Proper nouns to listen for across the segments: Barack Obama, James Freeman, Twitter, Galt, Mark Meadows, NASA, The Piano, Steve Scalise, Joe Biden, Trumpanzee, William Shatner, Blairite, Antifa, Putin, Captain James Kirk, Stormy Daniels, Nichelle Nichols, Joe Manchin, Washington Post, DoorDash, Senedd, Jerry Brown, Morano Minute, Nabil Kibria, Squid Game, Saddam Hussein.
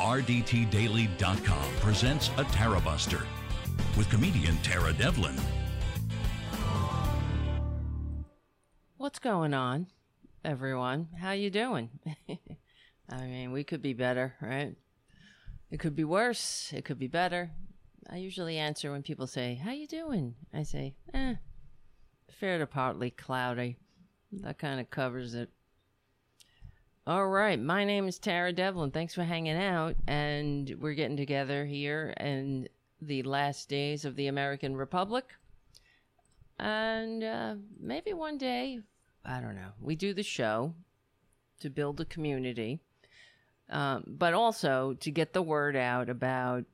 RDTDaily.com presents a Tara Buster with comedian Tara Devlin. What's going on, everyone? How you doing? I mean, we could be better, right? It could be worse. It could be better. I usually answer when people say, how you doing? I say, fair to partly cloudy. That kind of covers it. All right. My name is Tara Devlin. Thanks for hanging out. And we're getting together here in the last days of the American Republic. And maybe one day, I don't know, we do the show to build a community, but also to get the word out about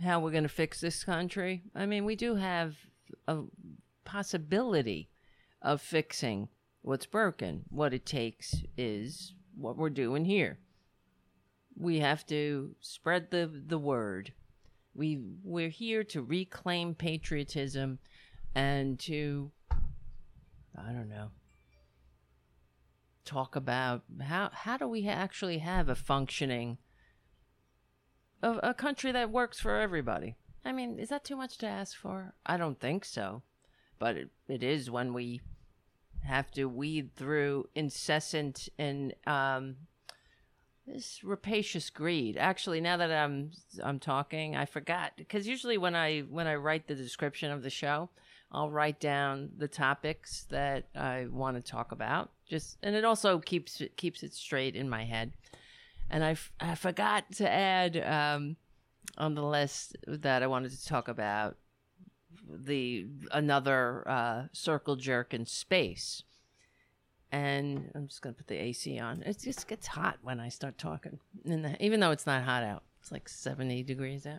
how we're going to fix this country. I mean, we do have a possibility of fixing what's broken. What it takes is what we're doing here. We have to spread the word. We're here to reclaim patriotism and to, I don't know, talk about how do we actually have a functioning, a country that works for everybody. I mean, is that too much to ask for? I don't think so. But it is when we have to weed through incessant and this rapacious greed. Actually, now that I'm talking, I forgot, because usually when I write the description of the show, I'll write down the topics that I want to talk about. And it also keeps it straight in my head. And I forgot to add on the list that I wanted to talk about another circle jerk in space. And I'm just gonna put the AC on. It just gets hot when I start talking, and even though it's not hot out, it's like 70 degrees out.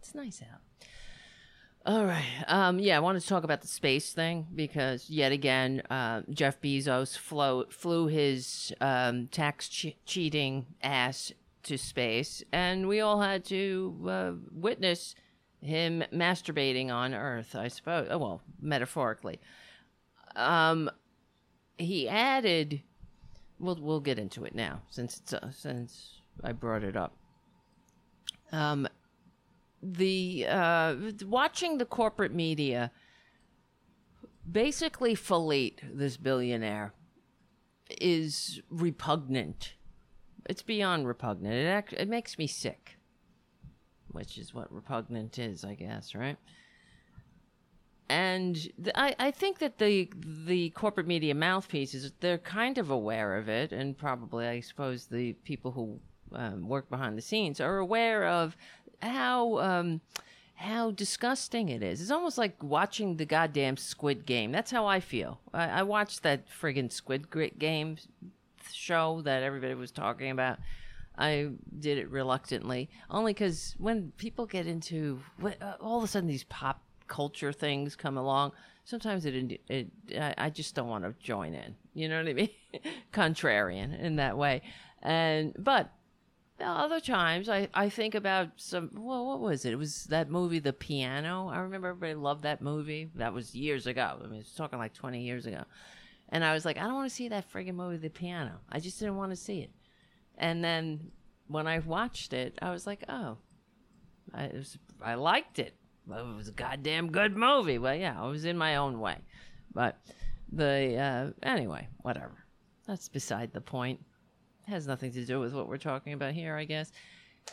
It's nice out. All right. I wanted to talk about the space thing, because yet again Jeff Bezos flew his tax cheating ass to space, and we all had to witness him masturbating on Earth, I suppose. Oh, well, metaphorically. He added, we'll get into it now, since I brought it up. Watching the corporate media basically fellate this billionaire is repugnant. It's beyond repugnant. It makes me sick. Which is what repugnant is, I guess, right? And I think that the corporate media mouthpieces, they're kind of aware of it, and probably, I suppose, the people who work behind the scenes are aware of how disgusting it is. It's almost like watching the goddamn Squid Game. That's how I feel. I watched that friggin' Squid Game show that everybody was talking about. I did it reluctantly, only because when people get into all of a sudden these pop culture things come along, sometimes I just don't want to join in. You know what I mean? Contrarian in that way. But other times I think about what was it? It was that movie, The Piano. I remember everybody loved that movie. That was years ago. I mean, it's talking like 20 years ago. And I was like, I don't want to see that friggin' movie, The Piano. I just didn't want to see it. And then when I watched it, I was like, oh, I liked it. It was a goddamn good movie. Well, yeah, I was in my own way. But anyway, whatever. That's beside the point. It has nothing to do with what we're talking about here, I guess.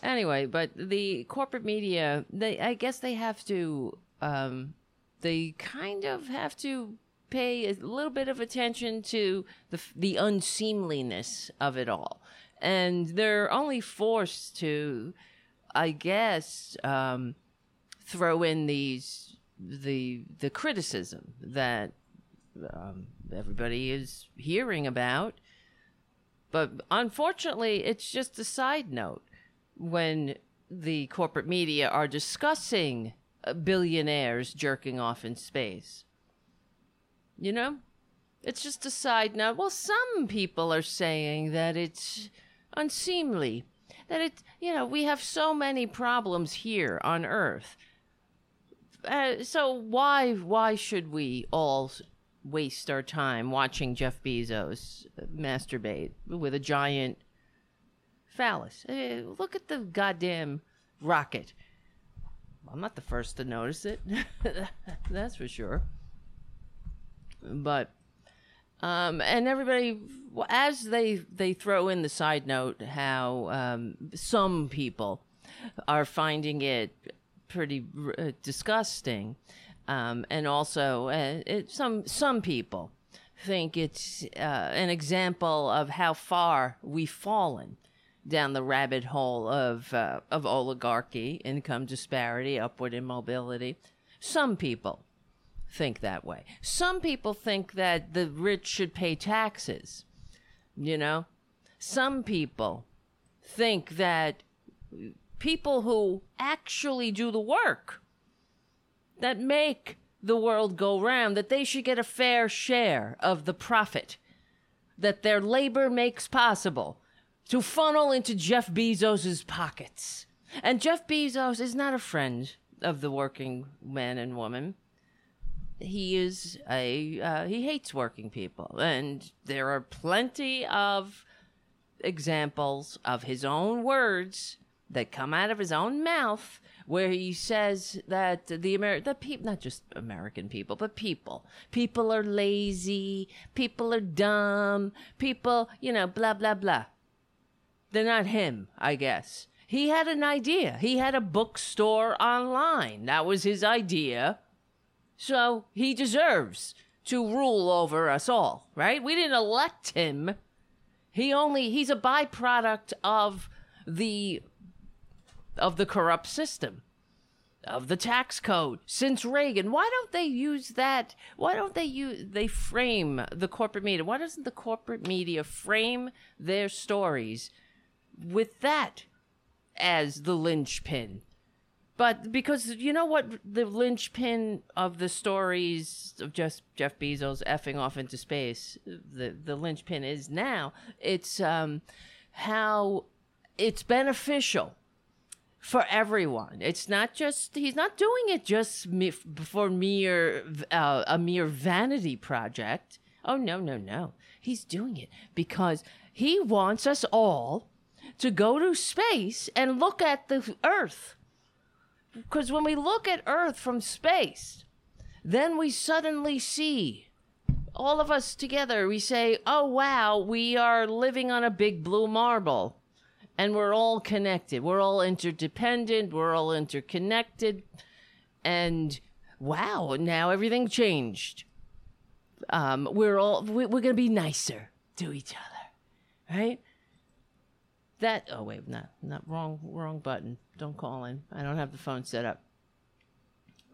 Anyway, but the corporate media, they kind of have to pay a little bit of attention to the unseemliness of it all. And they're only forced to, I guess, throw in the criticism that everybody is hearing about. But unfortunately, it's just a side note when the corporate media are discussing billionaires jerking off in space. You know? It's just a side note. Well, some people are saying that it's unseemly, that it, you know, we have so many problems here on Earth. So why should we all waste our time watching Jeff Bezos masturbate with a giant Phallus. Look at the goddamn rocket. I'm not the first to notice it. That's for sure. But, and everybody, as they throw in the side note how some people are finding it pretty disgusting. And also, some people think it's an example of how far we've fallen down the rabbit hole of oligarchy, income disparity, upward immobility. Some people think that way. Some people think that the rich should pay taxes, you know. Some people think that people who actually do the work that make the world go round, that they should get a fair share of the profit that their labor makes possible to funnel into Jeff Bezos's pockets. And Jeff Bezos is not a friend of the working man and woman. He is he hates working people. And there are plenty of examples of his own words that come out of his own mouth where he says that not just American people, but people are lazy, people are dumb, people, you know, blah, blah, blah. They're not him, I guess. He had an idea. He had a bookstore online. That was his idea. So he deserves to rule over us all, right? We didn't elect him. He's a byproduct of the corrupt system, of the tax code since Reagan. Why don't they use that? Why don't they frame the corporate media? Why doesn't the corporate media frame their stories with that as the linchpin? But because you know what the linchpin of the stories of just Jeff Bezos effing off into space, the linchpin is now, it's how it's beneficial for everyone. It's not just, he's not doing it just for a mere vanity project. Oh, no. He's doing it because he wants us all to go to space and look at the Earth. Because when we look at Earth from space, then we suddenly see, all of us together, we say, oh, wow, we are living on a big blue marble. And we're all connected. We're all interdependent. We're all interconnected. And wow, now everything changed. We're going to be nicer to each other, right? That, oh wait, not wrong button. Don't call in. I don't have the phone set up.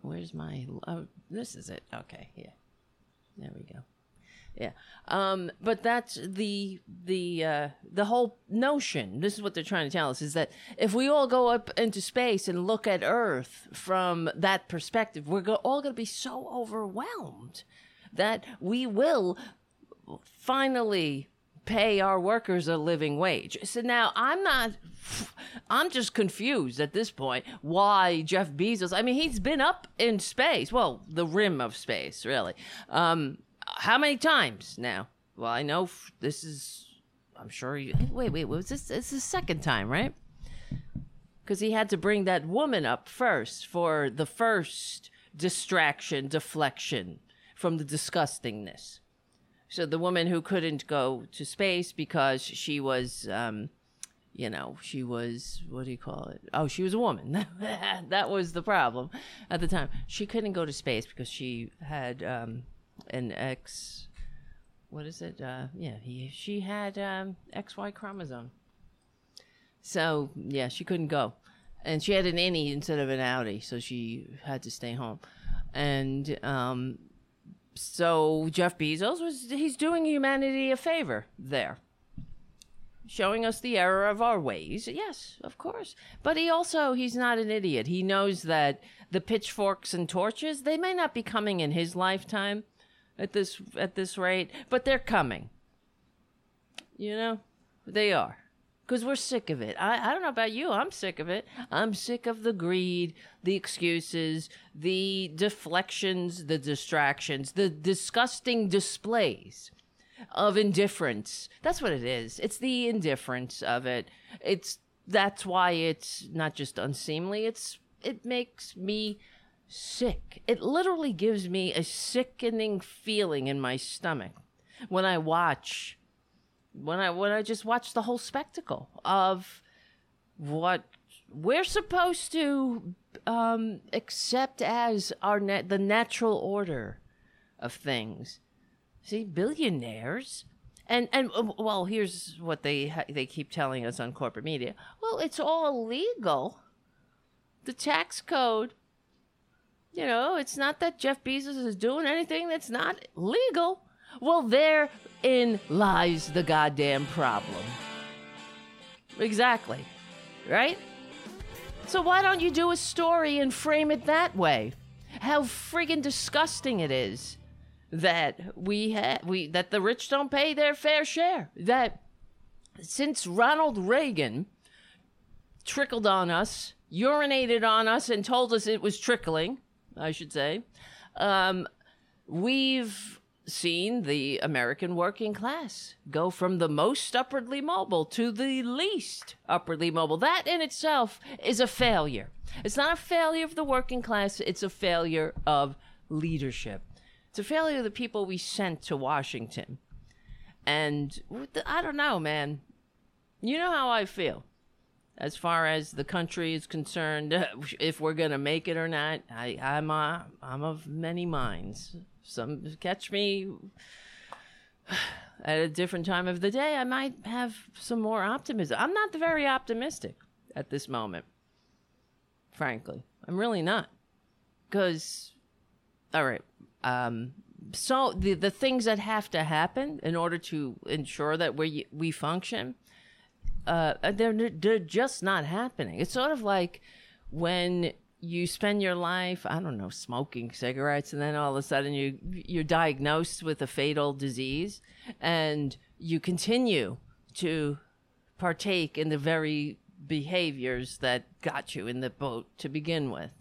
Where's my, oh, this is it. Okay, yeah. There we go. Yeah. But that's the whole notion. This is what they're trying to tell us, is that if we all go up into space and look at Earth from that perspective, we're all going to be so overwhelmed that we will finally pay our workers a living wage. So now I'm just confused at this point why Jeff Bezos, I mean, he's been up in space. Well, the rim of space, really. How many times now? Well, I know this is, I'm sure you, wait, what was this? It's the second time, right? Because he had to bring that woman up first for the first deflection from the disgustingness. So the woman who couldn't go to space because she was, what do you call it? Oh, she was a woman. That was the problem at the time. She couldn't go to space because she had, she had XY chromosome. So yeah, she couldn't go, and she had an innie instead of an outie, so she had to stay home. And so Jeff Bezos he's doing humanity a favor there, showing us the error of our ways. Yes, of course. But he's not an idiot. He knows that the pitchforks and torches, they may not be coming in his lifetime at this rate, but they're coming. You know, they are. Because we're sick of it. I don't know about you. I'm sick of it. I'm sick of the greed, the excuses, the deflections, the distractions, the disgusting displays of indifference. That's what it is. It's the indifference of it. That's why it's not just unseemly. It makes me sick. It literally gives me a sickening feeling in my stomach when I watch, when I just watch the whole spectacle of what we're supposed to accept as our the natural order of things. See, billionaires, and here's what they keep telling us on corporate media. Well, it's all illegal. The tax code. You know, it's not that Jeff Bezos is doing anything that's not legal. Well, therein lies the goddamn problem. Exactly. Right? So why don't you do a story and frame it that way? How friggin' disgusting it is that that the rich don't pay their fair share. That since Ronald Reagan trickled on us, urinated on us, and told us it was trickling, I should say, we've seen the American working class go from the most upwardly mobile to the least upwardly mobile. That in itself is a failure. It's not a failure of the working class. It's a failure of leadership. It's a failure of the people we sent to Washington. And I don't know, man. You know how I feel as far as the country is concerned, if we're going to make it or not. I'm of many minds. Some catch me at a different time of the day, I might have some more optimism. I'm not very optimistic at this moment, frankly. I'm really not. Because, all right, so the things that have to happen in order to ensure that we function, they're just not happening. It's sort of like when you spend your life, I don't know, smoking cigarettes, and then all of a sudden you're diagnosed with a fatal disease, and you continue to partake in the very behaviors that got you in the boat to begin with.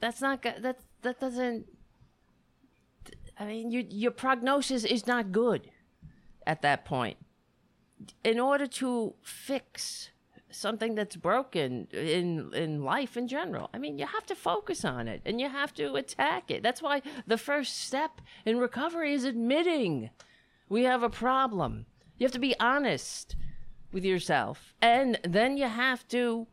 That's not that doesn't. I mean, your prognosis is not good at that point. In order to fix something that's broken in life in general, I mean, you have to focus on it and you have to attack it. That's why the first step in recovery is admitting we have a problem. You have to be honest with yourself, and then you have to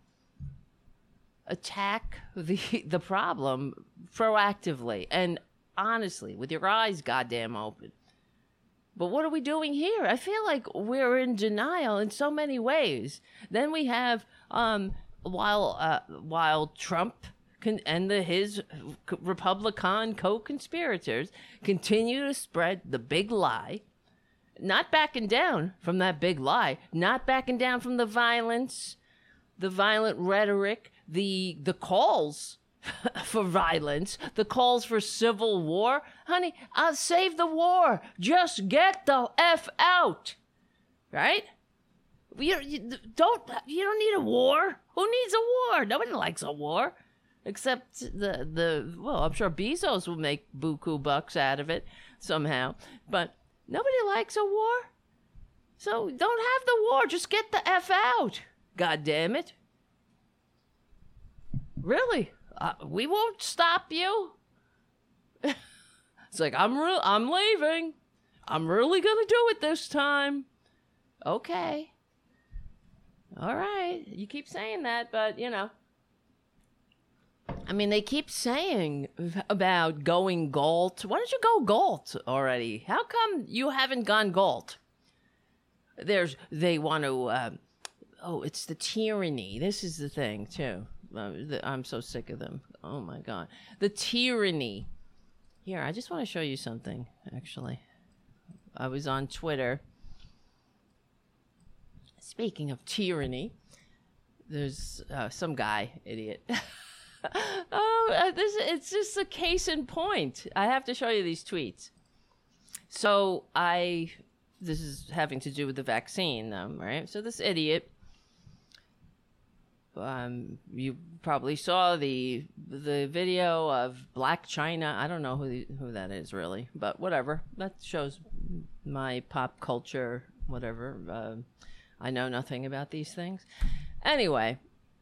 attack the problem proactively and honestly with your eyes goddamn open. But what are we doing here? I feel like we're in denial in so many ways. Then we have, while Trump and his Republican co-conspirators continue to spread the big lie, not backing down from that big lie, not backing down from the violence, the violent rhetoric, the calls for violence, the calls for civil war. Honey, I'll save the war. Just get the F out. Right? You don't need a war. Who needs a war? Nobody likes a war. Except well, I'm sure Bezos will make buku bucks out of it somehow. But nobody likes a war. So don't have the war. Just get the F out. God damn it. Really? We won't stop you. It's like, I'm leaving. I'm really going to do it this time. Okay. All right. You keep saying that, but, you know. I mean, they keep saying about going Galt. Why don't you go Galt already? How come you haven't gone Galt? They want to, it's the tyranny. This is the thing, too. I'm so sick of them. Oh my God. The tyranny. Here, I just want to show you something, actually. I was on Twitter. Speaking of tyranny, there's some guy, idiot. It's just a case in point. I have to show you these tweets. So this is having to do with the vaccine, right? So this idiot, you probably saw the video of Blac Chyna. I don't know who that is really, but whatever. That shows my pop culture, whatever. I know nothing about these things. Anyway,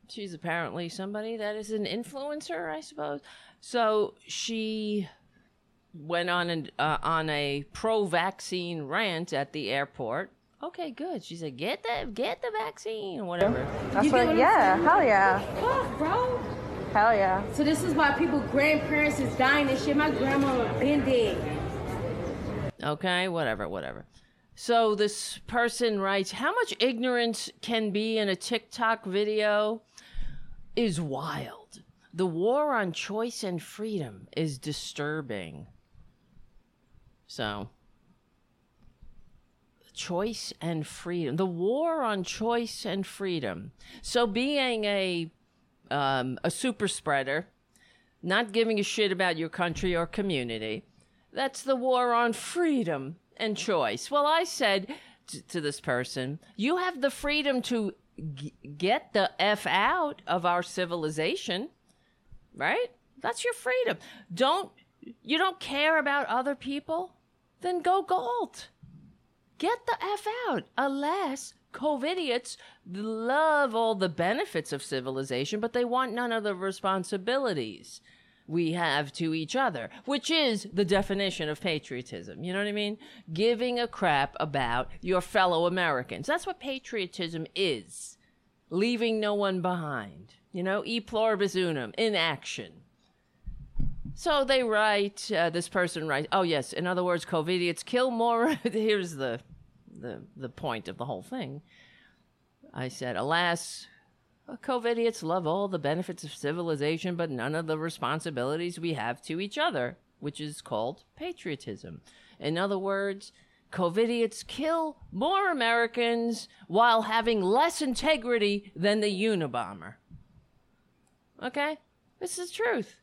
she's apparently somebody that is an influencer, I suppose. So she went on a pro-vaccine rant at the airport. Okay, good. She said, get the vaccine, whatever. That's what yeah, hell yeah. Fuck, bro. Hell yeah. So this is why people, grandparents is dying and shit. My grandma been dead. Okay, whatever. So this person writes, how much ignorance can be in a TikTok video is wild. The war on choice and freedom is disturbing. So, choice and freedom. The war on choice and freedom. So being a super spreader, not giving a shit about your country or community, that's the war on freedom and choice. Well, I said to this person, you have the freedom to get the F out of our civilization, right? That's your freedom. You don't care about other people? Then go gold. Get the F out. Alas, COVIDiots love all the benefits of civilization, but they want none of the responsibilities we have to each other, which is the definition of patriotism. You know what I mean? Giving a crap about your fellow Americans. That's what patriotism is. Leaving no one behind. You know, e pluribus unum, in action. So they write, this person writes, oh yes, in other words, COVIDiots kill more. Here's the point of the whole thing. I said, alas, COVIDiots love all the benefits of civilization, but none of the responsibilities we have to each other, which is called patriotism. In other words, COVIDiots kill more Americans while having less integrity than the Unabomber. Okay? This is the truth.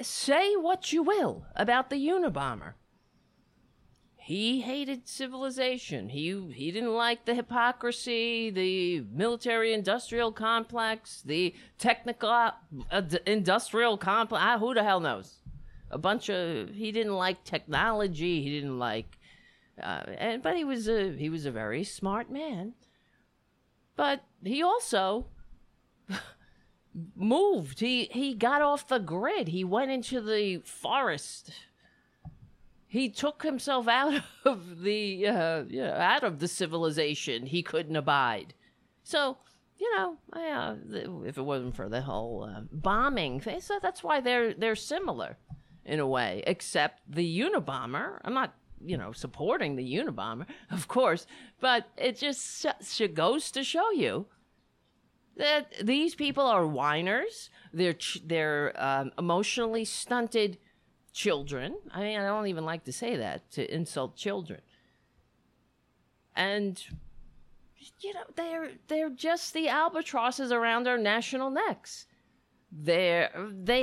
Say what you will about the Unabomber. He hated civilization. He didn't like the hypocrisy, the military-industrial complex, the technical industrial complex. Who the hell knows? He didn't like technology. He didn't like, but he was a very smart man. But he also moved. He got off the grid. He went into the forest. He took himself out of the out of the civilization he couldn't abide. So, you know, if it wasn't for the whole bombing thing, so that's why they're similar in a way. Except the Unabomber, I'm not supporting the Unabomber, of course, but it just goes to show you that these people are whiners. They're emotionally stunted children. I mean, I don't even like to say that, to insult children. And, they're just the albatrosses around our national necks. They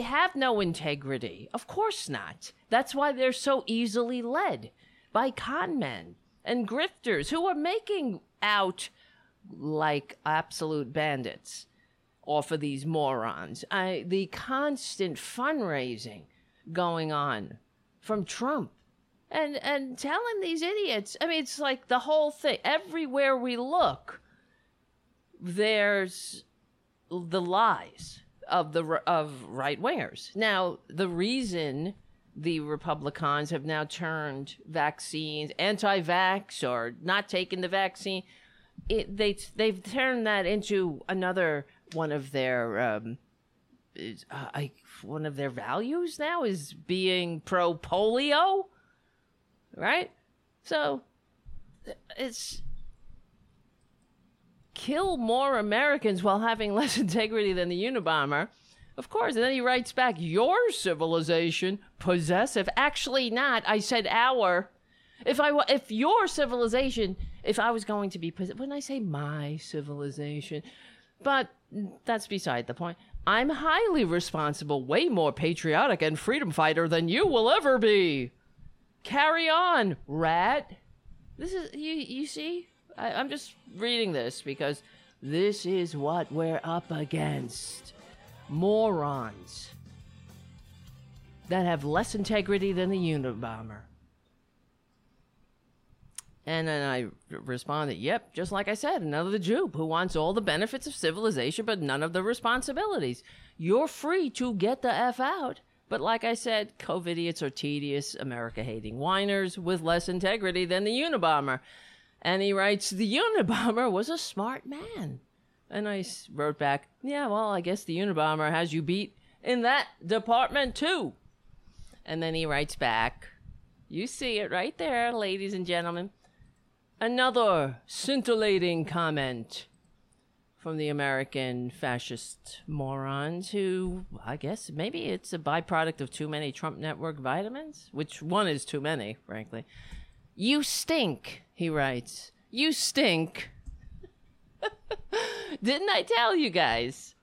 have no integrity. Of course not. That's why they're so easily led by con men and grifters who are making out like absolute bandits off of these morons. The constant fundraising going on from Trump and telling these idiots, I mean, it's like the whole thing. Everywhere we look, there's the lies of right wingers. Now, the reason the Republicans have now turned vaccines, anti-vax or not taking the vaccine, they've turned that into another one of their one of their values now is being pro polio, right? So it's kill more Americans while having less integrity than the Unabomber, of course. And then he writes back, your civilization, possessive. Actually, not. I said our. If your civilization, if I was going to be possessive, wouldn't I say my civilization? But that's beside the point. I'm highly responsible, way more patriotic and freedom fighter than you will ever be. Carry on, rat. This is, you see? I'm just reading this because this is what we're up against. Morons that have less integrity than the Unabomber. And then I responded, yep, just like I said, another Jew who wants all the benefits of civilization but none of the responsibilities. You're free to get the F out. But like I said, COVID idiots are tedious, America-hating whiners with less integrity than the Unabomber. And he writes, the Unabomber was a smart man. And I wrote back, yeah, well, I guess the Unabomber has you beat in that department too. And then he writes back, you see it right there, ladies and gentlemen. Another scintillating comment from the American fascist morons who, I guess, maybe it's a byproduct of too many Trump Network vitamins, which one is too many, frankly. You stink, he writes. You stink. Didn't I tell you guys?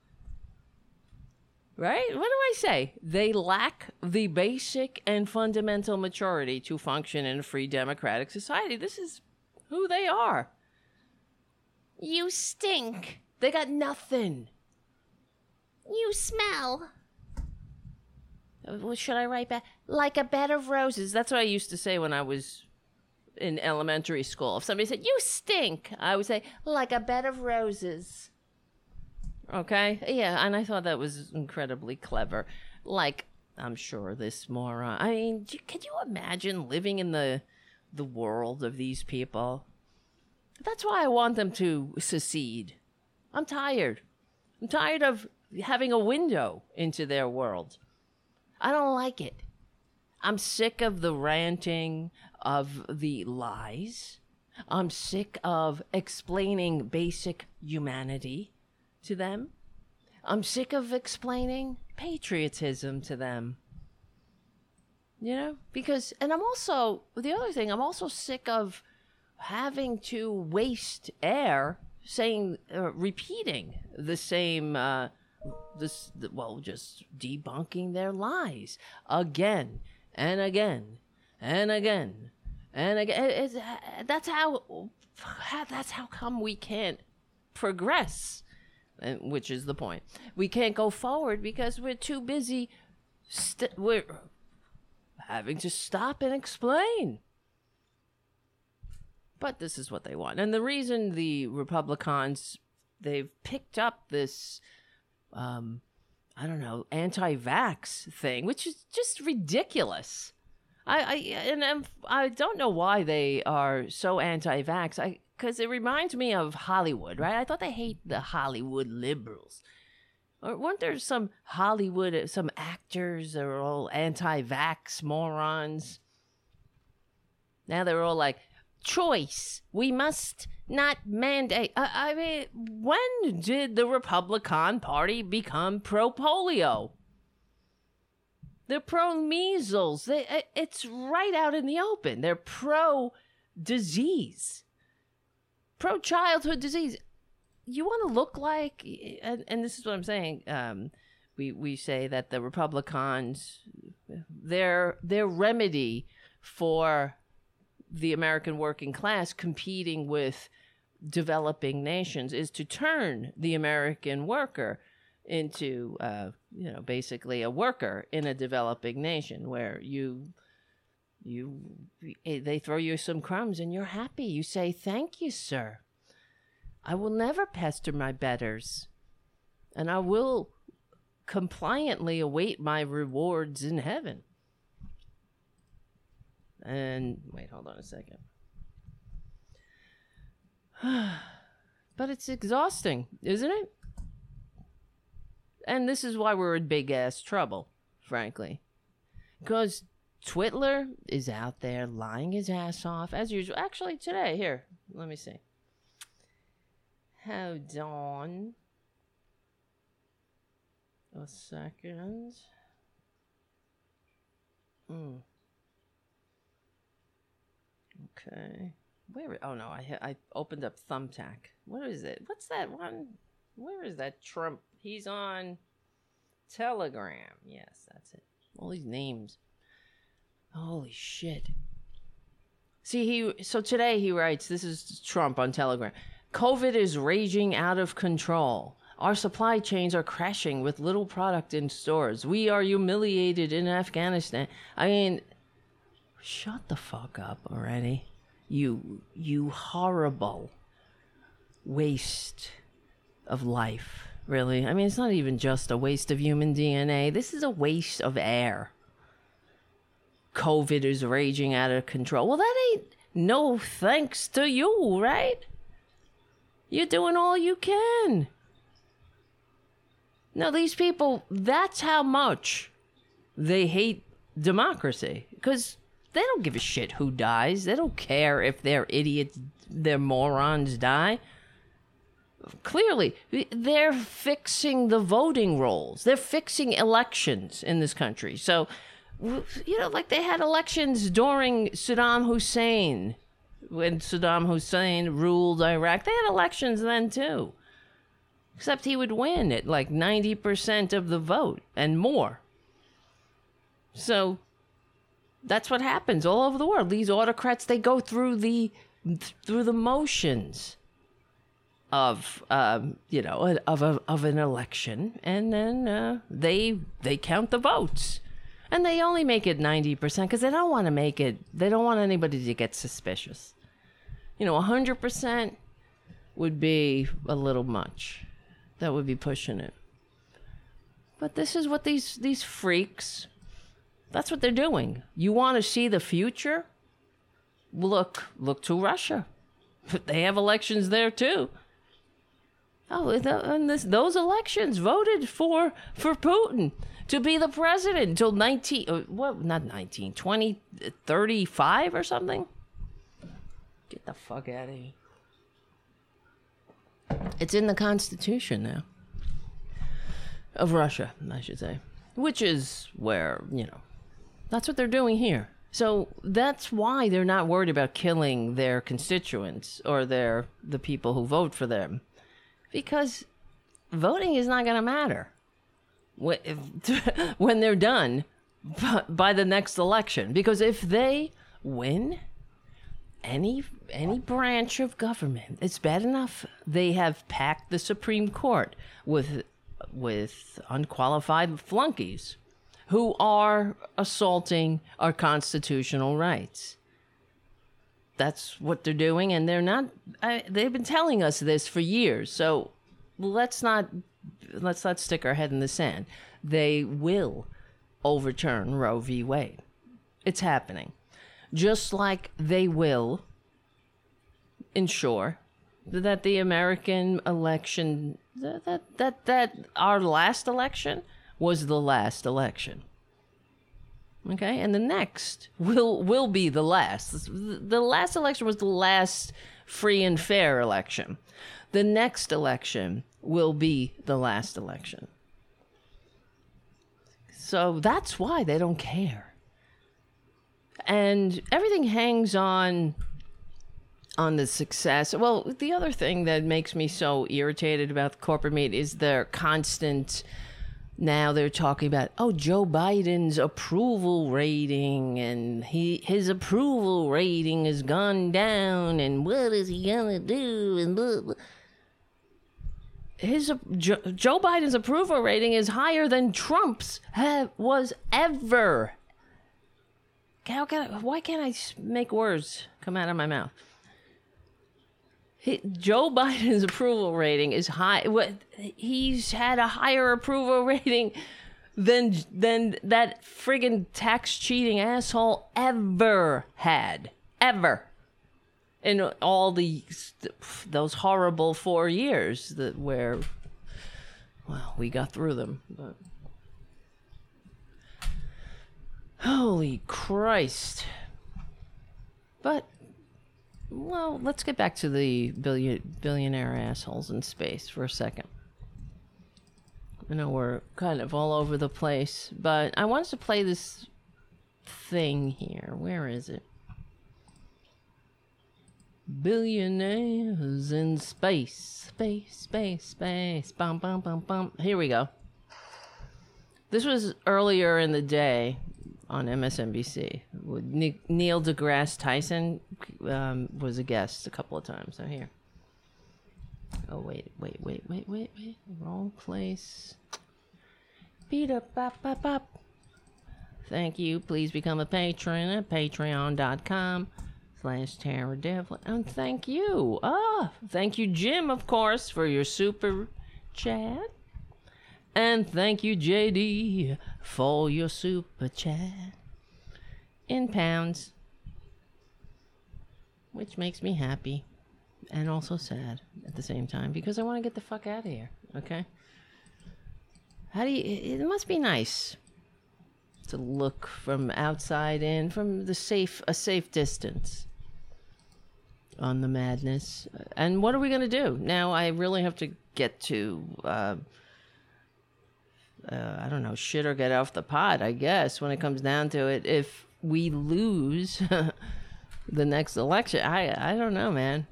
Right? What do I say? They lack the basic and fundamental maturity to function in a free democratic society. This is who they are. You stink. They got nothing. You smell. What should I write back? Like a bed of roses. That's what I used to say when I was in elementary school. If somebody said, you stink, I would say, like a bed of roses. Okay? Yeah, and I thought that was incredibly clever. Like, I'm sure this moron. I mean, can you imagine living in the world of these people? That's why I want them to secede. I'm tired. I'm tired of having a window into their world. I don't like it. I'm sick of the ranting, of the lies. I'm sick of explaining basic humanity to them. I'm sick of explaining patriotism to them. You know, because, and I'm also, the other thing, I'm also sick of having to waste air saying, repeating the same, just debunking their lies again and again and again and again. It's, that's how come we can't progress, which is the point. We can't go forward because we're too busy. We're having to stop and explain. But this is what they want. And the reason the Republicans, they've picked up this, anti-vax thing, which is just ridiculous. I don't know why they are so anti-vax. Because it reminds me of Hollywood, right? I thought they hate the Hollywood liberals. Or weren't there some actors that are all anti-vax morons? Now they're all like, choice. We must not mandate. I mean, when did the Republican Party become pro-polio? They're pro-measles. It's right out in the open. They're pro-disease. Pro-childhood disease. You want to look like, and this is what I'm saying, we say that the Republicans, their remedy for the American working class competing with developing nations is to turn the American worker into, basically a worker in a developing nation where they throw you some crumbs and you're happy. You say, thank you, sir. I will never pester my betters, and I will compliantly await my rewards in heaven. And wait, hold on a second. But it's exhausting, isn't it? And this is why we're in big ass trouble, frankly, because Twitter is out there lying his ass off as usual. Actually, today, here, let me see. Hold on a second. Okay. Where? Oh, no, I opened up Thumbtack. What is it? What's that one? Where is that Trump? He's on Telegram. Yes, that's it. All these names. Holy shit. See, so today he writes, this is Trump on Telegram. COVID is raging out of control. Our supply chains are crashing with little product in stores. We are humiliated in Afghanistan. I mean, shut the fuck up already. You horrible waste of life, really. I mean, it's not even just a waste of human DNA. This is a waste of air. COVID is raging out of control. Well, that ain't no thanks to you, right? You're doing all you can. Now, these people, that's how much they hate democracy. Because they don't give a shit who dies. They don't care if their idiots, their morons die. Clearly, they're fixing the voting rolls. They're fixing elections in this country. So, you know, like they had elections during Saddam Hussein. When Saddam Hussein ruled Iraq, they had elections then too. Except he would win at like 90% of the vote and more. So that's what happens all over the world. These autocrats, they go through the motions of an election, and then they count the votes. And they only make it 90% because they don't want to make it. They don't want anybody to get suspicious. You know, 100% would be a little much. That would be pushing it. But this is what these freaks, that's what they're doing. You want to see the future? Look to Russia. They have elections there too. Oh, and those elections voted for Putin to be the president until 2035 or something. Get the fuck out of here. It's in the Constitution now. Of Russia, I should say. Which is where, you know, that's what they're doing here. So that's why they're not worried about killing their constituents or the people who vote for them. Because voting is not going to matter when they're done by the next election. Because if they win any branch of government, it's bad enough they have packed the Supreme Court with unqualified flunkies who are assaulting our constitutional rights. That's what they're doing, and they're not. They've been telling us this for years. So let's not stick our head in the sand. They will overturn Roe v. Wade. It's happening, just like they will ensure that the American election, that our last election was the last election. Okay, and the next will be the last. The last election was the last free and fair election. The next election will be the last election. So that's why they don't care. And everything hangs on the success. Well, the other thing that makes me so irritated about the corporate media is their constant... Now they're talking about, Joe Biden's approval rating, and his approval rating has gone down, and what is he gonna do? And blah, blah. Joe Biden's approval rating is higher than Trump's was ever. Why can't I make words come out of my mouth? Joe Biden's approval rating is high. He's had a higher approval rating than that friggin' tax cheating asshole ever had. Ever. In all those horrible 4 years we got through them. But. Holy Christ. But... Well, let's get back to the billionaire assholes in space for a second. I know we're kind of all over the place, but I wanted to play this thing here. Where is it? Billionaires in space. Space, space, space. Bum, bum, bum, bum. Here we go. This was earlier in the day. On MSNBC, Neil deGrasse Tyson was a guest a couple of times. So here. Oh, wait. Wrong place. Beat up, bop, bop, bop. Thank you. Please become a patron at patreon.com slash Tara Devlin. And thank you. Thank you, Jim, of course, for your super chat. And thank you, JD, for your super chat in pounds, which makes me happy and also sad at the same time, because I want to get the fuck out of here. Okay? How do you, it must be nice to look from outside in, from the safe distance on the madness. And what are we going to do? Now I really have to get to, I don't know, shit or get off the pot, I guess, when it comes down to it. If we lose the next election, I don't know, man.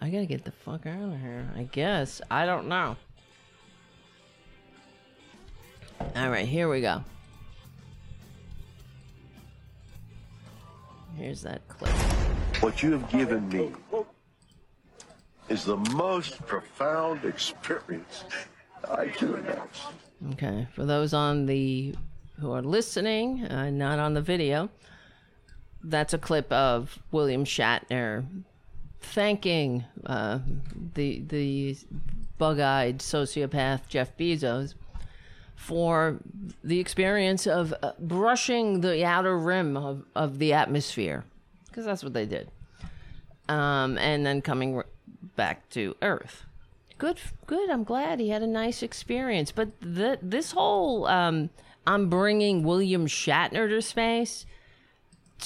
I gotta get the fuck out of here, I guess. I don't know. All right, here we go. Here's that clip. What you have given me is the most profound experience I can imagine. Okay, for those on the who are listening, not on the video, that's a clip of William Shatner thanking the bug-eyed sociopath Jeff Bezos for the experience of brushing the outer rim of the atmosphere, because that's what they did, and then coming back to Earth. Good. I'm glad he had a nice experience. But this whole I'm bringing William Shatner to space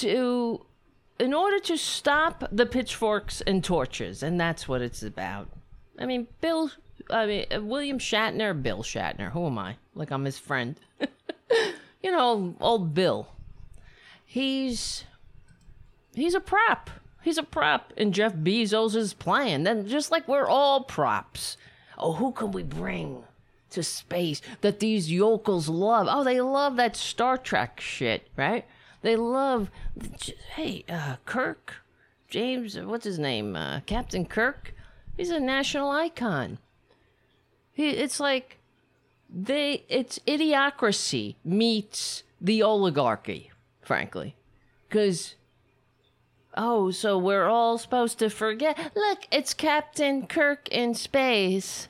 in order to stop the pitchforks and torches, and that's what it's about. I mean, Bill Shatner, who am I? Like, I'm his friend. You know, old Bill. He's a prop. He's a prop in Jeff Bezos' plan. And just like we're all props. Oh, who can we bring to space that these yokels love? Oh, they love that Star Trek shit, right? They love, hey, Kirk, James, what's his name? Captain Kirk. He's a national icon. It's like it's idiocracy meets the oligarchy, frankly. Because, so we're all supposed to forget. Look, it's Captain Kirk in space.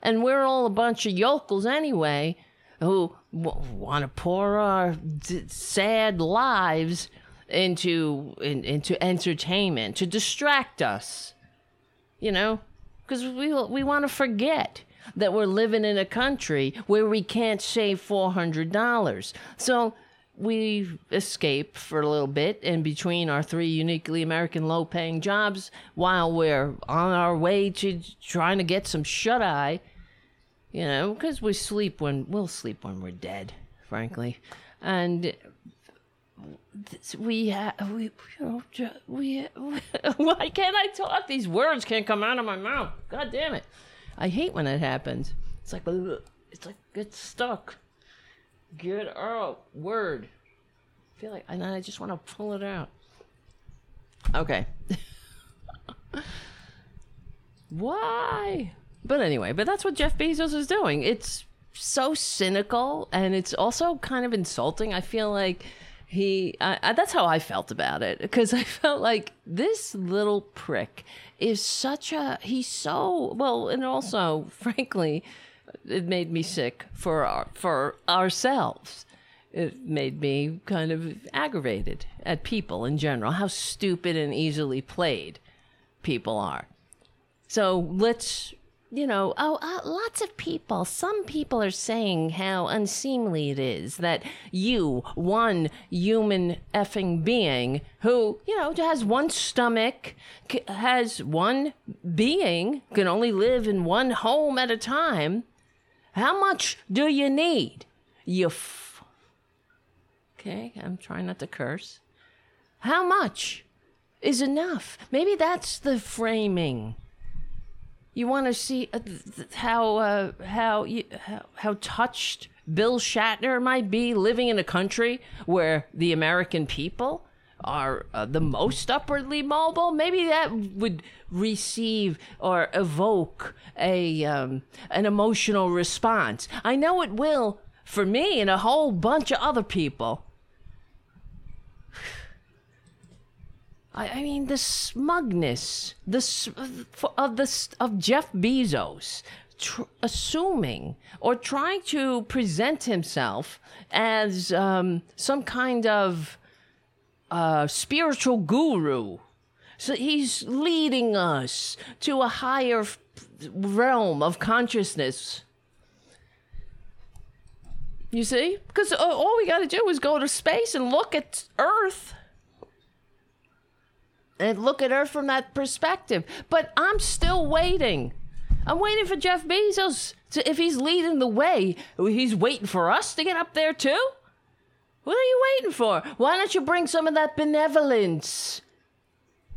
And we're all a bunch of yokels anyway who want to pour our sad lives into entertainment to distract us. You know? Because we want to forget that we're living in a country where we can't save $400. So we escape for a little bit in between our three uniquely American low-paying jobs while we're on our way to trying to get some shut-eye, you know, because we'll sleep when we're dead, frankly. And why can't I talk? These words can't come out of my mouth. God damn it. I hate when it happens. It's like it's stuck. Good word. I feel like, and I just want to pull it out. Okay. Why? But anyway, that's what Jeff Bezos is doing. It's so cynical, and it's also kind of insulting. I feel like that's how I felt about it, because I felt like this little prick is and also, frankly, it made me sick for ourselves. It made me kind of aggravated at people in general, how stupid and easily played people are. So let's, you know, lots of people. Some people are saying how unseemly it is that you, one human effing being who, you know, has one stomach, has one being, can only live in one home at a time. How much do you need? Okay, I'm trying not to curse. How much is enough? Maybe that's the framing. You want to see how touched Bill Shatner might be living in a country where the American people are the most upwardly mobile. Maybe that would receive or evoke an emotional response. I know it will for me and a whole bunch of other people. I mean, the smugness of Jeff Bezos assuming or trying to present himself as some kind of spiritual guru. So he's leading us to a higher realm of consciousness. You see? Because all we got to do is go to space and look at Earth. And look at Earth from that perspective. But I'm still waiting. I'm waiting for Jeff Bezos. To, if he's leading the way, he's waiting for us to get up there too? What are you waiting for? Why don't you bring some of that benevolence?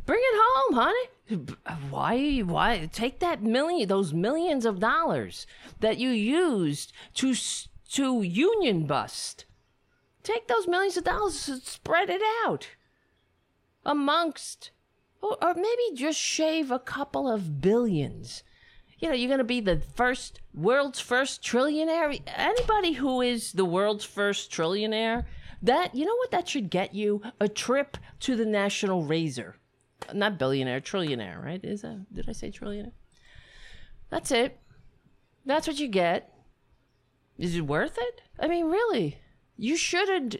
Bring it home, honey. Why take that those millions of dollars that you used to union bust. Take those millions of dollars and spread it out amongst, or maybe just shave a couple of billions. You know, you're going to be the world's first trillionaire. Anybody who is the world's first trillionaire, that, you know what that should get you? A trip to the National Razor. Not billionaire, trillionaire, right? Is that, did I say trillionaire? That's it. That's what you get. Is it worth it? I mean, really? You shouldn't.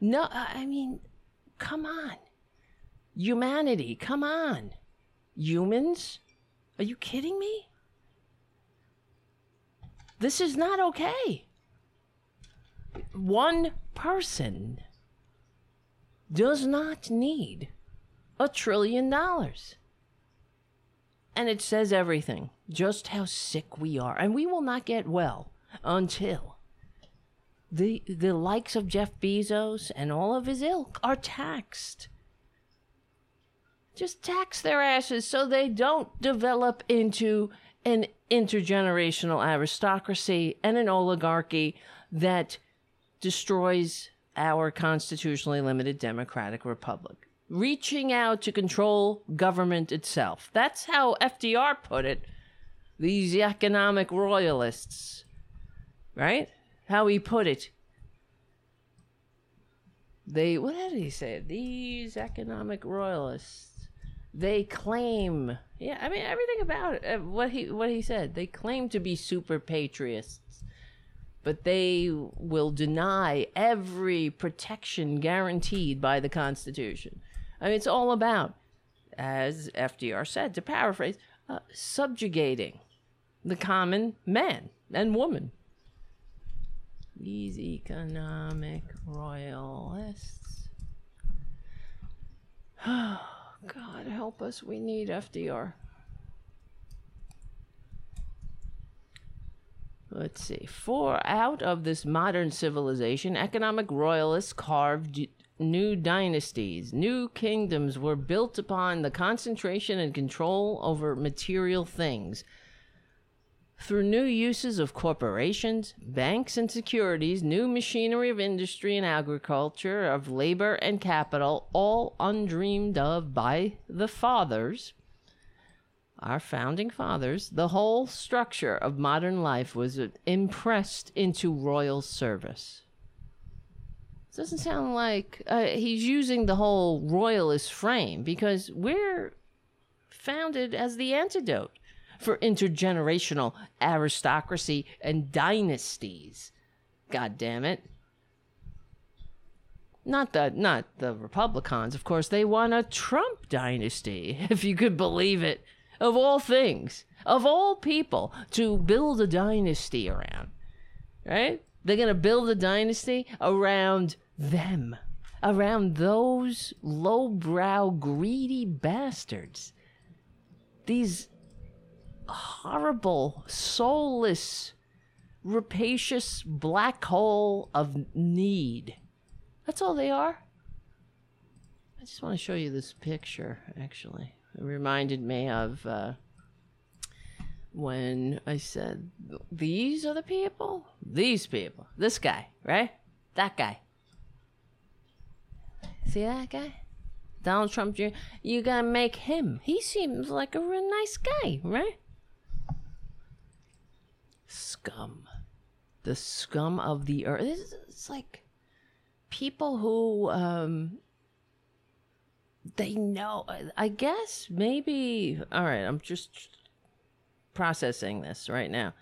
No, I mean, come on. Humanity, come on. Humans? Are you kidding me? This is not okay. One person does not need $1 trillion. And it says everything, just how sick we are. And we will not get well until the likes of Jeff Bezos and all of his ilk are taxed. Just tax their asses so they don't develop into an intergenerational aristocracy and an oligarchy that destroys our constitutionally limited democratic republic. Reaching out to control government itself. That's how FDR put it, these economic royalists, right? How he put it. They, what did he say? These economic royalists, they claim, yeah, I mean, everything about it, what he said, they claim to be super patriots, but they will deny every protection guaranteed by the Constitution. I mean, it's all about, as FDR said, to paraphrase, subjugating the common man and woman. These economic royalists. Oh, God help us. We need FDR. Let's see. For out of this modern civilization, economic royalists carved new dynasties. New kingdoms were built upon the concentration and control over material things. Through new uses of corporations, banks and securities, new machinery of industry and agriculture, of labor and capital, all undreamed of by the fathers, our founding fathers, the whole structure of modern life was impressed into royal service. It doesn't sound like he's using the whole royalist frame, because we're founded as the antidote for intergenerational aristocracy and dynasties. God damn it. Not the Republicans, of course. They want a Trump dynasty, if you could believe it. Of all things, of all people, to build a dynasty around. Right? They're going to build a dynasty around them. Around those lowbrow, greedy bastards. These horrible, soulless, rapacious black hole of need. That's all they are. I just want to show you this picture, actually. It reminded me of when I said, these are the people? These people. This guy, right? That guy. See that guy? Donald Trump Jr. You gotta make him. He seems like a real nice guy, right? Scum. The scum of the earth. It's like people who they know, I guess maybe, all right, I'm just processing this right now.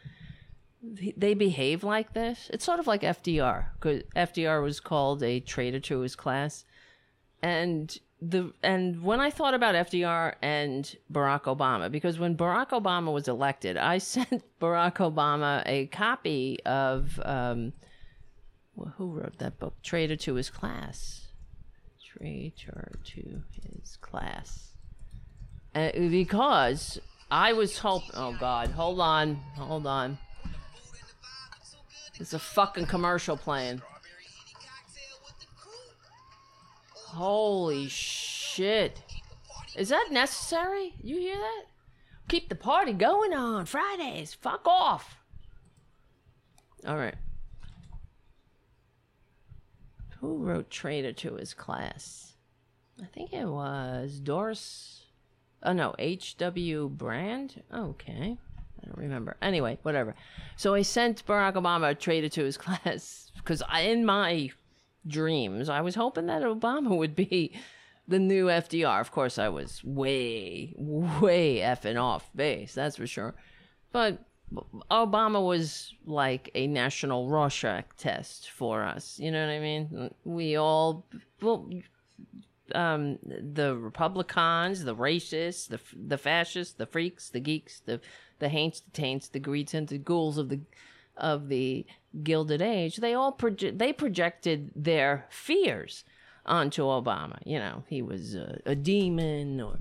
They behave like this. It's sort of like FDR, because FDR was called a traitor to his class. And when I thought about FDR and Barack Obama, because when Barack Obama was elected, I sent Barack Obama a copy of, who wrote that book? Traitor to His Class. Traitor to His Class. Because I was hoping, oh God, hold on. There's a fucking commercial playing. Holy shit. Is that necessary? You hear that? Keep the party going on Fridays. Fuck off. All right. Who wrote Traitor to His Class? I think it was Doris. Oh, no. H.W. Brand? Okay. I don't remember. Anyway, whatever. So I sent Barack Obama a Traitor to His Class because in my dreams, I was hoping that Obama would be the new FDR. Of course, I was way effing off base, that's for sure. But Obama was like a national Rorschach test for us. You know what I mean? We all, well, the Republicans, the racists, the fascists, the freaks, the geeks, the haints, the taints, the greeds, and the ghouls of the Gilded Age, they all projected their fears onto Obama. You know, he was a demon, or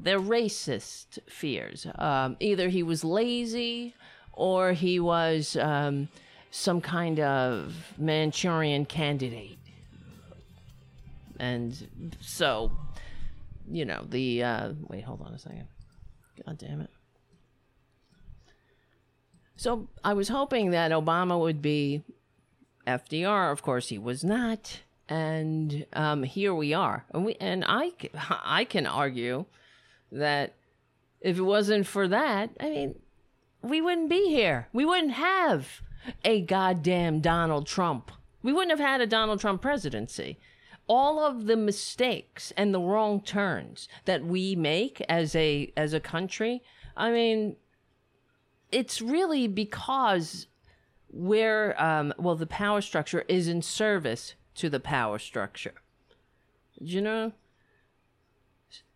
their racist fears. Either he was lazy, or he was some kind of Manchurian candidate. And so, you know, the wait, hold on a second. God damn it. So I was hoping that Obama would be FDR. Of course, he was not, and here we are. And I can argue that if it wasn't for that, I mean, we wouldn't be here. We wouldn't have a goddamn Donald Trump. We wouldn't have had a Donald Trump presidency. All of the mistakes and the wrong turns that we make as a country, I mean, it's really because we're, well, the power structure is in service to the power structure. You know?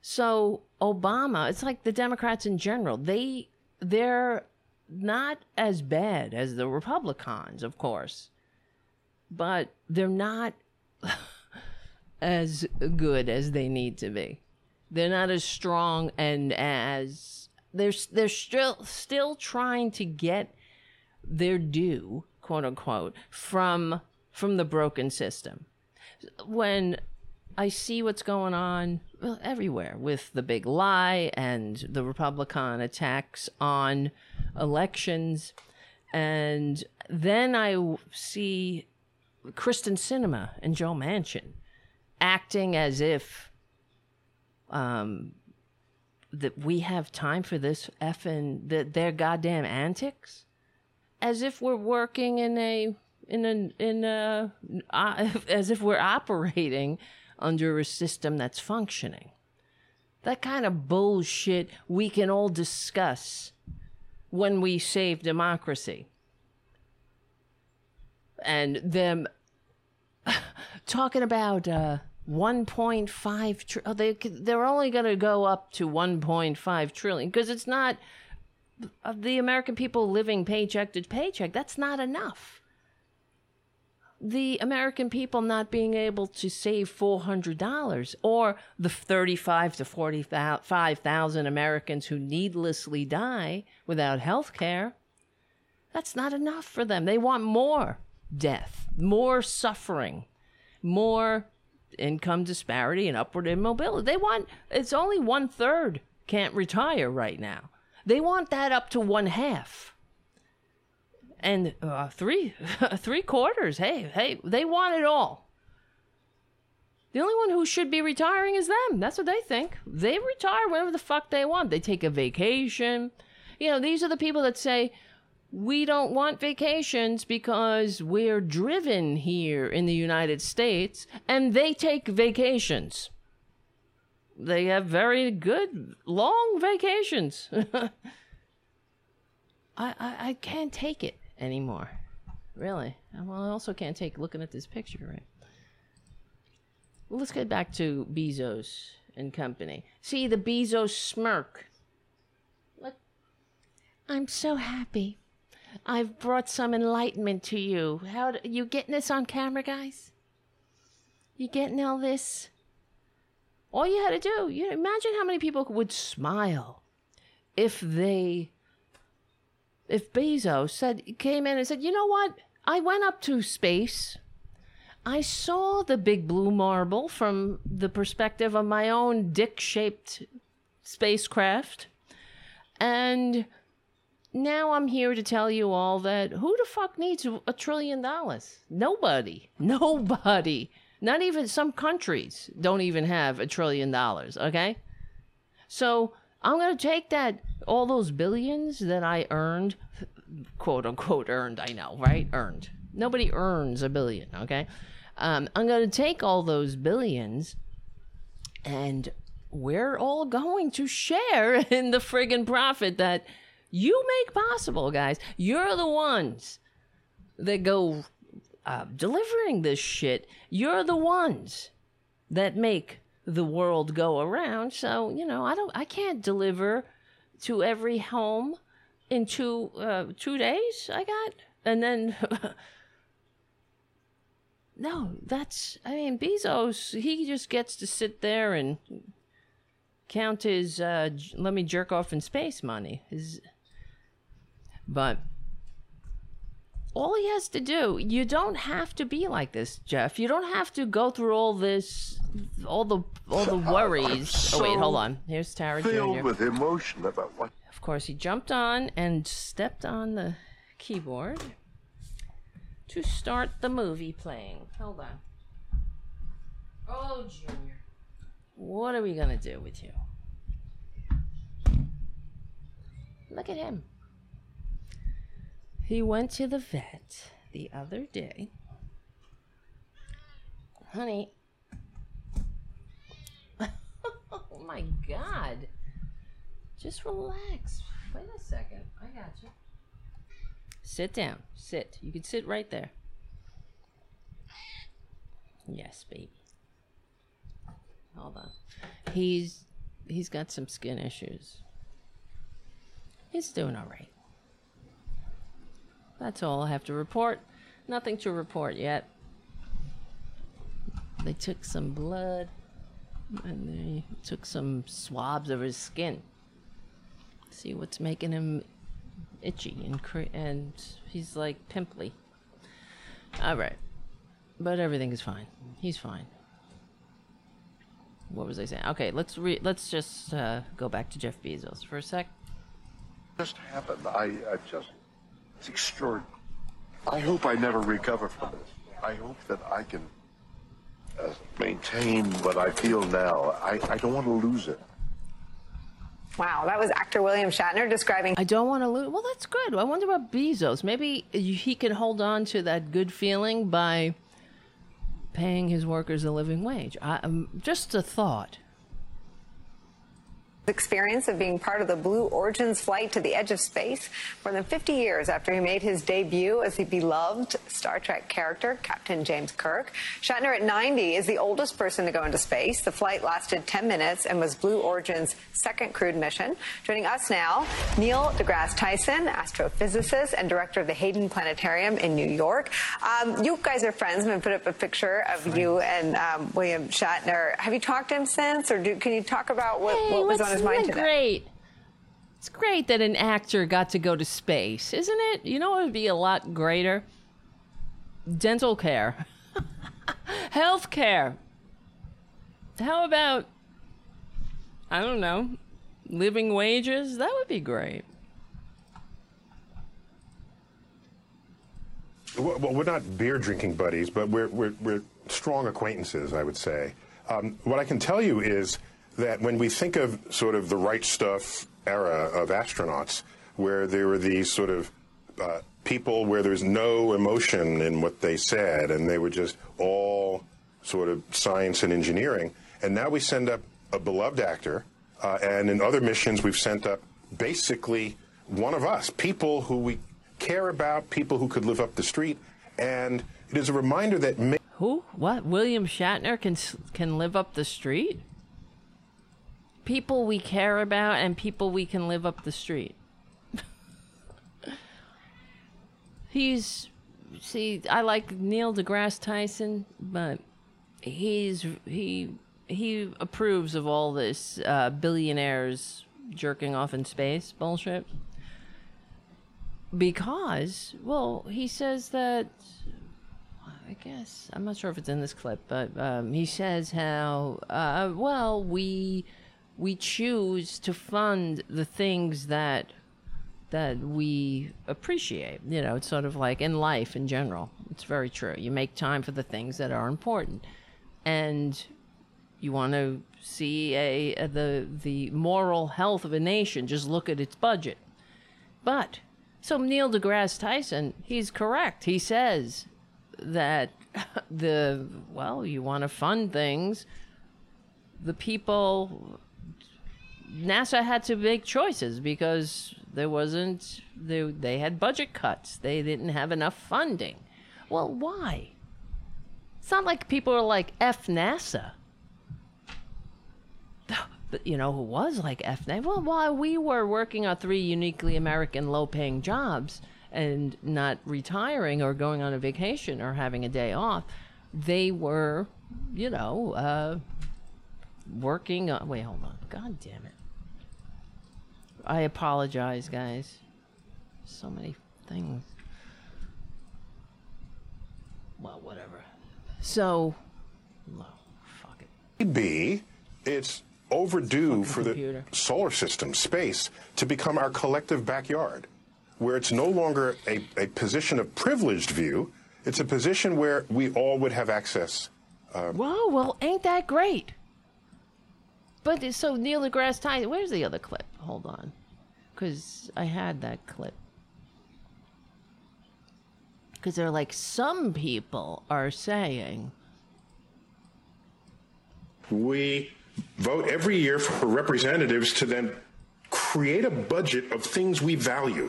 So Obama, it's like the Democrats in general, they're not as bad as the Republicans, of course, but they're not as good as they need to be. They're not as strong and as... They're still trying to get their due, quote unquote, from the broken system. When I see what's going on everywhere with the big lie and the Republican attacks on elections, and then I see Kristen Sinema and Joe Manchin acting as if... that we have time for this effing their goddamn antics, as if we're working as if we're operating under a system that's functioning. That kind of bullshit we can all discuss when we save democracy. And them talking about 1.5 trillion. They're only going to go up to 1.5 trillion because it's not the American people living paycheck to paycheck. That's not enough. The American people not being able to save $400, or the 35 to 45,000 Americans who needlessly die without health care. That's not enough for them. They want more death, more suffering, more income disparity and upward immobility. They want, it's only 1/3 can't retire right now. They want that up to 1/2 and 3/4. Hey, they want it all. The only one who should be retiring is them. That's what they think. They retire whenever the fuck they want. They take a vacation. You know, these are the people that say, we don't want vacations because we're driven here in the United States, and they take vacations. They have very good long vacations. I can't take it anymore. Really. Well, I also can't take looking at this picture, right? Well, let's get back to Bezos and company. See the Bezos smirk. Look. I'm so happy. I've brought some enlightenment to you. How do, you getting this on camera, guys? You getting all this? All you had to do, you imagine how many people would smile if they, if Bezos said, came in and said, you know what? I went up to space. I saw the big blue marble from the perspective of my own dick-shaped spacecraft. And now I'm here to tell you all that who the fuck needs $1 trillion? Nobody. Nobody. Not even some countries don't even have $1 trillion, okay? So I'm going to take that, all those billions that I earned, quote unquote earned, I know, right? Earned. Nobody earns a billion, okay? I'm going to take all those billions and we're all going to share in the friggin' profit that you make possible, guys. You're the ones that go... delivering this shit. You're the ones that make the world go around. So, you know, I can't deliver to every home in two days I got. And then, no, that's, I mean, Bezos, he just gets to sit there and count his, let me jerk off in space money. But all he has to do, you don't have to be like this, Jeff. You don't have to go through all this, all the worries. So oh wait, hold on. Here's Tara Jr. Filled with emotion about what? Of course, he jumped on and stepped on the keyboard to start the movie playing. Hold on. Oh, Junior, what are we gonna do with you? Look at him. He went to the vet the other day. Honey. Oh my God. Just relax. Wait a second. I got you. Sit down. Sit. You can sit right there. Yes, baby. Hold on. He's got some skin issues. He's doing all right. That's all I have to report. Nothing to report yet. They took some blood and they took some swabs of his skin. See what's making him itchy and he's like pimply. All right. But everything is fine. He's fine. What was I saying? Okay, let's just go back to Jeff Bezos for a sec. Just happened. I just... It's extraordinary. I hope I never recover from this. I hope that I can maintain what I feel now. I don't want to lose it. Wow, that was actor William Shatner describing... I don't want to lose... Well, that's good. I wonder about Bezos. Maybe he can hold on to that good feeling by paying his workers a living wage. Just a thought. Experience of being part of the Blue Origin's flight to the edge of space more than 50 years after he made his debut as the beloved Star Trek character, Captain James Kirk. Shatner at 90 is the oldest person to go into space. The flight lasted 10 minutes and was Blue Origin's second crewed mission. Joining us now, Neil deGrasse Tyson, astrophysicist and director of the Hayden Planetarium in New York. You guys are friends. I'm going to put up a picture of you and William Shatner. Have you talked to him since, or can you talk about what was on his mind today? Great. It's great that an actor got to go to space, isn't it? You know what would be a lot greater? Dental care. Health care. How about, I don't know, living wages? That would be great. Well, we're not beer drinking buddies, but we're strong acquaintances, I would say. What I can tell you is that when we think of sort of the Right Stuff era of astronauts, where there were these sort of people where there's no emotion in what they said, and they were just all sort of science and engineering, and now we send up a beloved actor, and in other missions we've sent up basically one of us, people who we care about, people who could live up the street, and it is a reminder that who? What? William Shatner can live up the street? People we care about and people we can live up the street. See, I like Neil deGrasse Tyson, but he approves of all this billionaires jerking off in space bullshit. Because, well, he says that, I guess, I'm not sure if it's in this clip, but he says how, well, we choose to fund the things that we appreciate. You know, it's sort of like in life in general. It's very true. You make time for the things that are important. And you want to see the moral health of a nation, just look at its budget. But, so Neil deGrasse Tyson, he's correct. He says that well, you want to fund things. The people, NASA had to make choices because there wasn't, they had budget cuts. They didn't have enough funding. Well, why? It's not like people are like, F NASA. But you know who was like F NASA? Well, while we were working our 3 uniquely American low-paying jobs and not retiring or going on a vacation or having a day off, they were, you know, working on, wait, hold on. God damn it. I apologize, guys. So many things. Well, whatever. So, no, fuck it. Maybe it's overdue for the solar system, space, to become our collective backyard, where it's no longer a position of privileged view. It's a position where we all would have access. Whoa, well, ain't that great? But so Neil deGrasse Tyson, where's the other clip? Hold on, because I had that clip. Because they're like, some people are saying, we vote every year for representatives to then create a budget of things we value.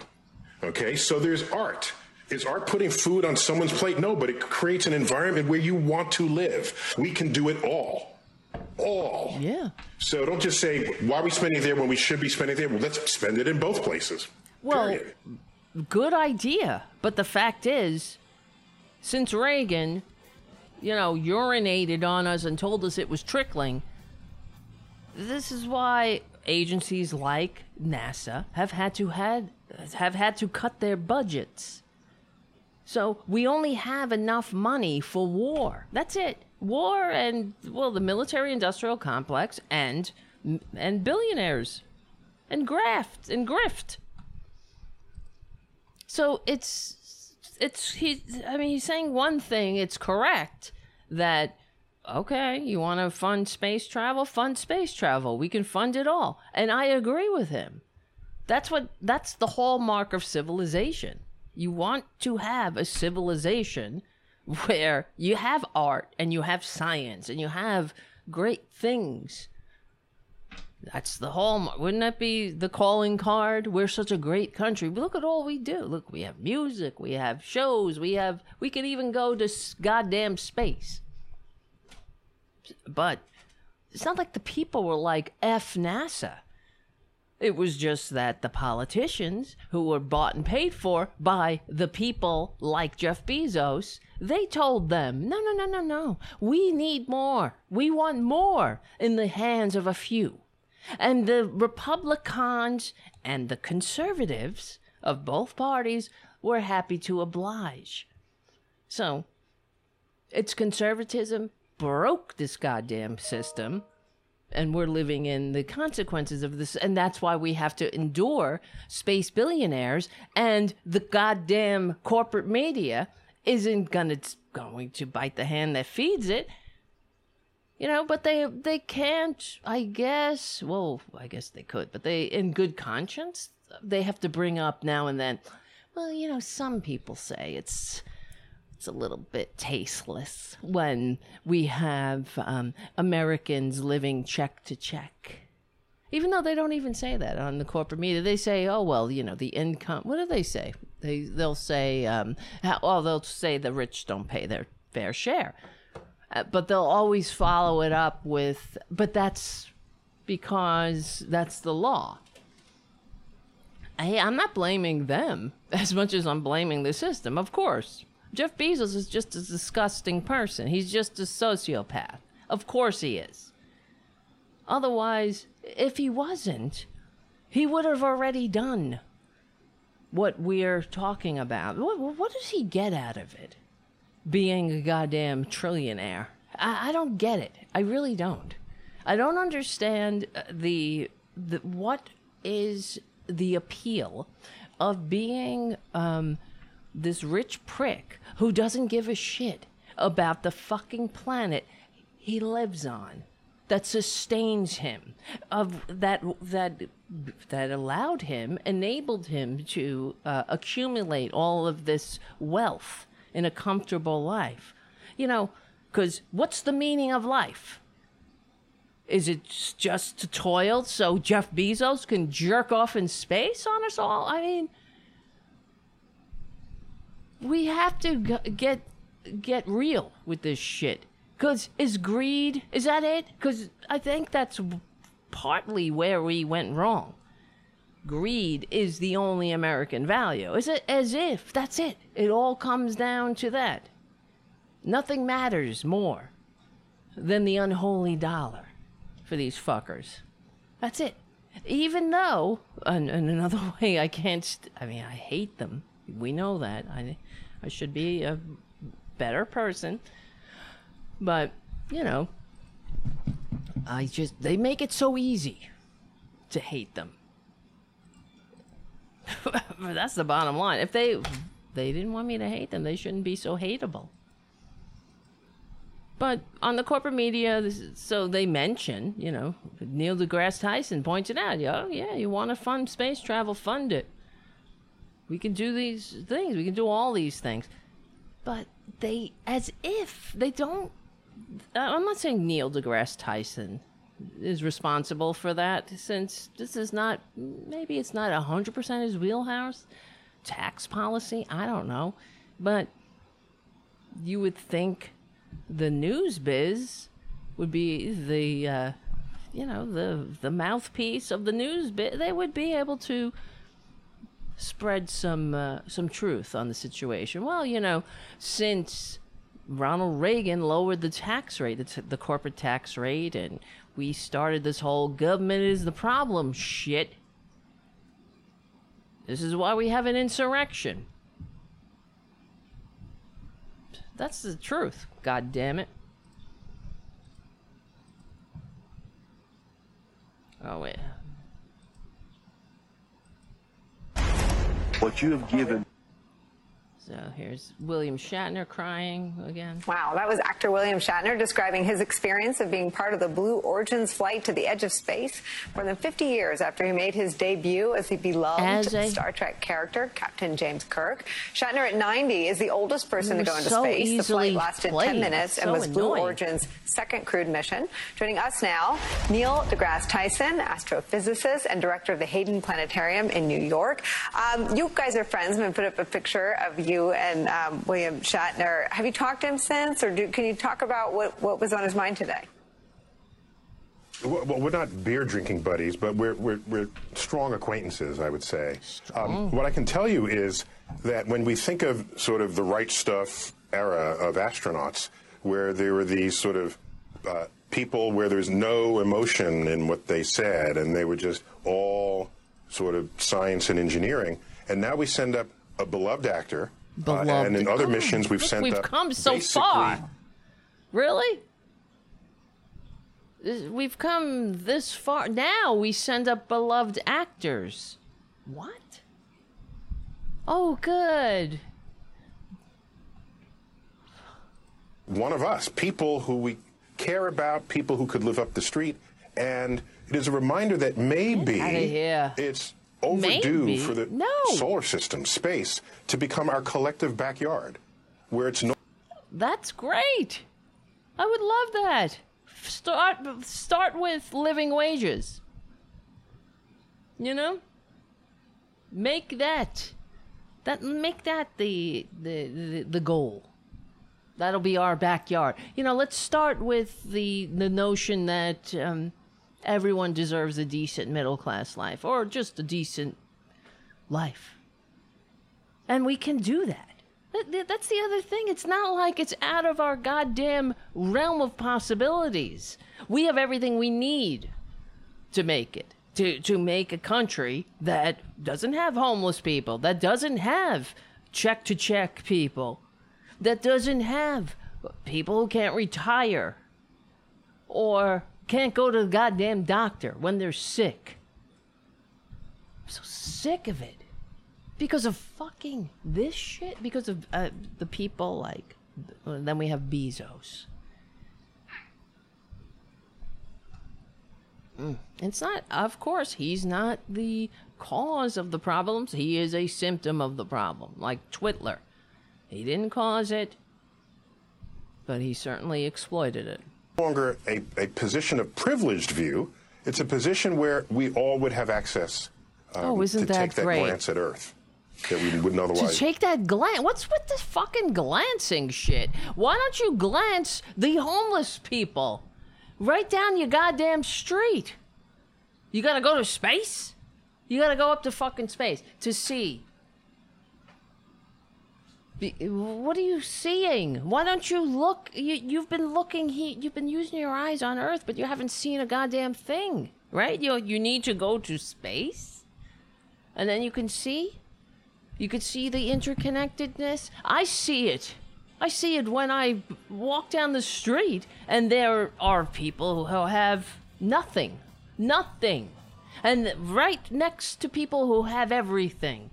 Okay, so there's art. Is art putting food on someone's plate? No, but it creates an environment where you want to live. We can do it all. All. Yeah. So don't just say, why are we spending there when we should be spending there? Well, let's spend it in both places. Well, period. Good idea. But the fact is, since Reagan, you know, urinated on us and told us it was trickling, this is why agencies like NASA have had to cut their budgets. So we only have enough money for war. That's it. War and, well, the military-industrial complex and billionaires and grift. So he's saying one thing. It's correct that, okay, you want to fund space travel? Fund space travel. We can fund it all. And I agree with him. That's the hallmark of civilization. You want to have a civilization where you have art and you have science and you have great things. That's the hallmark. Wouldn't that be the calling card? We're such a great country. Look at all we do. Look, we have music, we have shows, we can even go to goddamn space. But it's not like the people were like, F NASA. It was just that the politicians who were bought and paid for by the people like Jeff Bezos, they told them, no, no, no, no, no. We need more. We want more in the hands of a few. And the Republicans and the conservatives of both parties were happy to oblige. So it's conservatism broke this goddamn system. And we're living in the consequences of this. And that's why we have to endure space billionaires and the goddamn corporate media isn't going to bite the hand that feeds it. You know, but they can't, I guess. Well, I guess they could. But they, in good conscience, they have to bring up now and then, well, you know, some people say it's it's a little bit tasteless when we have Americans living check to check. Even though they don't even say that on the corporate media. They say, oh, well, you know, the income. What do they say? They'll say, they'll say the rich don't pay their fair share. But they'll always follow it up with, but that's because that's the law. I'm not blaming them as much as I'm blaming the system, of course. Jeff Bezos is just a disgusting person. He's just a sociopath. Of course he is. Otherwise, if he wasn't, he would have already done what we're talking about. What does he get out of it? Being a goddamn trillionaire. I don't get it. I really don't. I don't understand the what is the appeal of being this rich prick who doesn't give a shit about the fucking planet he lives on, that sustains him, of that allowed him, enabled him to accumulate all of this wealth in a comfortable life. You know, because what's the meaning of life? Is it just to toil so Jeff Bezos can jerk off in space on us all? I mean, we have to get real with this shit. Because is greed, is that it? Because I think that's partly where we went wrong. Greed is the only American value. Is it as if that's it? It all comes down to that. Nothing matters more than the unholy dollar for these fuckers. That's it. Even though, and another way I can't, I hate them. We know that. I should be a better person. But, you know, they make it so easy to hate them. That's the bottom line. If they didn't want me to hate them, they shouldn't be so hateable. But on the corporate media, so they mention, you know, Neil deGrasse Tyson pointed out, oh, yeah, you want to fund space travel, fund it. We can do these things. We can do all these things. But they, as if they don't, I'm not saying Neil deGrasse Tyson is responsible for that, since this is not, maybe it's not 100% his wheelhouse, tax policy, I don't know. But you would think the news biz would be the, you know, the mouthpiece of the news biz. They would be able to spread some truth on the situation. Well, you know, since Ronald Reagan lowered the tax rate, the corporate tax rate, and we started this whole government is the problem shit. This is why we have an insurrection. That's the truth, god damn it. Oh wait. What you have given. So here's William Shatner crying again. Wow, that was actor William Shatner describing his experience of being part of the Blue Origin's flight to the edge of space more than 50 years after he made his debut as the beloved Star Trek character, Captain James Kirk. Shatner at 90 is the oldest person to go into space. The flight lasted 10 minutes and was Blue Origin's second crewed mission. Joining us now, Neil deGrasse Tyson, astrophysicist and director of the Hayden Planetarium in New York. You guys are friends. I'm going to put up a picture of you and William Shatner. Have you talked to him since, or can you talk about what was on his mind today? Well, we're not beer drinking buddies, but we're strong acquaintances, I would say. What I can tell you is that when we think of sort of the Right Stuff era of astronauts, where there were these sort of people where there's no emotion in what they said, and they were just all sort of science and engineering, and now we send up a beloved actor, and in other missions we've sent up. We've come so far. Really? We've come this far. Now we send up beloved actors. What? Oh, good. One of us, people who we care about, people who could live up the street, and it is a reminder that maybe it's overdue for the solar system, space, to become our collective backyard, where it's no That's great. I would love that. Start with living wages. You know? Make that the goal. That'll be our backyard. You know, let's start with the notion that everyone deserves a decent middle-class life, or just a decent life. And we can do that. That's the other thing. It's not like it's out of our goddamn realm of possibilities. We have everything we need to make it, to make a country that doesn't have homeless people, that doesn't have check-to-check people, that doesn't have people who can't retire or can't go to the goddamn doctor when they're sick. I'm so sick of it. Because of fucking this shit. Because of the people like... Then we have Bezos. It's not... Of course, he's not the cause of the problems. He is a symptom of the problem. Like Twitter. He didn't cause it. But he certainly exploited it. No longer a position of privileged view. It's a position where we all would have access to take that glance at Earth. That we wouldn't otherwise. To take that glance. What's with this fucking glancing shit? Why don't you glance the homeless people right down your goddamn street? You gotta go to space? You gotta go up to fucking space to see. What are you seeing? Why don't you look? You've been looking here. You've been using your eyes on Earth, but you haven't seen a goddamn thing, right? You need to go to space, and then you can see. You could see the interconnectedness. I see it. I see it when I walk down the street, and there are people who have nothing. Nothing. And right next to people who have everything.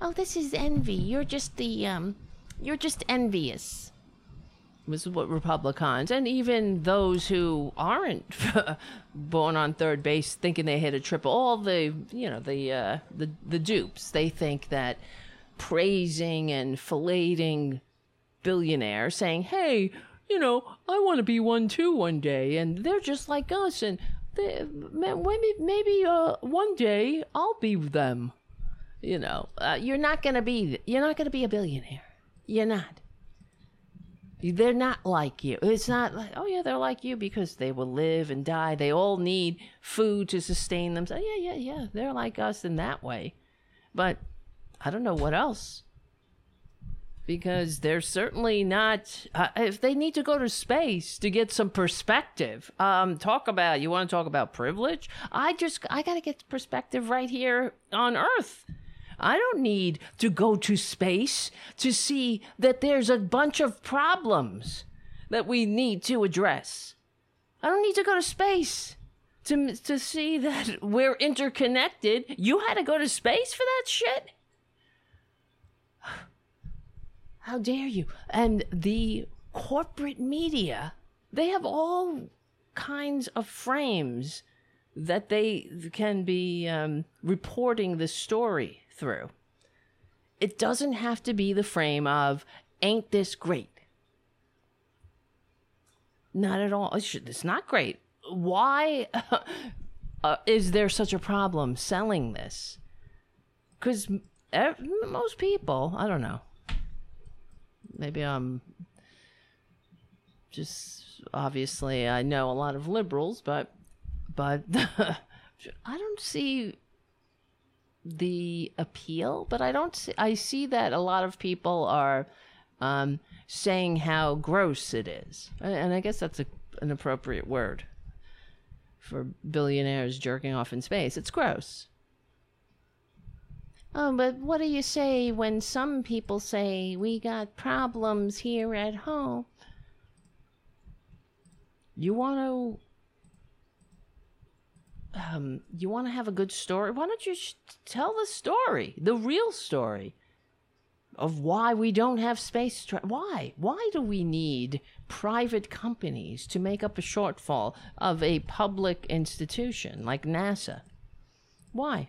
Oh, this is envy. You're just envious. This is what Republicans, and even those who aren't born on third base thinking they hit a triple, all the, you know, the dupes, they think that praising and filleting billionaires, saying, hey, you know, I want to be one too one day, and they're just like us, and they, maybe one day I'll be them. You know, you're not gonna be a billionaire. You're not. They're not like you. It's not like, oh yeah, they're like you because they will live and die. They all need food to sustain themselves. Yeah. They're like us in that way. But I don't know what else. Because they're certainly not, if they need to go to space to get some perspective, you want to talk about privilege? I got to get perspective right here on Earth. I don't need to go to space to see that there's a bunch of problems that we need to address. I don't need to go to space to see that we're interconnected. You had to go to space for that shit? How dare you? And the corporate media, they have all kinds of frames that they can be reporting the story through. It doesn't have to be the frame of ain't this great. Not at all. It's not great. Why is there such a problem selling this? Because most people, I don't know. Maybe I'm just, obviously I know a lot of liberals, but I don't see the appeal, but I see that a lot of people are saying how gross it is, and I guess that's an appropriate word for billionaires jerking off in space. It's gross. Oh, but what do you say when some people say we got problems here at home? You want to have a good story? Why don't you tell the story, the real story of why we don't have space? Why do we need private companies to make up a shortfall of a public institution like NASA? Why?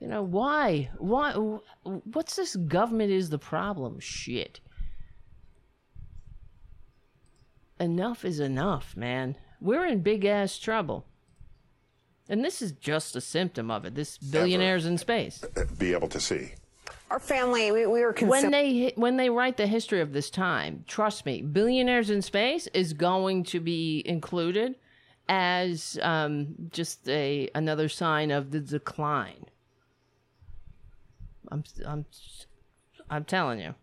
You know, why? What's this government is the problem shit? Enough is enough, man. We're in big-ass trouble. And this is just a symptom of it. This billionaires in space. Be able to see. Our family, we were concerned. When they write the history of this time, trust me, billionaires in space is going to be included as just another sign of the decline. I'm telling you,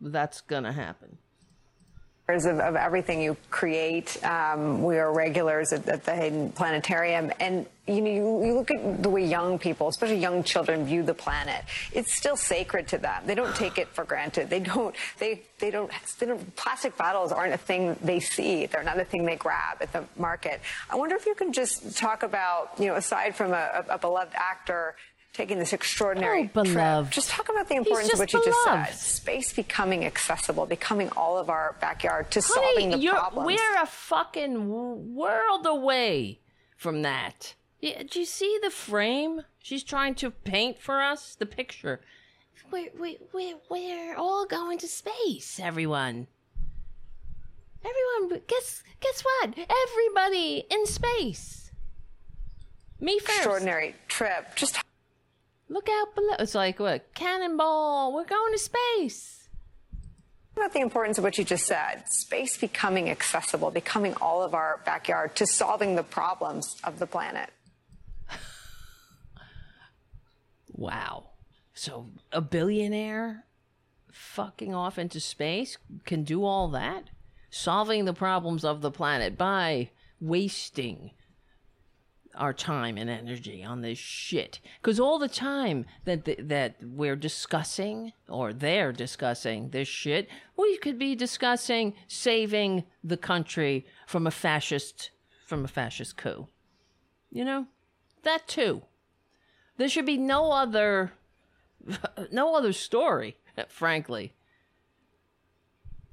that's gonna happen. Of everything you create, we are regulars at the Hayden Planetarium, and you know, you look at the way young people, especially young children, view the planet. It's still sacred to them. They don't take it for granted. They don't. Plastic bottles aren't a thing they see. They're not a thing they grab at the market. I wonder if you can just talk about, you know, aside from a beloved actor taking this extraordinary trip. Just talk about the importance of what you just said. Space becoming accessible, becoming all of our backyard, to solving the problems. We're a fucking world away from that. Yeah, do you see the frame she's trying to paint for us? The picture. We're all going to space, everyone. Everyone, guess what? Everybody in space. Me first. Extraordinary trip. Just... look out below. It's like, what? Cannonball. We're going to space. What about the importance of what you just said? Space becoming accessible, becoming all of our backyard, to solving the problems of the planet. Wow. So a billionaire fucking off into space can do all that? Solving the problems of the planet by wasting our time and energy on this shit. Because all the time that we're discussing, or they're discussing this shit, we could be discussing saving the country from a fascist coup. You know, that too. There should be no other story, frankly.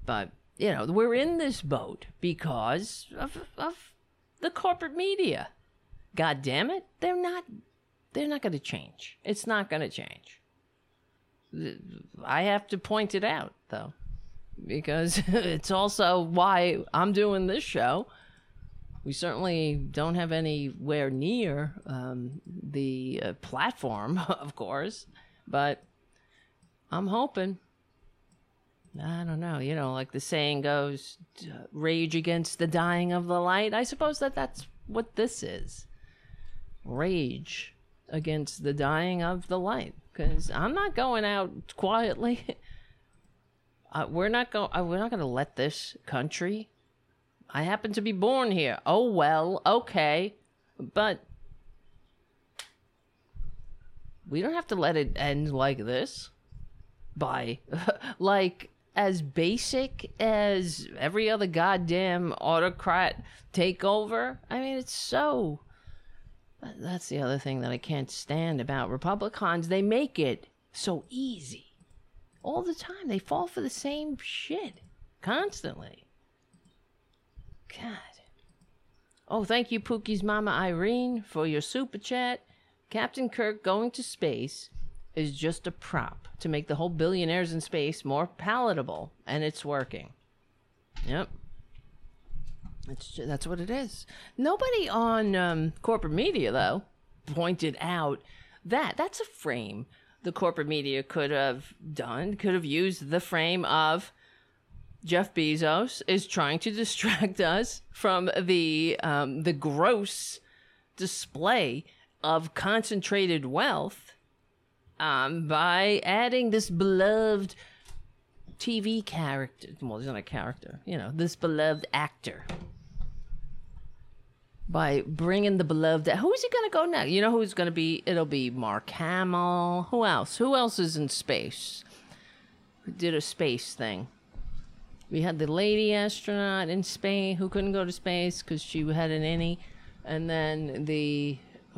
But you know, we're in this boat because of the corporate media. God damn it, they're not going to change. It's not going to change. I have to point it out, though, because it's also why I'm doing this show. We certainly don't have anywhere near the platform, of course, but I'm hoping. I don't know, you know, like the saying goes, rage against the dying of the light. I suppose that's what this is. Rage against the dying of the light, because I'm not going out quietly. We're not going to let this country. I happen to be born here. Oh well, okay, but we don't have to let it end like this. By like as basic as every other goddamn autocrat takeover. I mean, it's so. That's the other thing that I can't stand about Republicans. They make it so easy. All the time. They fall for the same shit. Constantly. God. Oh, thank you, Pookie's Mama Irene, for your super chat. Captain Kirk going to space is just a prop to make the whole billionaires in space more palatable. And it's working. Yep. That's what it is. Nobody on corporate media, though, pointed out that that's a frame the corporate media could have done, could have used the frame of Jeff Bezos is trying to distract us from the gross display of concentrated wealth by adding this beloved TV character. Well, he's not a character. You know, this beloved actor. By bringing the beloved, who is he going to go next? You know who's going to be? It'll be Mark Hamill. Who else? Who else is in space? Who did a space thing? We had the lady astronaut in space who couldn't go to space because she had an innie, and then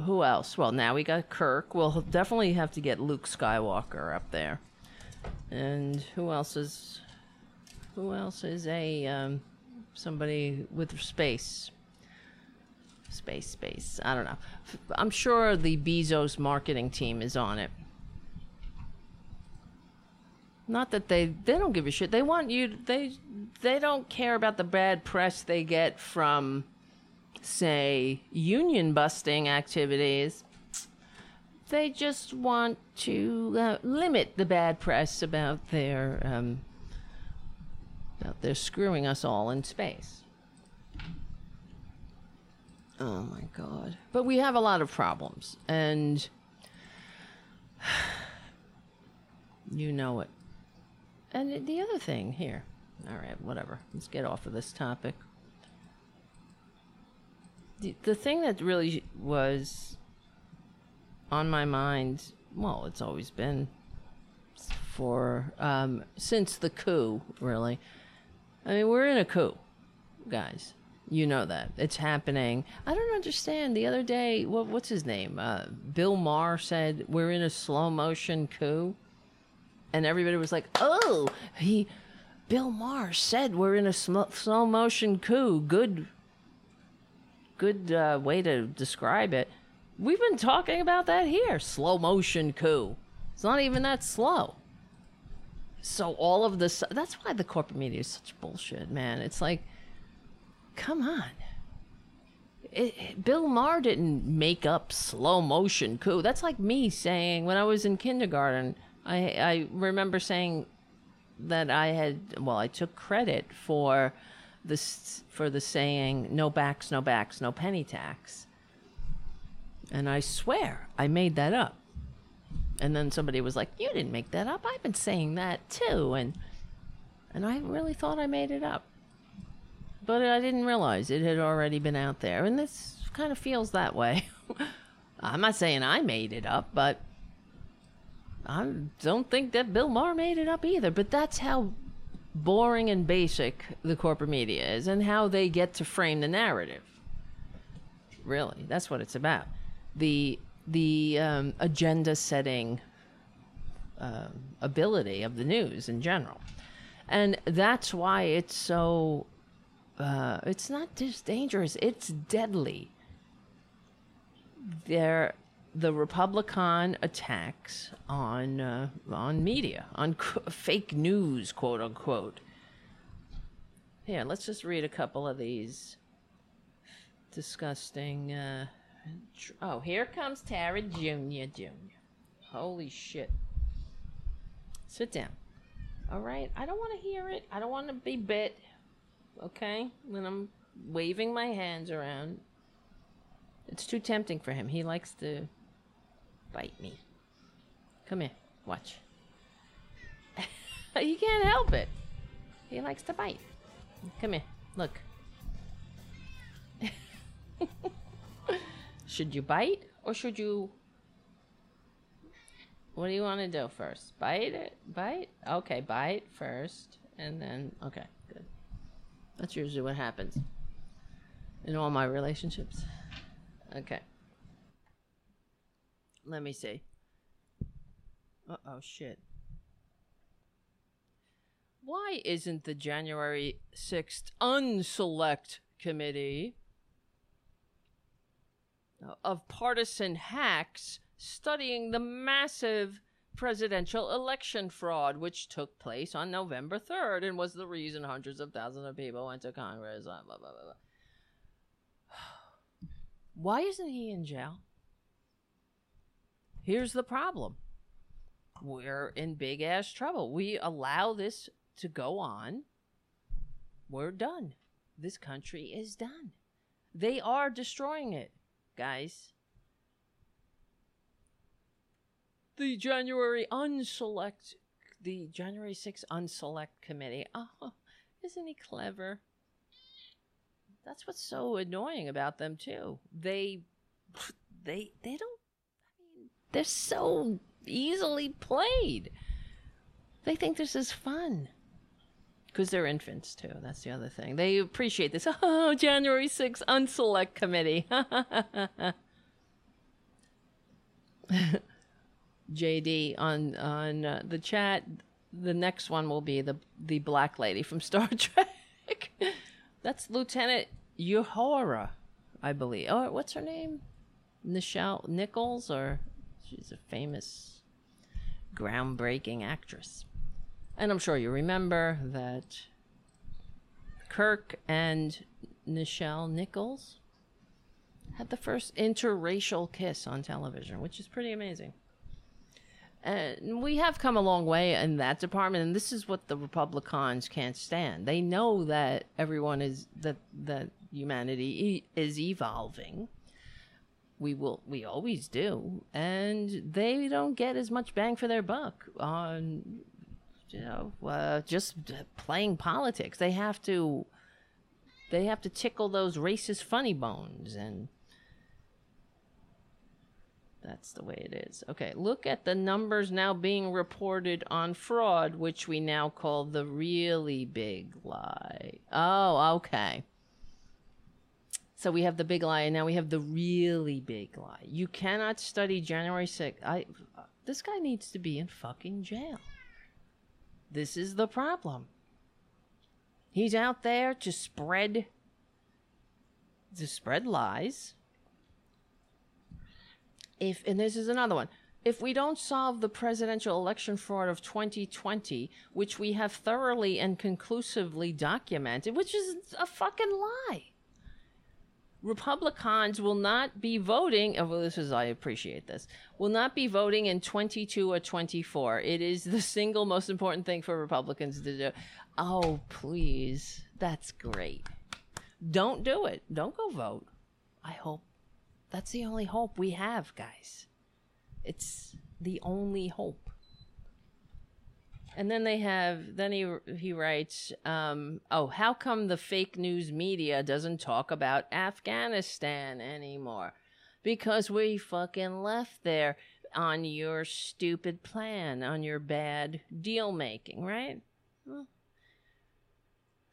who else? Well, now we got Kirk. We'll definitely have to get Luke Skywalker up there, and who else is a somebody with space? space. I don't know. I'm sure the Bezos marketing team is on it. Not that they don't give a shit. They want you, they don't care about the bad press they get from, say, union busting activities. They just want to limit the bad press about their screwing us all in space. Oh my God. But we have a lot of problems, and you know it. And the other thing here, all right, whatever, let's get off of this topic. The thing that really was on my mind, well, it's always been for, since the coup, really. I mean, we're in a coup, guys. You know that. It's happening. I don't understand. The other day, what's his name? Bill Maher said, we're in a slow motion coup. And everybody was like, oh, Bill Maher said we're in a slow motion coup. Good way to describe it. We've been talking about that here. Slow motion coup. It's not even that slow. So all of this, that's why the corporate media is such bullshit, man. It's like, come on. Bill Maher didn't make up slow motion coup. That's like me saying, when I was in kindergarten, I remember saying that I took credit for the saying, no backs, no backs, no penny tax. And I swear I made that up. And then somebody was like, you didn't make that up. I've been saying that too. And I really thought I made it up. But I didn't realize it had already been out there. And this kind of feels that way. I'm not saying I made it up, but I don't think that Bill Maher made it up either. But that's how boring and basic the corporate media is, and how they get to frame the narrative. Really, that's what it's about. The agenda setting ability of the news in general. And that's why it's so... it's not just dangerous, it's deadly. The Republican attacks on media, on fake news, quote unquote. Here, let's just read a couple of these disgusting... oh, here comes Tara Jr. Holy shit. Sit down. All right, I don't want to hear it. I don't want to be bit. Okay, when I'm waving my hands around, it's too tempting for him. He likes to bite me. Come here, watch. He can't help it. He likes to bite. Come here, look. Should you bite, or should you... What do you want to do first? Bite it? Bite? Okay, bite first, and then... Okay, good. That's usually what happens in all my relationships. Okay. Let me see. Uh-oh, shit. Why isn't the January 6th Unselect Committee of partisan hacks studying the massive presidential election fraud which took place on November 3rd and was the reason hundreds of thousands of people went to Congress, blah, blah, blah, blah. Why isn't he in jail? Here's the problem. We're in big ass trouble. We allow this to go on. We're done. This country is done. They are destroying it, guys. The January 6th Unselect Committee. Oh, isn't he clever? That's what's so annoying about them too. They don't, I mean, they're so easily played. They think this is fun. Because they're infants too, that's the other thing. They appreciate this. Oh, January 6th Unselect Committee. JD on the chat. The next one will be the black lady from Star Trek. That's Lieutenant Uhura. I believe. Oh, what's her name? Nichelle Nichols, or she's a famous groundbreaking actress. And I'm sure you remember that Kirk and Nichelle Nichols had the first interracial kiss on television, which is pretty amazing. And we have come a long way in that department, and this is what the Republicans can't stand. They know that everyone is, that humanity is evolving. We always do, and they don't get as much bang for their buck on, you know, just playing politics. They have to tickle those racist funny bones, and that's the way it is. Okay, look at the numbers now being reported on fraud, which we now call the really big lie. Oh, okay. So we have the big lie, and now we have the really big lie. You cannot study January 6th. This guy needs to be in fucking jail. This is the problem. He's out there to spread lies. And this is another one. If we don't solve the presidential election fraud of 2020, which we have thoroughly and conclusively documented, which is a fucking lie, Republicans will not be voting. Oh, well, I appreciate this. Will not be voting in 22 or 24. It is the single most important thing for Republicans to do. Oh, please. That's great. Don't do it. Don't go vote. I hope. That's the only hope we have, guys. It's the only hope. And then he writes, how come the fake news media doesn't talk about Afghanistan anymore? Because we fucking left there on your stupid plan, on your bad deal making, right? Well,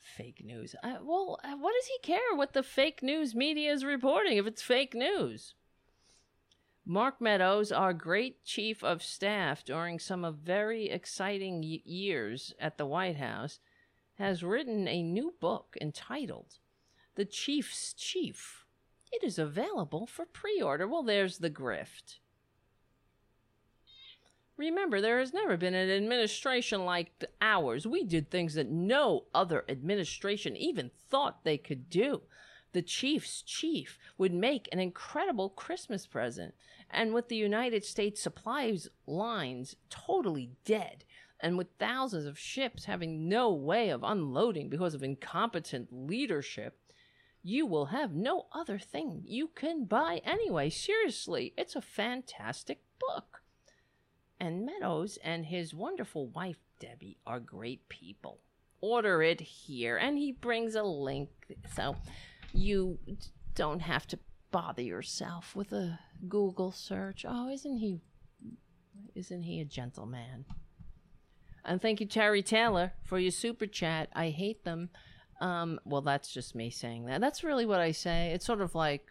fake news. What does he care what the fake news media is reporting if it's fake news? Mark Meadows, our great chief of staff during some of very exciting years at the White House, has written a new book entitled The Chief's Chief. It is available for pre-order. Well, there's the grift. Remember, there has never been an administration like ours. We did things that no other administration even thought they could do. The Chief's Chief would make an incredible Christmas present. And with the United States supply lines totally dead, and with thousands of ships having no way of unloading because of incompetent leadership, you will have no other thing you can buy anyway. Seriously, it's a fantastic book. And Meadows and his wonderful wife, Debbie, are great people. Order it here. And he brings a link. So you don't have to bother yourself with a Google search. Oh, isn't he a gentleman? And thank you, Terry Taylor, for your super chat. I hate them. Well, that's just me saying that. That's really what I say. It's sort of like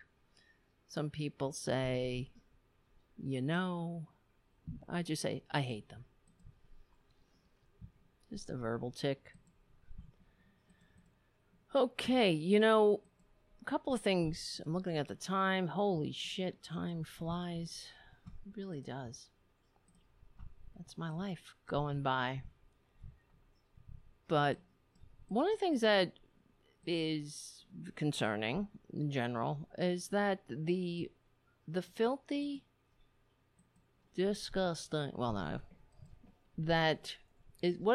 some people say, you know, I just say, I hate them. Just a verbal tick. Okay, you know, a couple of things. I'm looking at the time. Holy shit, time flies. It really does. That's my life going by. But one of the things that is concerning in general is that the filthy, disgusting, what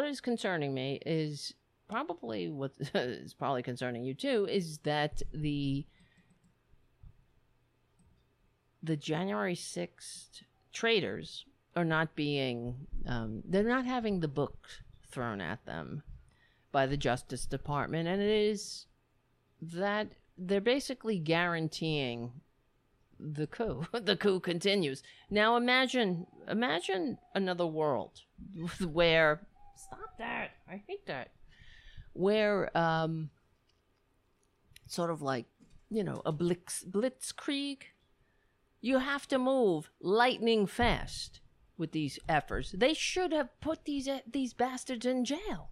is concerning me is probably what is probably concerning you too, is that the January 6th traitors are not being, they're not having the book thrown at them by the Justice Department. And it is that they're basically guaranteeing the coup. The coup continues. Now imagine another world where, stop that, I hate that, where sort of like, you know, a blitzkrieg. You have to move lightning fast with these efforts. They should have put these bastards in jail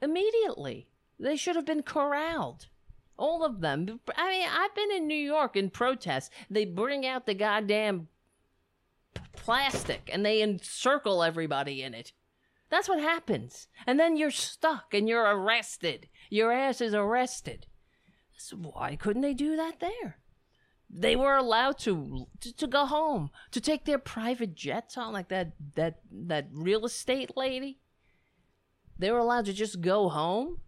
immediately. They should have been corralled All of them. I mean, I've been in New York in protests. They bring out the goddamn plastic and they encircle everybody in it. That's what happens. And then you're stuck and you're arrested. Your ass is arrested. So why couldn't they do that there? They were allowed to go home, to take their private jets on, like that real estate lady. They were allowed to just go home.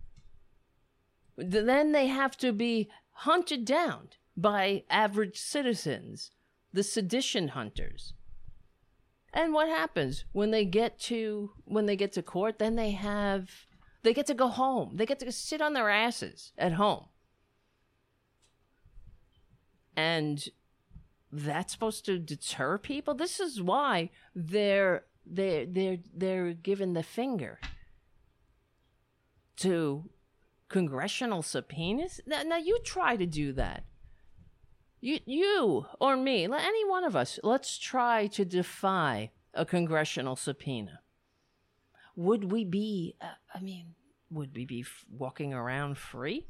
Then they have to be hunted down by average citizens, the sedition hunters. And what happens when they get to court? Then they get to go home. They get to sit on their asses at home. And that's supposed to deter people? This is why they're given the finger to congressional subpoenas. Now you try to do that. You or me, any one of us, let's try to defy a congressional subpoena. Would we be, walking around free?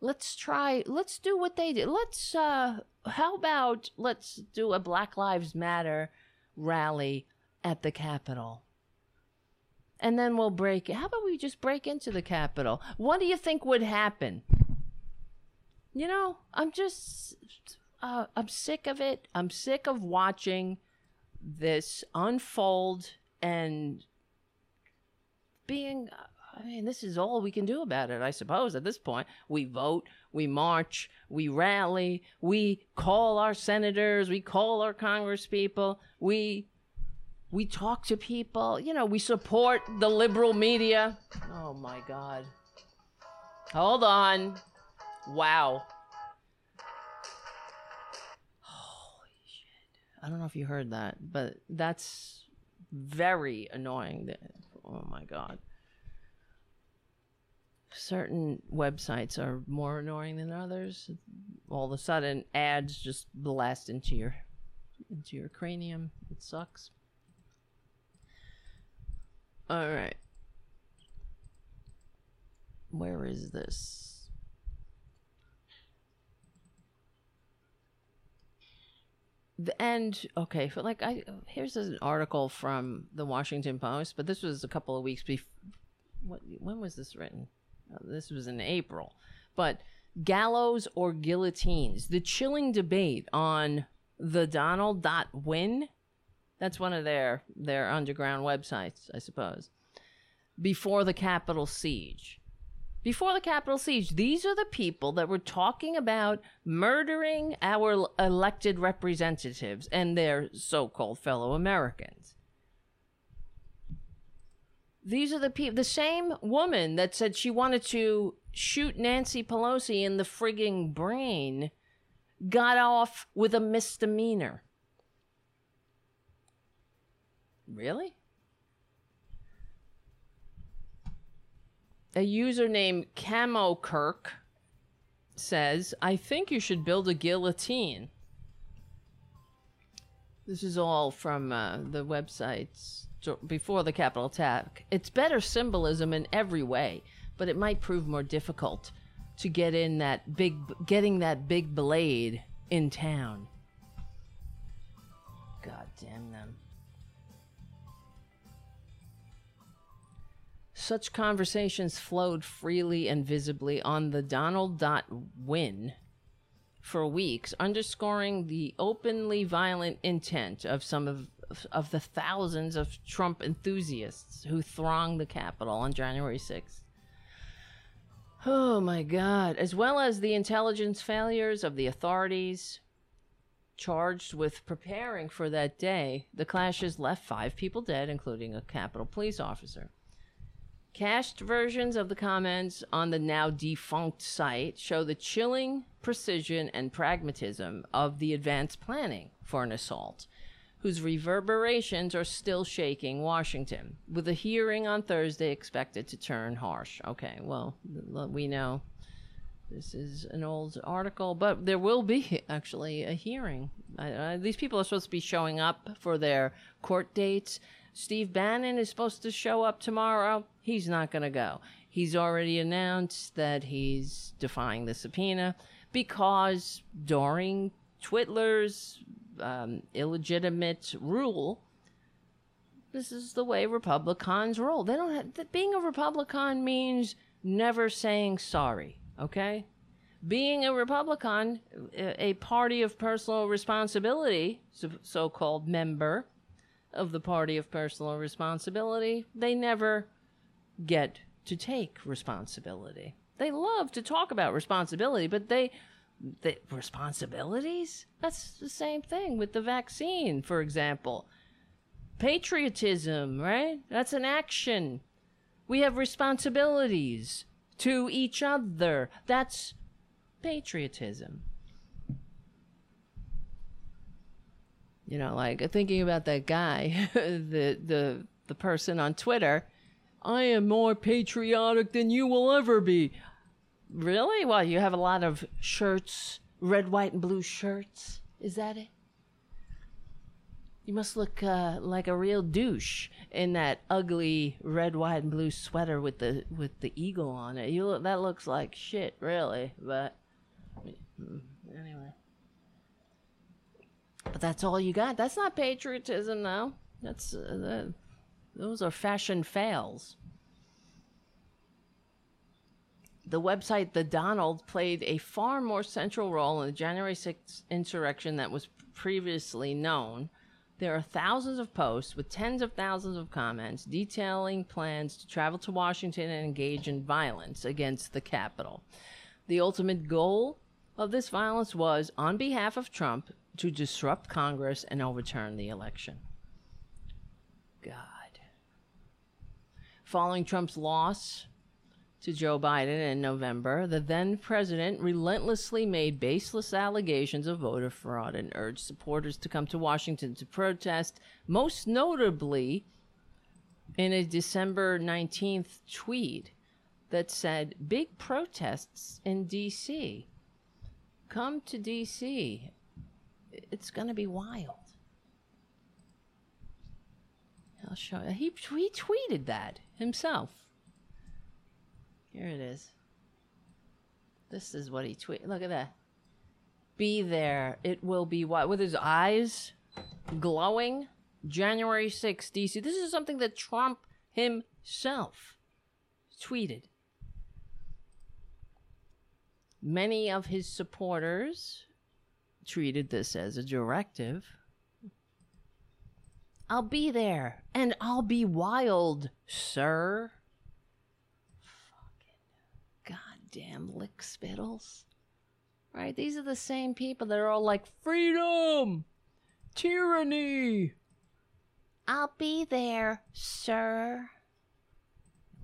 Let's do what they did. Let's do a Black Lives Matter rally at the Capitol. And then we'll break it. How about we just break into the Capitol? What do you think would happen? You know, I'm sick of it. I'm sick of watching this unfold and being... this is all we can do about it, I suppose, at this point. We vote, we march, we rally, we call our senators, we call our congresspeople, we talk to people. You know, we support the liberal media. Oh, my God. Hold on. Wow. Holy shit. I don't know if you heard that, but that's very annoying. Oh, my God. Certain websites are more annoying than others. All of a sudden, ads just blast into your cranium. It sucks. All right. Where is this? Here's an article from the Washington Post, but this was a couple of weeks before. When was this written? This was in April, but gallows or guillotines, the chilling debate on the Donald.win. That's one of their underground websites, I suppose. Before the Capitol siege. Before the Capitol siege, these are the people that were talking about murdering our elected representatives and their so-called fellow Americans. These are the people, the same woman that said she wanted to shoot Nancy Pelosi in the frigging brain got off with a misdemeanor. Really? A user named Camo Kirk says, I think you should build a guillotine. This is all from the websites. Before the Capitol attack, it's better symbolism in every way, but it might prove more difficult to get in that big blade in town. God damn them. Such conversations flowed freely and visibly on the Donald.win for weeks, underscoring the openly violent intent of some of the thousands of Trump enthusiasts who thronged the Capitol on January 6th. Oh, my God. As well as the intelligence failures of the authorities charged with preparing for that day, the clashes left 5 people dead, including a Capitol police officer. Cached versions of the comments on the now-defunct site show the chilling precision and pragmatism of the advanced planning for an assault, whose reverberations are still shaking Washington, with a hearing on Thursday expected to turn harsh. Okay, well, we know this is an old article, but there will be actually a hearing. These people are supposed to be showing up for their court dates. Steve Bannon is supposed to show up tomorrow. He's not going to go. He's already announced that he's defying the subpoena because during Twitler's illegitimate rule, this is the way Republicans roll. They don't have, being a Republican means never saying sorry, okay? Being a Republican, a party of personal responsibility, so-called member of the party of personal responsibility, they never get to take responsibility. They love to talk about responsibility, but they responsibilities? That's the same thing with the vaccine, for example. Patriotism, right? That's an action. We have responsibilities to each other. That's patriotism. You know, like thinking about that guy, the person on Twitter, I am more patriotic than you will ever be. Really? Well, you have a lot of shirts, red, white, and blue shirts. Is that it? You must look like a real douche in that ugly red, white, and blue sweater with the eagle on it. You look, that looks like shit, really. But anyway, but that's all you got. That's not patriotism, though. That's those are fashion fails. The website The Donald played a far more central role in the January 6th insurrection than was previously known. There are thousands of posts with tens of thousands of comments detailing plans to travel to Washington and engage in violence against the Capitol. The ultimate goal of this violence was, on behalf of Trump, to disrupt Congress and overturn the election. God. Following Trump's loss to Joe Biden in November, the then president relentlessly made baseless allegations of voter fraud and urged supporters to come to Washington to protest, most notably in a December 19th tweet that said, "Big protests in D.C. Come to D.C. It's going to be wild." I'll show you. He tweeted that himself. Here it is. This is what he tweeted. Look at that. Be there. It will be what? With his eyes glowing. January 6th, D.C. This is something that Trump himself tweeted. Many of his supporters treated this as a directive. I'll be there, and I'll be wild, sir. Damn lick spittles, right? These are the same people that are all like, freedom, tyranny. I'll be there, sir.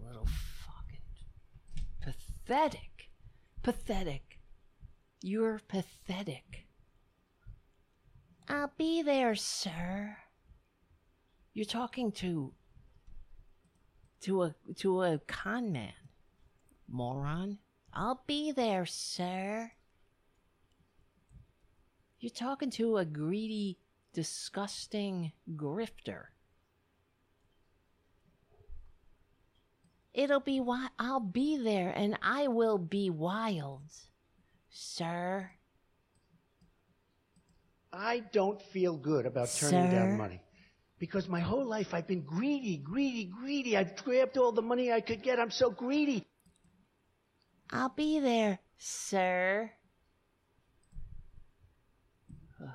Little fucking pathetic. Pathetic. You're pathetic. I'll be there, sir. You're talking to a con man, moron. I'll be there, sir. You're talking to a greedy, disgusting grifter. It'll be wild. I'll be there, and I will be wild, sir. I don't feel good about turning down money. Because my whole life I've been greedy, greedy, greedy. I've grabbed all the money I could get. I'm so greedy. I'll be there, sir. Ugh.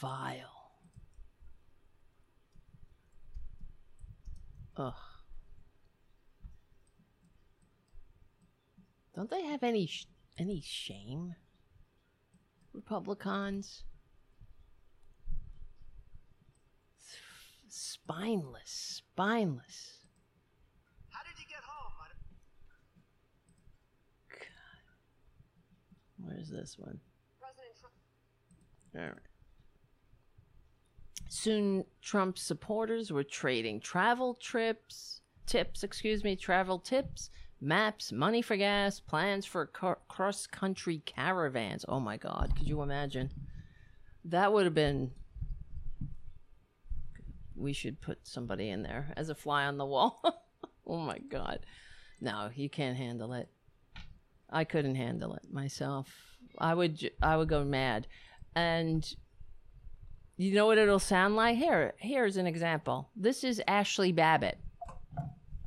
Vile. Ugh. Don't they have any shame, Republicans? Spineless, spineless. Where's this one? All right. Soon, Trump supporters were trading travel tips, maps, money for gas, plans for cross-country caravans. Oh my God! Could you imagine? That would have been. We should put somebody in there as a fly on the wall. Oh my God. No, you can't handle it. I couldn't handle it myself. I would go mad. And you know what it'll sound like? Here's an example. This is Ashley Babbitt.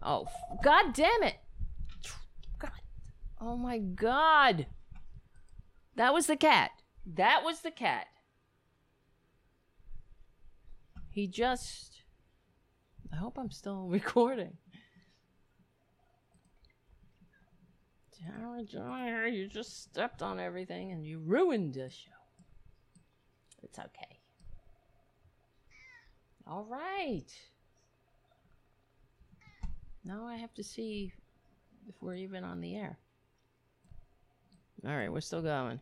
Oh, God damn it. God. Oh my God. That was the cat. That was the cat. He just... I hope I'm still recording. Tara Joyner, you just stepped on everything and you ruined the show. It's okay. All right. Now I have to see if we're even on the air. All right, we're still going.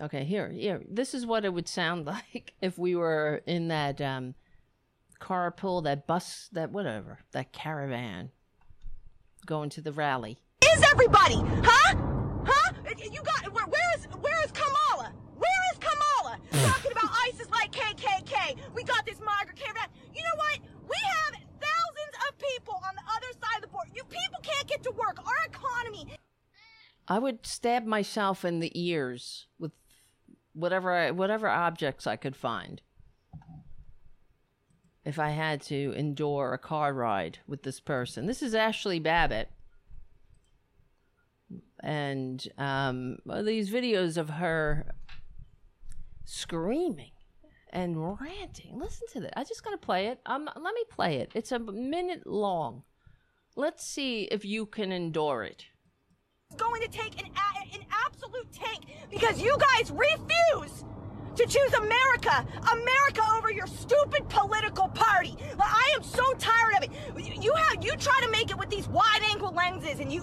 Okay, here. This is what it would sound like if we were in that carpool, that bus, that whatever, that caravan going to the rally. Is everybody? Huh? Huh? You got where is Kamala? Where is Kamala? Talking about ISIS like KKK. We got this migrant caravan. You know what? We have thousands of people on the other side of the border. You people can't get to work. Our economy. I would stab myself in the ears with whatever objects I could find if I had to endure a car ride with this person. This is Ashley Babbitt. And these videos of her screaming and ranting. Listen to that. I just got to play it. Let me play it. It's a minute long. Let's see if you can endure it. Going to take an absolute tank because you guys refuse to choose America over your stupid political party. I am so tired of it. You try to make it with these wide angle lenses, and you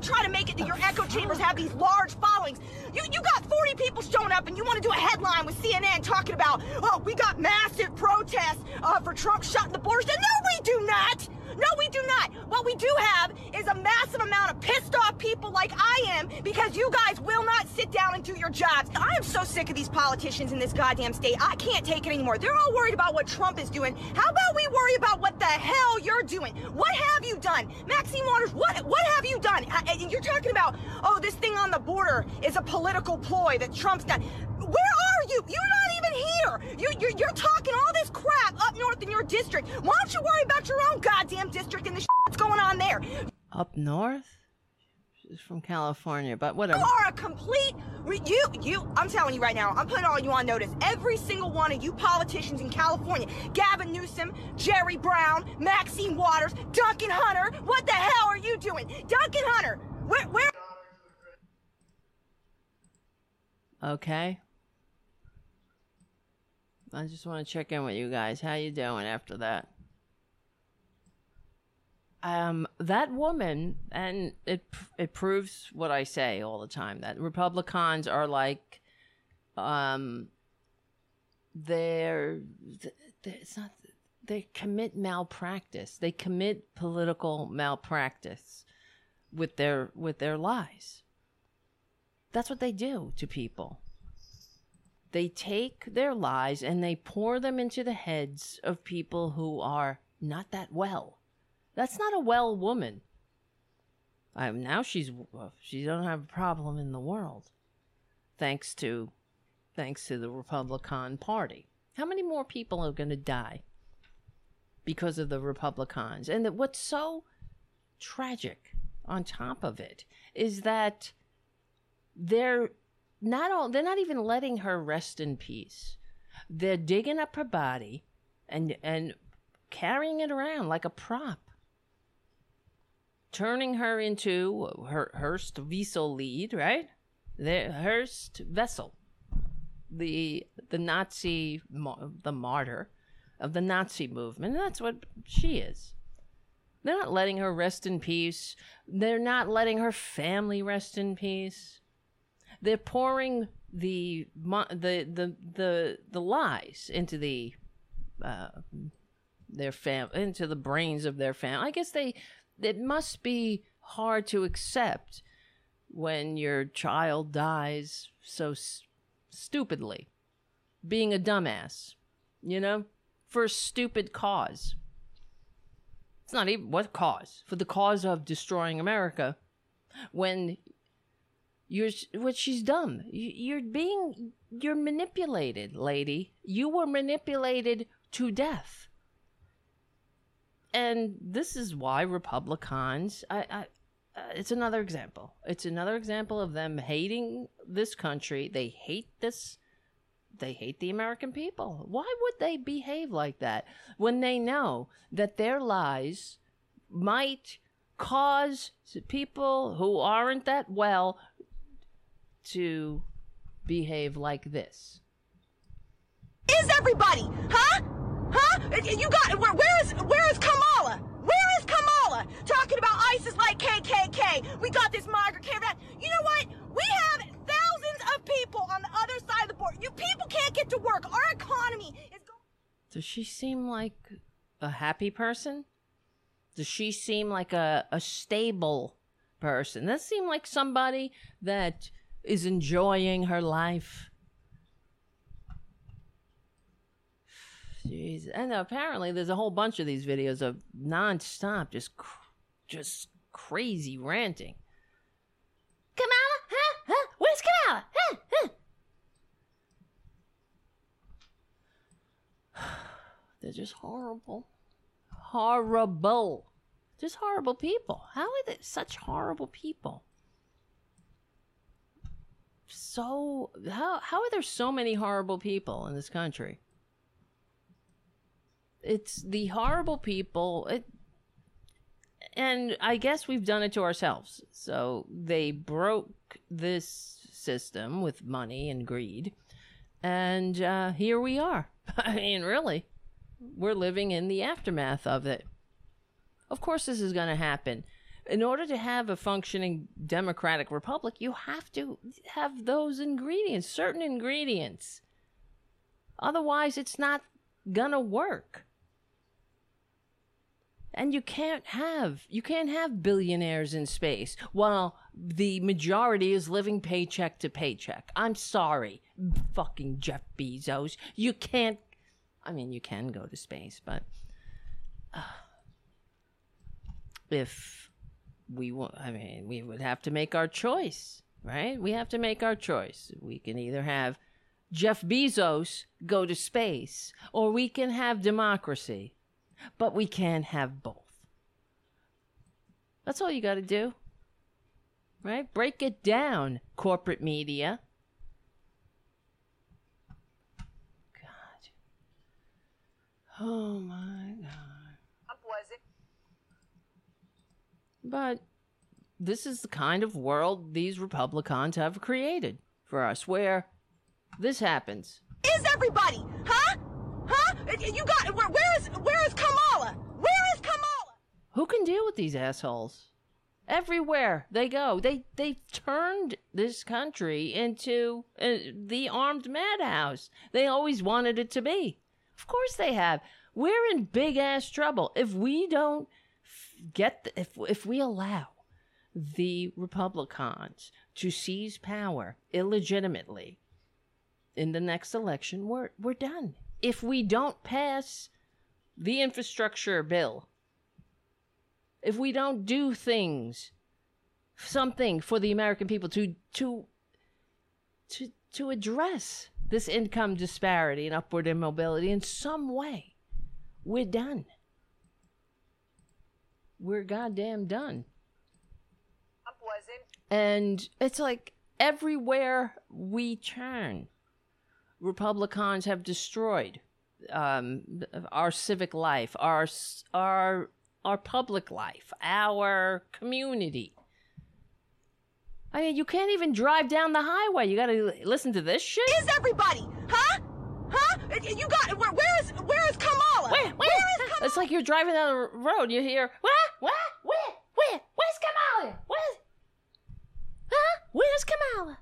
try to make it that your echo chambers have these large followings. You got 40 people showing up, and you want to do a headline with CNN talking about, oh, we got massive protests for Trump shutting the borders. And no, we do not. No, we do not. What we do have is a massive amount of pissed off people like I am because you guys will not sit down and do your jobs. I am so sick of these politicians in this goddamn state. I can't take it anymore. They're all worried about what Trump is doing. How about we worry about what the hell you're doing? What have you done? Maxine Waters, what have you done? You're talking about, oh, this thing on the border is a political ploy that Trump's done. Where are you? You're not even here. You're talking all this crap up north in your district. Why don't you worry about your own goddamn district and the shit that's going on there? Up north? She's from California, but whatever. You are a complete... I'm telling you right now, I'm putting all you on notice. Every single one of you politicians in California, Gavin Newsom, Jerry Brown, Maxine Waters, Duncan Hunter, what the hell are you doing? Duncan Hunter, where... Okay. I just want to check in with you guys. How you doing after that? That woman, and it proves what I say all the time, that Republicans are like, they commit malpractice. They commit political malpractice with their lies. That's what they do to people. They take their lies and they pour them into the heads of people who are not that well. That's not a well woman. Now she don't have a problem in the world, thanks to the Republican Party. How many more people are going to die because of the Republicans? And what's so tragic on top of it is that they're not even letting her rest in peace. They're digging up her body and carrying it around like a prop, turning her into Horst Wessel lead, right? The Horst Wessel, the Nazi, the martyr of the Nazi movement. And that's what she is. They're not letting her rest in peace. They're not letting her family rest in peace. They're pouring the lies into into the brains of their family. I guess it must be hard to accept when your child dies so stupidly, being a dumbass, you know, for a stupid cause. It's not even what cause, for the cause of destroying America. When you're, what, she's dumb. You're manipulated, lady. You were manipulated to death. And this is why Republicans, it's another example. It's another example of them hating this country. They hate this. They hate the American people. Why would they behave like that when they know that their lies might cause people who aren't that well to behave like this? Is everybody, huh? Huh? You got, where is Kamala? Where is Kamala? Talking about ISIS like KKK. We got this migrant camp. You know what? We have thousands of people on the other side of the border. You people can't get to work. Our economy is going. Does she seem like a happy person? Does she seem like a stable person? Does she seem like somebody that is enjoying her life? Jeez. And apparently there's a whole bunch of these videos of nonstop just crazy ranting. Kamala? Huh? Huh? Where's Kamala? Huh? Huh? They're just horrible. Horrible. Just horrible people. How are they such horrible people? So, how are there so many horrible people in this country? It's the horrible people, and I guess we've done it to ourselves. So they broke this system with money and greed, and here we are. I mean, really, we're living in the aftermath of it. Of course this is going to happen. In order to have a functioning democratic republic, you have to have those ingredients, certain ingredients. Otherwise, it's not going to work. And you can't have billionaires in space while the majority is living paycheck to paycheck. I'm sorry, fucking Jeff Bezos. You can't, I mean, you can go to space, but if we want, I mean, we would have to make our choice, right? We have to make our choice. We can either have Jeff Bezos go to space, or we can have democracy, but we can't have both. That's all you got to do, right? Break it down, corporate media. God. Oh, my God. Trump was it? But this is the kind of world these Republicans have created for us, where this happens. Is everybody, huh? Huh? You got, where is Kamala? Where is Kamala? Who can deal with these assholes? Everywhere they go, they turned this country into the armed madhouse they always wanted it to be. Of course they have. We're in big ass trouble if we don't get if we allow the Republicans to seize power illegitimately. In the next election, we're done. If we don't pass the infrastructure bill, if we don't do things, something for the American people to address this income disparity and upward immobility in some way, we're done. We're goddamn done. And it's like everywhere we turn, Republicans have destroyed our civic life, our public life, our community. I mean, you can't even drive down the highway. You got to listen to this shit. Is everybody, huh? Huh? You got where is Kamala? Where is Kamala? It's like you're driving down the road. You hear where's Kamala? Where's Kamala?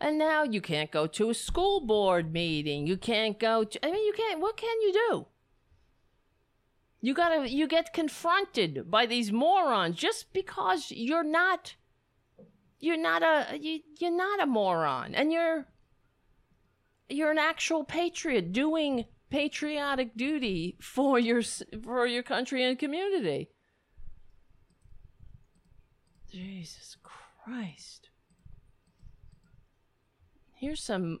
And now you can't go to a school board meeting. You can't go to, I mean, you can't, what can you do? You get confronted by these morons just because you're not a moron, and you're an actual patriot doing patriotic duty for your country and community. Jesus Christ. Here's some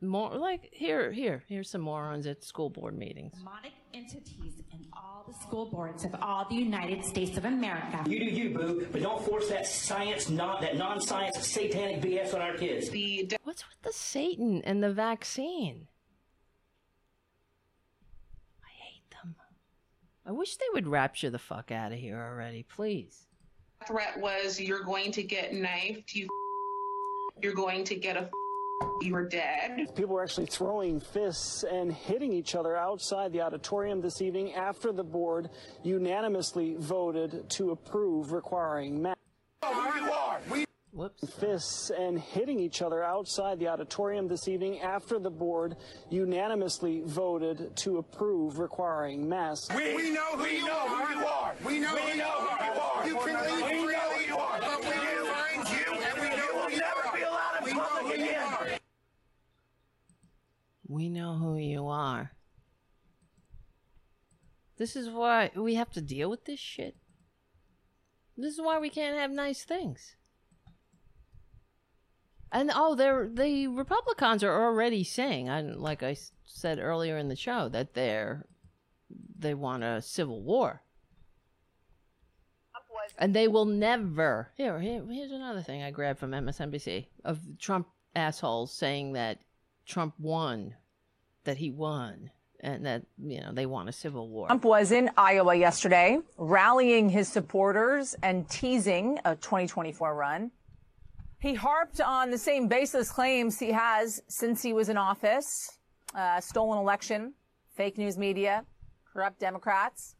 more, like, here's some morons at school board meetings. Demonic entities in all the school boards of all the United States of America. You do you, boo, but don't force that science, not that non-science satanic BS on our kids. What's with the Satan and the vaccine? I hate them. I wish they would rapture the fuck out of here already, please. Threat was, you're going to get knifed, you're going to get a... You were dead. People were actually throwing fists and hitting each other outside the auditorium this evening after the board unanimously voted to approve requiring masks. Fists and hitting each other outside the auditorium this evening after the board unanimously voted to approve requiring masks. We know who you are. We know who you are. You can leave. We know who you are. But we will find you, and we know who you are. We know who you are. This is why we have to deal with this shit. This is why we can't have nice things. And oh, the Republicans are already saying, and like I said earlier in the show, that they want a civil war. And they will never. Here's another thing I grabbed from MSNBC of Trump assholes saying that Trump won, that he won, and that, you know, they want a civil war. Trump was in Iowa yesterday, rallying his supporters and teasing a 2024 run. He harped on the same baseless claims he has since he was in office. Stolen election, fake news media, corrupt Democrats.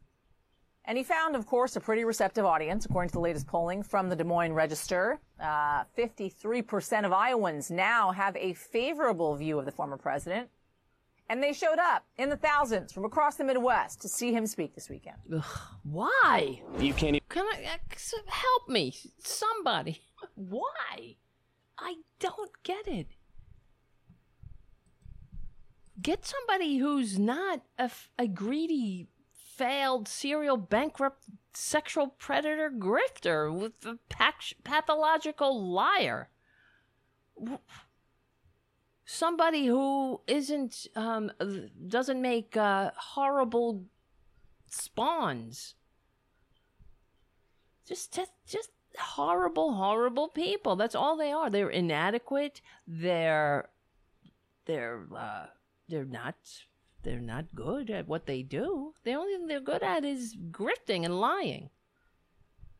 And he found, of course, a pretty receptive audience, according to the latest polling from the Des Moines Register. 53% of Iowans now have a favorable view of the former president. And they showed up in the thousands from across the Midwest to see him speak this weekend. Ugh, why? You can't even... Can I, help me, somebody. Why? I don't get it. Get somebody who's not a greedy... failed serial bankrupt sexual predator grifter with a pathological liar. Somebody who isn't, doesn't make horrible spawns. Just horrible, horrible people. That's all they are. They're inadequate. They're not. They're not good at what they do. The only thing they're good at is grifting and lying.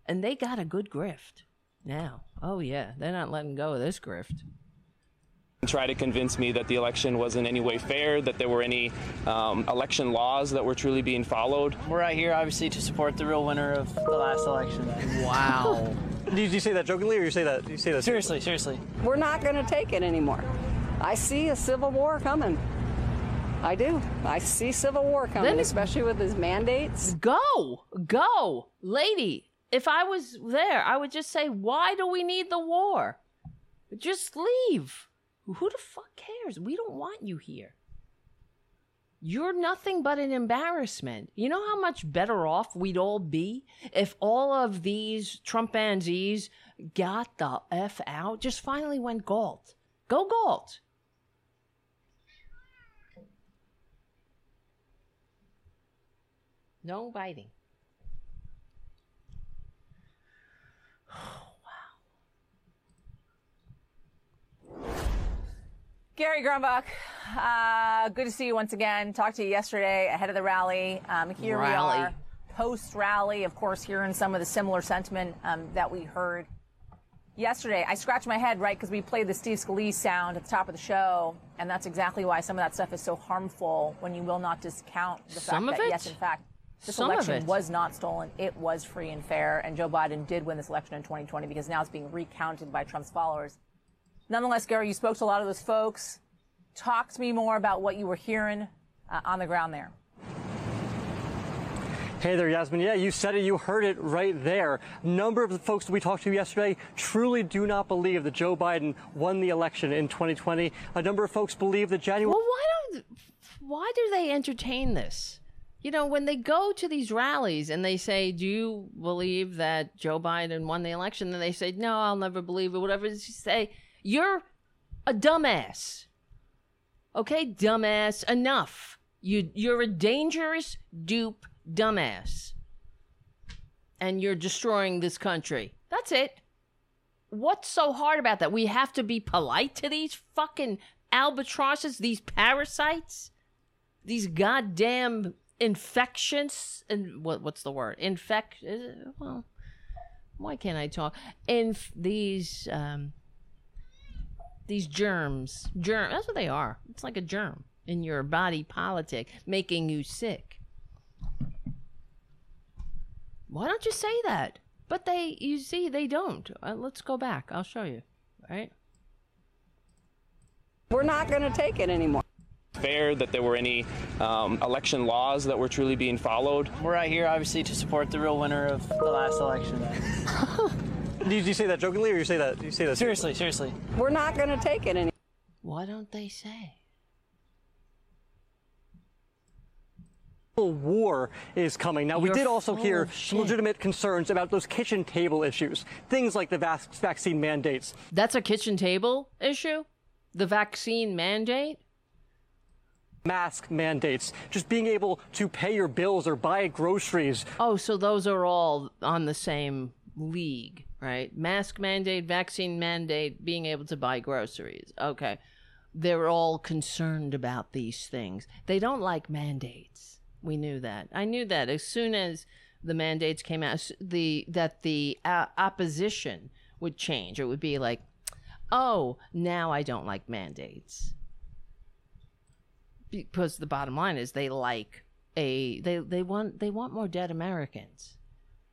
And they got a good grift now. Oh, yeah. They're not letting go of this grift. Try to convince me that the election was in any way fair, that there were any election laws that were truly being followed. We're out here, obviously, to support the real winner of the last election. Wow. Did you say that jokingly or you say that seriously? We're not going to take it anymore. I see a civil war coming. I do. I see civil war coming, especially with his mandates. Go. Lady, if I was there, I would just say, why do we need the war? Just leave. Who the fuck cares? We don't want you here. You're nothing but an embarrassment. You know how much better off we'd all be if all of these Trumpanzees got the F out? Just finally went Galt. Go Galt. No biting. Oh, wow. Gary Grumbach, good to see you once again. Talked to you yesterday ahead of the rally. Here we are, post-rally, of course, hearing some of the similar sentiment that we heard yesterday. I scratched my head, right, because we played the Steve Scalise sound at the top of the show, and that's exactly why some of that stuff is so harmful when you will not discount the fact that, yes, in fact, this election was not stolen. It was free and fair. And Joe Biden did win this election in 2020 because now it's being recounted by Trump's followers. Nonetheless, Gary, you spoke to a lot of those folks. Talk to me more about what you were hearing on the ground there. Hey there, Yasmin. Yeah, you said it. You heard it right there. A number of the folks that we talked to yesterday truly do not believe that Joe Biden won the election in 2020. A number of folks believe that January... Well, why don't... why do they entertain this? You know, when they go to these rallies and they say, do you believe that Joe Biden won the election? And they say, no, I'll never believe it. Whatever you say, you're a dumbass. Okay, dumbass, enough. You're a dangerous dupe dumbass. And you're destroying this country. That's it. What's so hard about that? We have to be polite to these fucking albatrosses, these parasites, these goddamn infections, and what's the word? Well, why can't I talk? These germs. That's what they are. It's like a germ in your body politic, making you sick. Why don't you say that? But they, you see, they don't. Let's go back. I'll show you. All right. We're not going to take it anymore. Fair that there were any election laws that were truly being followed. We're out here, obviously, to support the real winner of the last election. Did you say that jokingly, or you say that seriously? We're not going to take it anymore. Why don't they say? War is coming. Now, we did also hear some legitimate concerns about those kitchen table issues, things like the vaccine mandates. That's a kitchen table issue? The vaccine mandate? Mask mandates, just being able to pay your bills or buy groceries. Oh, so those are all on the same league, right? Mask mandate, vaccine mandate, being able to buy groceries. Okay. They're all concerned about these things. They don't like mandates. We knew that. I knew that as soon as the mandates came out, that the opposition would change. It would be like, oh, now I don't like mandates. Because the bottom line is they like they want more dead Americans.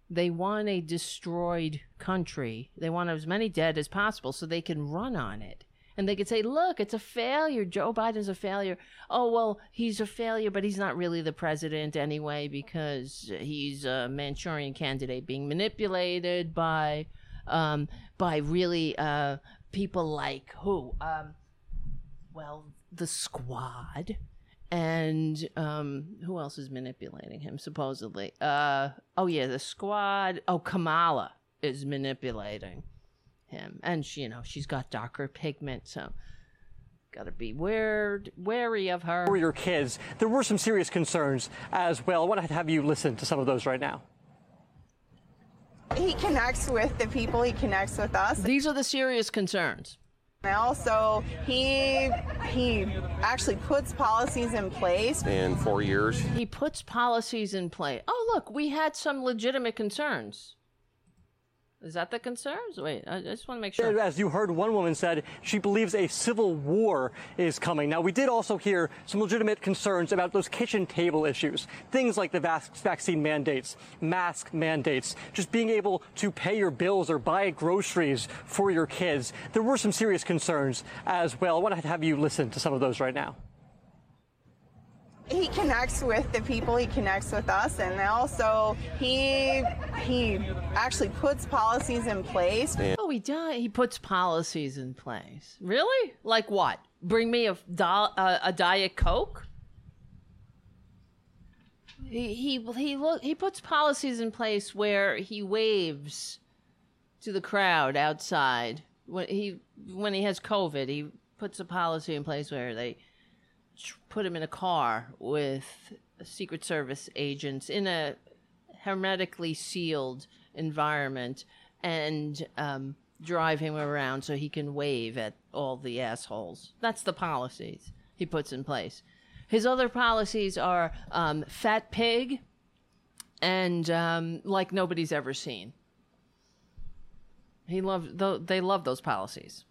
They want a destroyed country. They want as many dead as possible so they can run on it. And they could say, look, it's a failure. Joe Biden's a failure. Oh, well, he's a failure, but he's not really the president anyway because he's a Manchurian candidate being manipulated by people like who? The Squad. And who else is manipulating him, supposedly? The Squad. Oh, Kamala is manipulating him, and she, you know, she's got darker pigment, so gotta be wary of her. For your kids, there were some serious concerns as well. I want to have you listen to some of those right now. He connects with the people. He connects with us. These are the serious concerns. And also, he actually puts policies in place. In 4 years, he puts policies in place. Oh, look, we had some legitimate concerns. Is that the concerns? Wait, I just want to make sure. As you heard, one woman said she believes a civil war is coming. Now, we did also hear some legitimate concerns about those kitchen table issues, things like the vaccine mandates, mask mandates, just being able to pay your bills or buy groceries for your kids. There were some serious concerns as well. I want to have you listen to some of those right now. He connects with the people. He connects with us, and also he actually puts policies in place. Oh, he does. He puts policies in place. Really? Like what? Bring me a Diet Coke. He puts policies in place where he waves to the crowd outside when he has COVID. He puts a policy in place where they put him in a car with Secret Service agents in a hermetically sealed environment and drive him around so he can wave at all the assholes. That's the policies he puts in place. His other policies are fat pig and like nobody's ever seen. They love those policies.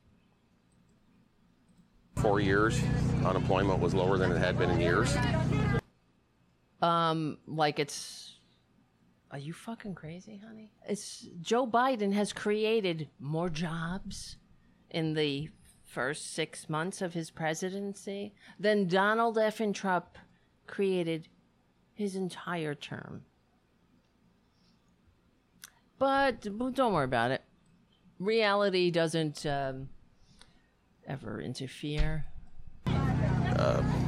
4 years, unemployment was lower than it had been in years. Are you fucking crazy, honey? It's Joe Biden has created more jobs in the first 6 months of his presidency than Donald effing Trump created his entire term. But don't worry about it. Reality doesn't ever interfere.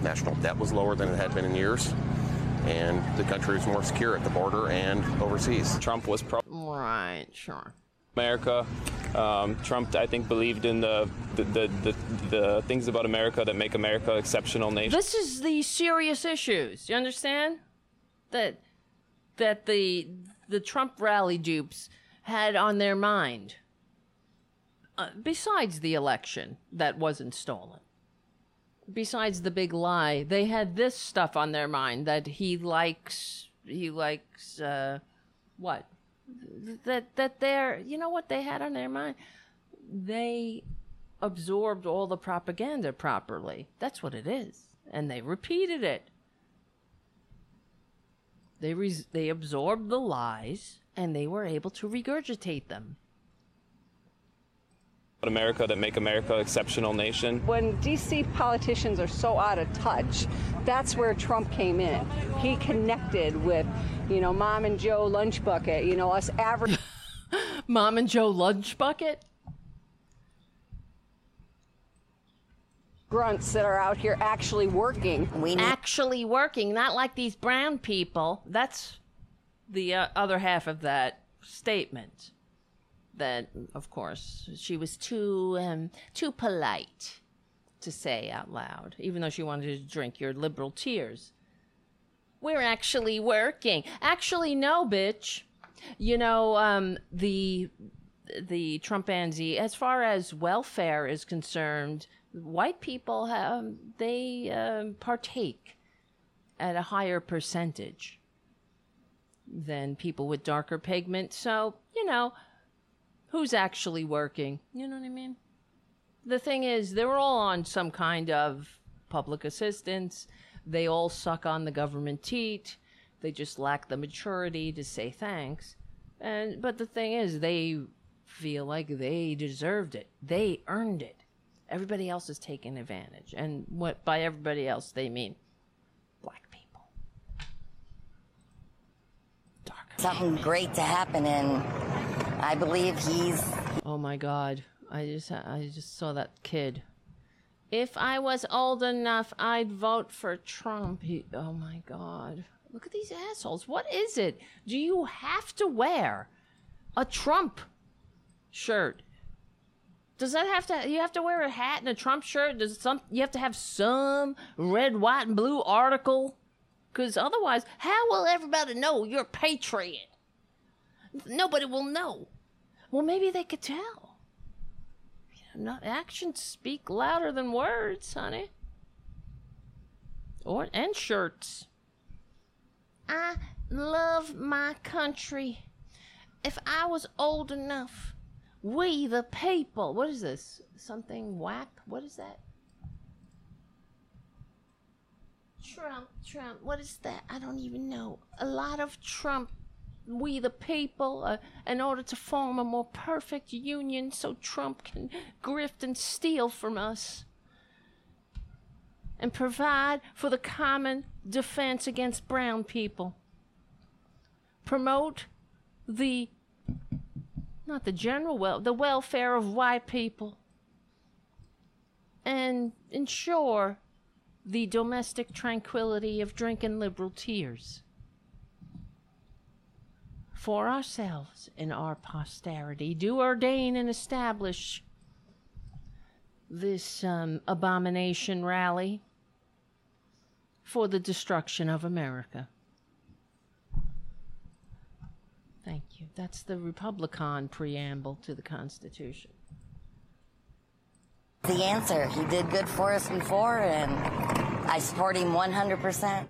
National debt was lower than it had been in years, and the country was more secure at the border and overseas. Trump was right, sure. America. Trump, I think, believed in the things about America that make America an exceptional nation. This is the serious issues. You understand that the Trump rally dupes had on their mind. Besides the election that wasn't stolen, besides the big lie, they had this stuff on their mind that he likes. He likes what? That they're, you know what they had on their mind? They absorbed all the propaganda properly. That's what it is. And they repeated it. They absorbed the lies, and they were able to regurgitate them. America that make America an exceptional nation. When DC politicians are so out of touch, that's where Trump came in. He connected with, you know, Mom and Joe Lunch Bucket, you know, us average Mom and Joe Lunch Bucket? Grunts that are out here actually working. Actually working, not like these brown people. That's the other half of that statement. That, of course, she was too polite to say out loud, even though she wanted to drink your liberal tears. We're actually working. Actually, no, bitch. You know, the Trumpanzee, as far as welfare is concerned, white people, they partake at a higher percentage than people with darker pigment. So, you know, who's actually working? You know what I mean? The thing is, they're all on some kind of public assistance. They all suck on the government teat. They just lack the maturity to say thanks. But the thing is, they feel like they deserved it. They earned it. Everybody else is taking advantage. And what by everybody else, they mean black people. Dark. Something great to happen in... I believe he's... Oh my God. I just saw that kid. If I was old enough, I'd vote for Trump. Oh my God. Look at these assholes. What is it? Do you have to wear a Trump shirt? Does that have to... You have to wear a hat and a Trump shirt? You have to have some red, white, and blue article? Because otherwise, how will everybody know you're a patriot? Nobody will know. Well, maybe they could tell. You know, actions speak louder than words, honey. And shirts. I love my country. If I was old enough, we the people. What is this? Something whack? What is that? Trump. What is that? I don't even know. A lot of Trump. We the people, in order to form a more perfect union so Trump can grift and steal from us and provide for the common defense against brown people. Promote the welfare of white people and ensure the domestic tranquility of drinking liberal tears. For ourselves and our posterity, do ordain and establish this abomination rally for the destruction of America. Thank you. That's the Republican preamble to the Constitution. The answer. He did good for us before, and I support him 100%.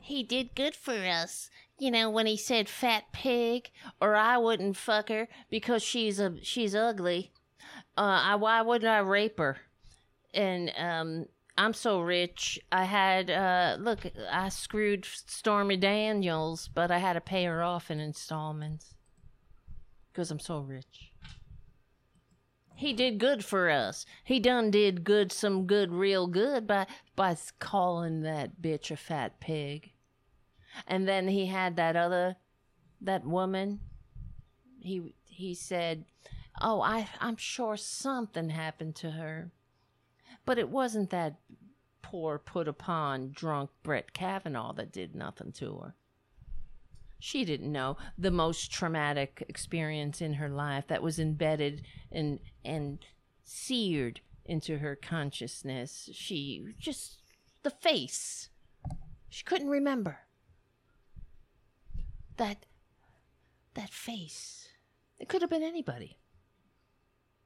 He did good for us. You know, when he said fat pig, or I wouldn't fuck her because she's ugly. Why wouldn't I rape her? And I'm so rich. I had, I screwed Stormy Daniels, but I had to pay her off in installments because I'm so rich. He did good for us. He done did good, some good, real good by calling that bitch a fat pig. And then he had that woman. He said, oh, I'm sure something happened to her. But it wasn't that poor, put upon, drunk Brett Kavanaugh that did nothing to her. She didn't know the most traumatic experience in her life that was embedded and seared into her consciousness. She just, the face, she couldn't remember. That face, it could have been anybody.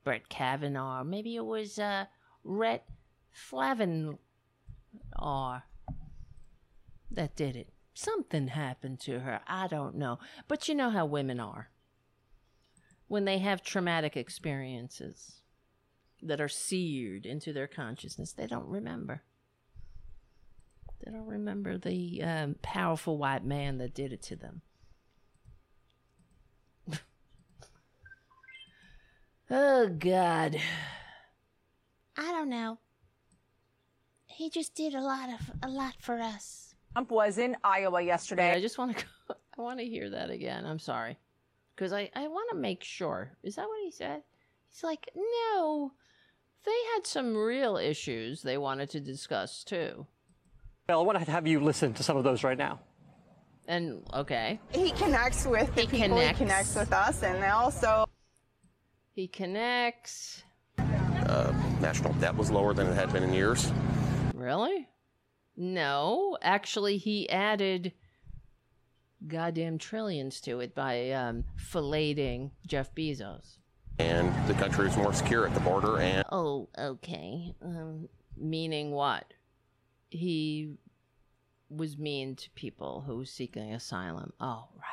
Brett Kavanaugh, maybe it was Rhett Flavinaugh that did it. Something happened to her, I don't know. But you know how women are. When they have traumatic experiences that are seared into their consciousness, they don't remember. They don't remember the powerful white man that did it to them. Oh, God. I don't know. He just did a lot for us. Trump was in Iowa yesterday. Yeah, I just want to go. I want to hear that again. I'm sorry. Because I want to make sure. Is that what he said? He's like, no. They had some real issues they wanted to discuss, too. Well, I want to have you listen to some of those right now. And, okay. He connects with the people. He connects with us. And also... He connects. National debt was lower than it had been in years. Really? No. Actually, he added goddamn trillions to it by filleting Jeff Bezos. And the country is more secure at the border and... Oh, okay. Meaning what? He was mean to people who were seeking asylum. Oh, right.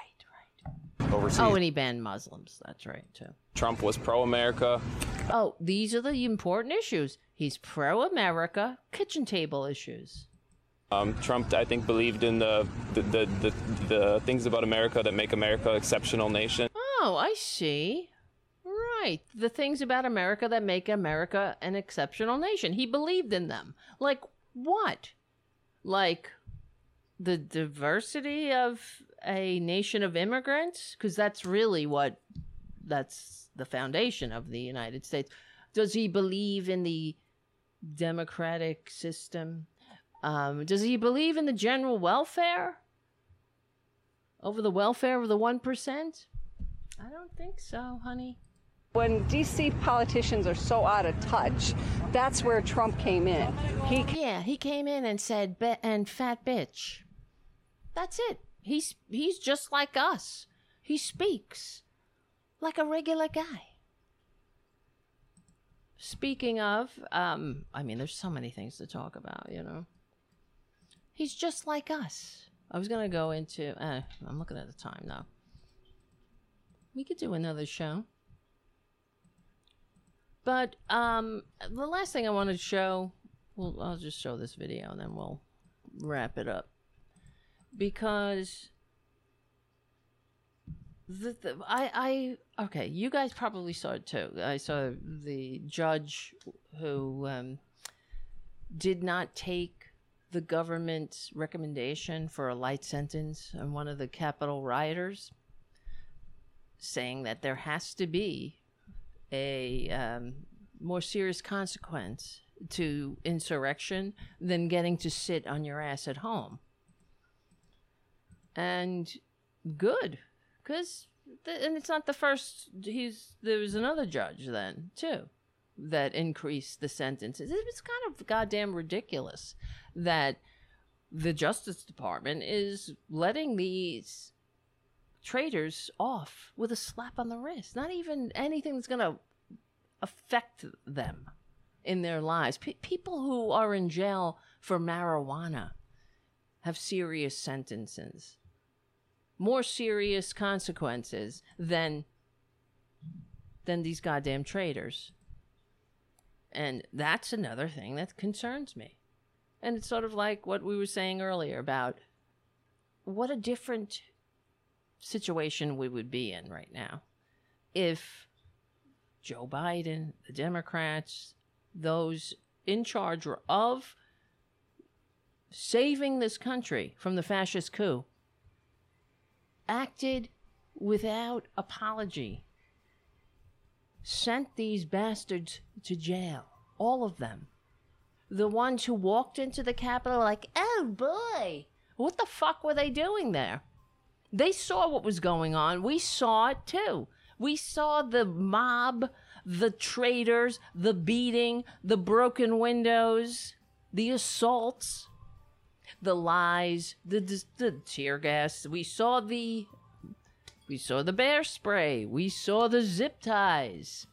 Overseas. Oh, and he banned Muslims. That's right, too. Trump was pro-America. Oh, these are the important issues. He's pro-America, kitchen table issues. Trump, I think, believed in the things about America that make America an exceptional nation. Oh, I see. Right. The things about America that make America an exceptional nation. He believed in them. Like what? Like the diversity of... a nation of immigrants, because that's really what, that's the foundation of the United States. Does he believe in the democratic system? Does he believe in the general welfare over the welfare of the 1%? I don't think so, honey. When DC politicians are so out of touch, that's where Trump came in. He came in and said, and fat bitch. That's it. He's just like us. He speaks like a regular guy. Speaking of, I mean, there's so many things to talk about, you know. He's just like us. I was going to go into, I'm looking at the time now. We could do another show. But the last thing I wanted to show, well, I'll just show this video and then we'll wrap it up. Because okay, you guys probably saw it too. I saw the judge who did not take the government's recommendation for a light sentence on one of the Capitol rioters, saying that there has to be a more serious consequence to insurrection than getting to sit on your ass at home. And good, because and it's not the first. There was another judge then too that increased the sentences. It was kind of goddamn ridiculous that the Justice Department is letting these traitors off with a slap on the wrist. Not even anything that's going to affect them in their lives. People who are in jail for marijuana have serious sentences. More serious consequences than these goddamn traitors. And that's another thing that concerns me. And it's sort of like what we were saying earlier about what a different situation we would be in right now if Joe Biden, the Democrats, those in charge of saving this country from the fascist coup, acted without apology, sent these bastards to jail, all of them. the ones who walked into the Capitol like, oh boy, what the fuck were they doing there? They saw what was going on. We saw it too. We saw the mob, the traitors, the beating, the broken windows, the assaults, the lies, the tear gas. We saw the bear spray. We saw the zip ties.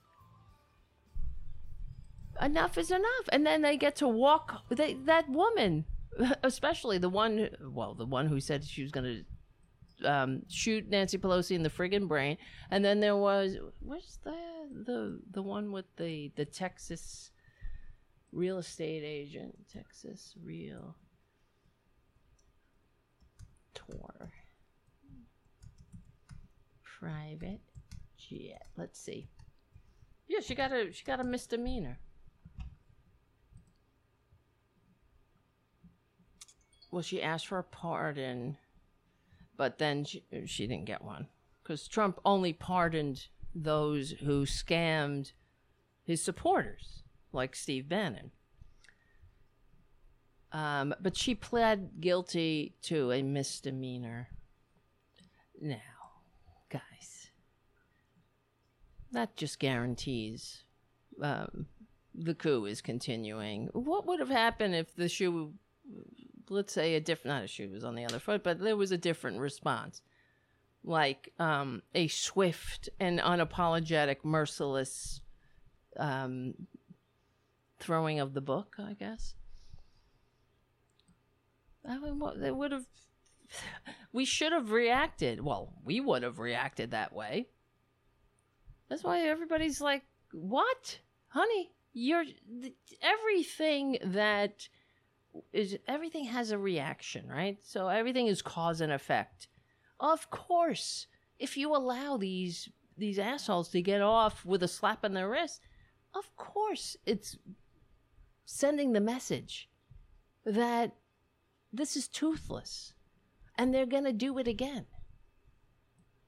Enough is enough. And then they get to walk. That woman, especially the one who said she was going to shoot Nancy Pelosi in the friggin' brain. And then there was, what's the one with the Texas real estate agent, Texas real tour. Private jet. Let's see. Yeah, she got a misdemeanor. Well, she asked for a pardon, but then she didn't get one because Trump only pardoned those who scammed his supporters, like Steve Bannon. But she pled guilty to a misdemeanor. Now, guys, that just guarantees the coup is continuing. What would have happened if the shoe, let's say a different, not a shoe was on the other foot, but there was a different response, like a swift and unapologetic, merciless throwing of the book, I guess. I mean, we should have reacted. Well, we would have reacted that way. That's why everybody's like, what? Honey, everything has a reaction, right? So everything is cause and effect. Of course, if you allow these assholes to get off with a slap on their wrist, of course it's sending the message that this is toothless. And they're going to do it again.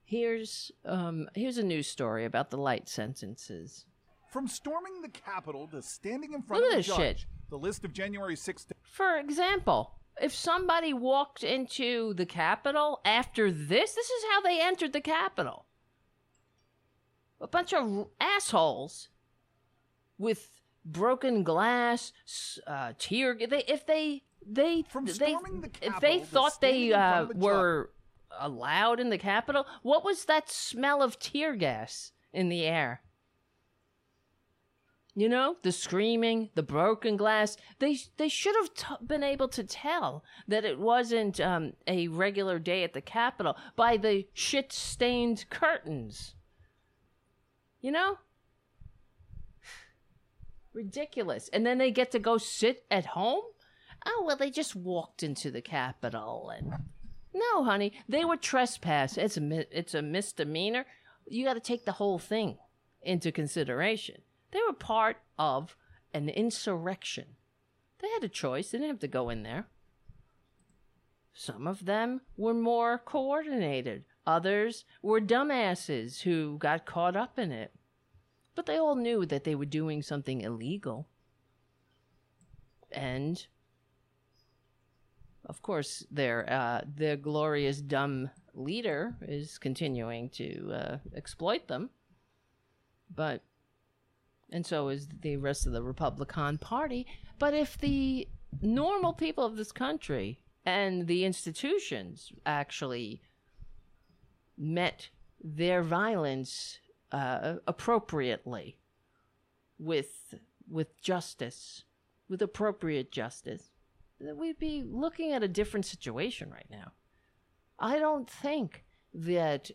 Here's a news story about the light sentences. From storming the Capitol to standing in front of the judge. Look at this shit. The list of January 6th. For example, if somebody walked into the Capitol after this is how they entered the Capitol. A bunch of assholes with broken glass, tear. If they thought they were allowed in the Capitol, what was that smell of tear gas in the air? You know, the screaming, the broken glass. They should have been able to tell that it wasn't a regular day at the Capitol by the shit-stained curtains. You know? Ridiculous. And then they get to go sit at home? Oh, well, they just walked into the Capitol. And no, honey, they were trespass. It's a misdemeanor. You got to take the whole thing into consideration. They were part of an insurrection. They had a choice. They didn't have to go in there. Some of them were more coordinated. Others were dumbasses who got caught up in it. But they all knew that they were doing something illegal. And of course, their glorious dumb leader is continuing to exploit them, and so is the rest of the Republican Party. But if the normal people of this country and the institutions actually met their violence appropriately, with justice, with appropriate justice, we'd be looking at a different situation right now. I don't think that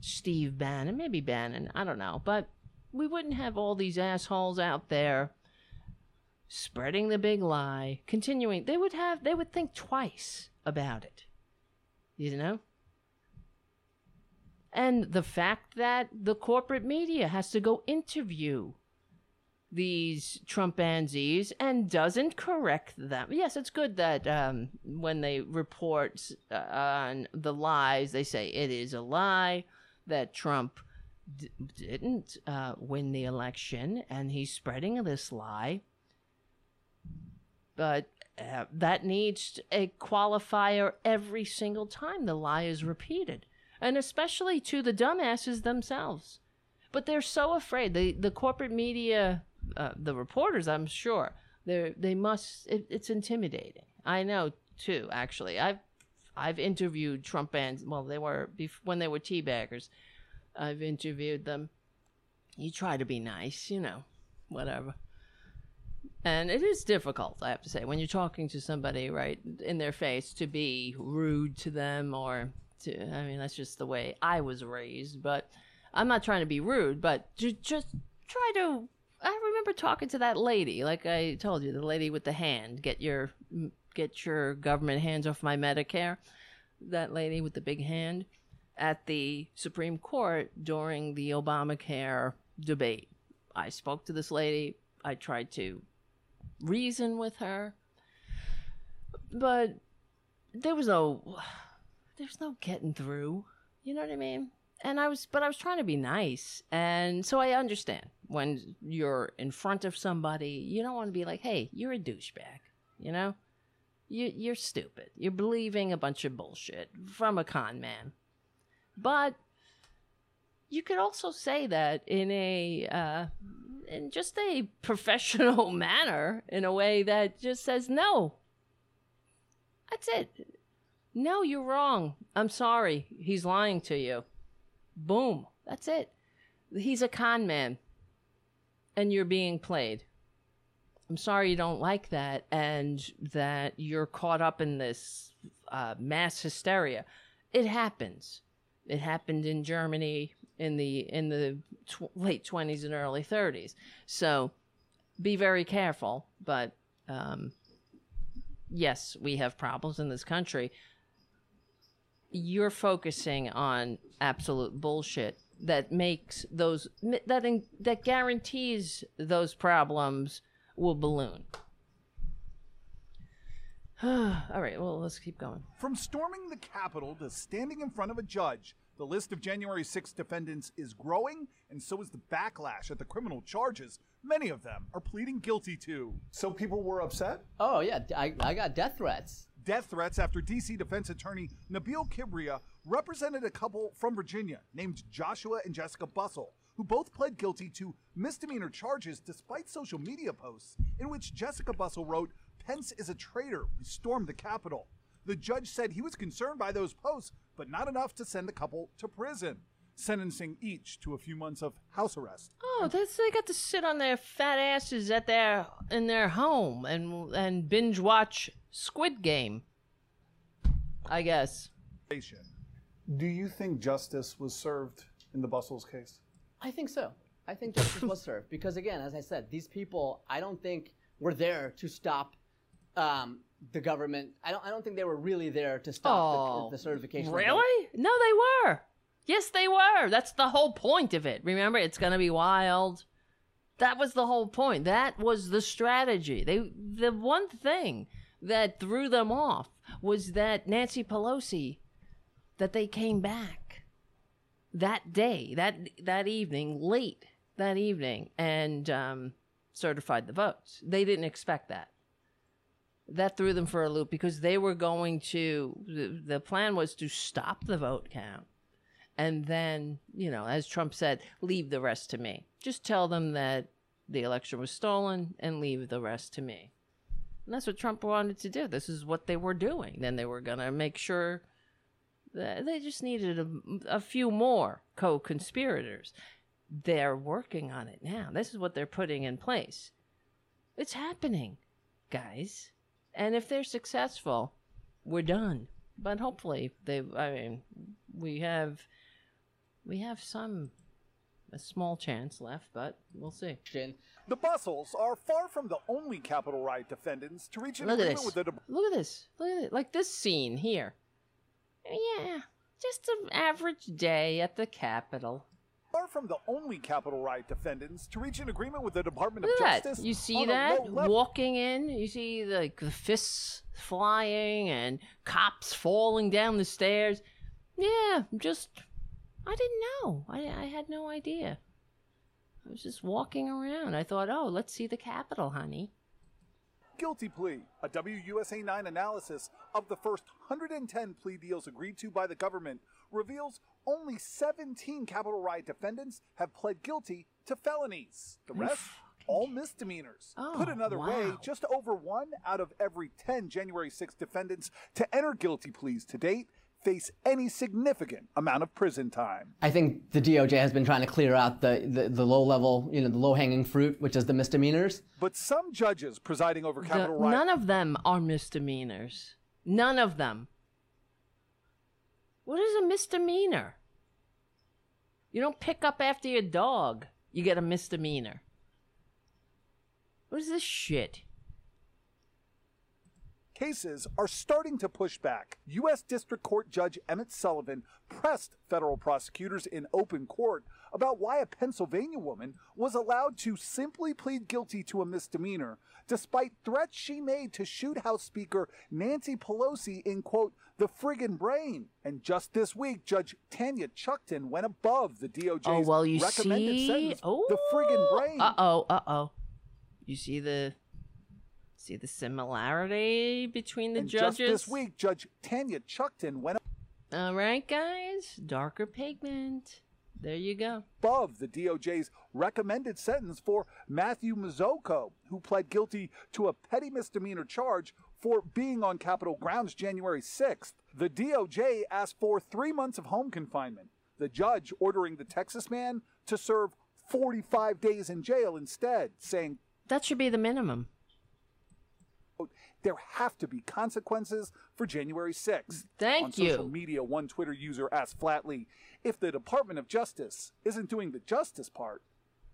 Steve Bannon, maybe Bannon, I don't know, but we wouldn't have all these assholes out there spreading the big lie, continuing. They would think twice about it, you know? And the fact that the corporate media has to go interview these Trumpansies and doesn't correct them. Yes, it's good that when they report on the lies, they say it is a lie that Trump didn't win the election and he's spreading this lie. But that needs a qualifier every single time the lie is repeated, and especially to the dumbasses themselves. But they're so afraid. The corporate media, the reporters, I'm sure, they must. It's intimidating. I know too. Actually, I've interviewed Trump fans. Well, they were when they were teabaggers. I've interviewed them. You try to be nice, you know, whatever. And it is difficult, I have to say, when you're talking to somebody right in their face, to be rude to them or to, I mean, that's just the way I was raised, but I'm not trying to be rude, but just try to, I remember talking to that lady, like I told you, the lady with the hand, get your government hands off my Medicare, that lady with the big hand at the Supreme Court during the Obamacare debate. I spoke to this lady. I tried to reason with her, but there's no getting through, you know what I mean? And I was trying to be nice. And so I understand when you're in front of somebody, you don't want to be like, hey, you're a douchebag, you know, you're stupid. You're believing a bunch of bullshit from a con man. But you could also say that in a, in just a professional manner, in a way that just says, no, that's it. No, you're wrong. I'm sorry. He's lying to you. Boom. That's it. He's a con man and you're being played. I'm sorry you don't like that. And that you're caught up in this mass hysteria. It happens. It happened in Germany in the late 20s and early 30s. So be very careful. But yes, we have problems in this country. You're focusing on absolute bullshit that makes those that guarantees those problems will balloon. All right, well, let's keep going. From storming the Capitol to standing in front of a judge, the list of January 6 defendants is growing, and so is the backlash at the criminal charges many of them are pleading guilty to. So people were upset? Oh, yeah, I got death threats. Death threats after D.C. defense attorney Nabil Kibria represented a couple from Virginia named Joshua and Jessica Bustle, who both pled guilty to misdemeanor charges despite social media posts in which Jessica Bustle wrote, "Pence is a traitor who stormed the Capitol." The judge said he was concerned by those posts, but not enough to send the couple to prison, sentencing each to a few months of house arrest. Oh, they got to sit on their fat asses in their home and binge watch Squid Game, I guess. Do you think justice was served in the Bustle's case? I think so. I think justice was served because, again, as I said, these people, I don't think were there to stop the government. I don't think they were really there to stop the certification. Really? No, they were. Yes, they were. That's the whole point of it. Remember, it's going to be wild. That was the whole point. That was the strategy. The one thing that threw them off was that Nancy Pelosi, that they came back that day, that evening, late that evening, and certified the votes. They didn't expect that. That threw them for a loop because they were going to, the plan was to stop the vote count. And then, you know, as Trump said, leave the rest to me. Just tell them that the election was stolen and leave the rest to me. And that's what Trump wanted to do. This is what they were doing. Then they were going to make sure that they just needed a few more co-conspirators. They're working on it now. This is what they're putting in place. It's happening, guys. And if they're successful, we're done. But hopefully, we have a small chance left, but we'll see. The Bustles are far from the only Capitol riot defendants to reach an agreement with the... Look at this. Look at it. Like this scene here. Yeah, just an average day at the Capitol. Far from the only Capitol riot defendants to reach an agreement with the Department of Justice. You see that walking in? You see the fists flying and cops falling down the stairs. Yeah, I didn't know. I had no idea. I was just walking around. I thought, oh, let's see the Capitol, honey. guilty plea, a WUSA 9 analysis of the first 110 plea deals agreed to by the government reveals only 17 capital riot defendants have pled guilty to felonies. The rest, all misdemeanors. Put another way, just over 1 out of every 10 January 6th defendants to enter guilty pleas to date face any significant amount of prison time. I think the DOJ has been trying to clear out the low-level, the low-hanging fruit, which is the misdemeanors. But some judges presiding over capital riot... None of them are misdemeanors. None of them. What is a misdemeanor? You don't pick up after your dog. You get a misdemeanor. What is this shit? Cases are starting to push back. U.S. District Court Judge Emmett Sullivan pressed federal prosecutors in open court about why a Pennsylvania woman was allowed to simply plead guilty to a misdemeanor despite threats she made to shoot House Speaker Nancy Pelosi in, quote, the friggin' brain. And just this week, Judge Tanya Chutkan went above the DOJ's recommended sentence, the friggin' brain. You see the... similarity between the judges? Just this week, Judge Tanya Chutkan went up. All right, guys. Darker pigment. There you go. Above the DOJ's recommended sentence for Matthew Mazzocco, who pled guilty to a petty misdemeanor charge for being on Capitol grounds January 6th. The DOJ asked for 3 months of home confinement, the judge ordering the Texas man to serve 45 days in jail instead, saying... That should be the minimum. There have to be consequences for January 6th. On social media, one Twitter user asked flatly, if the Department of Justice isn't doing the justice part,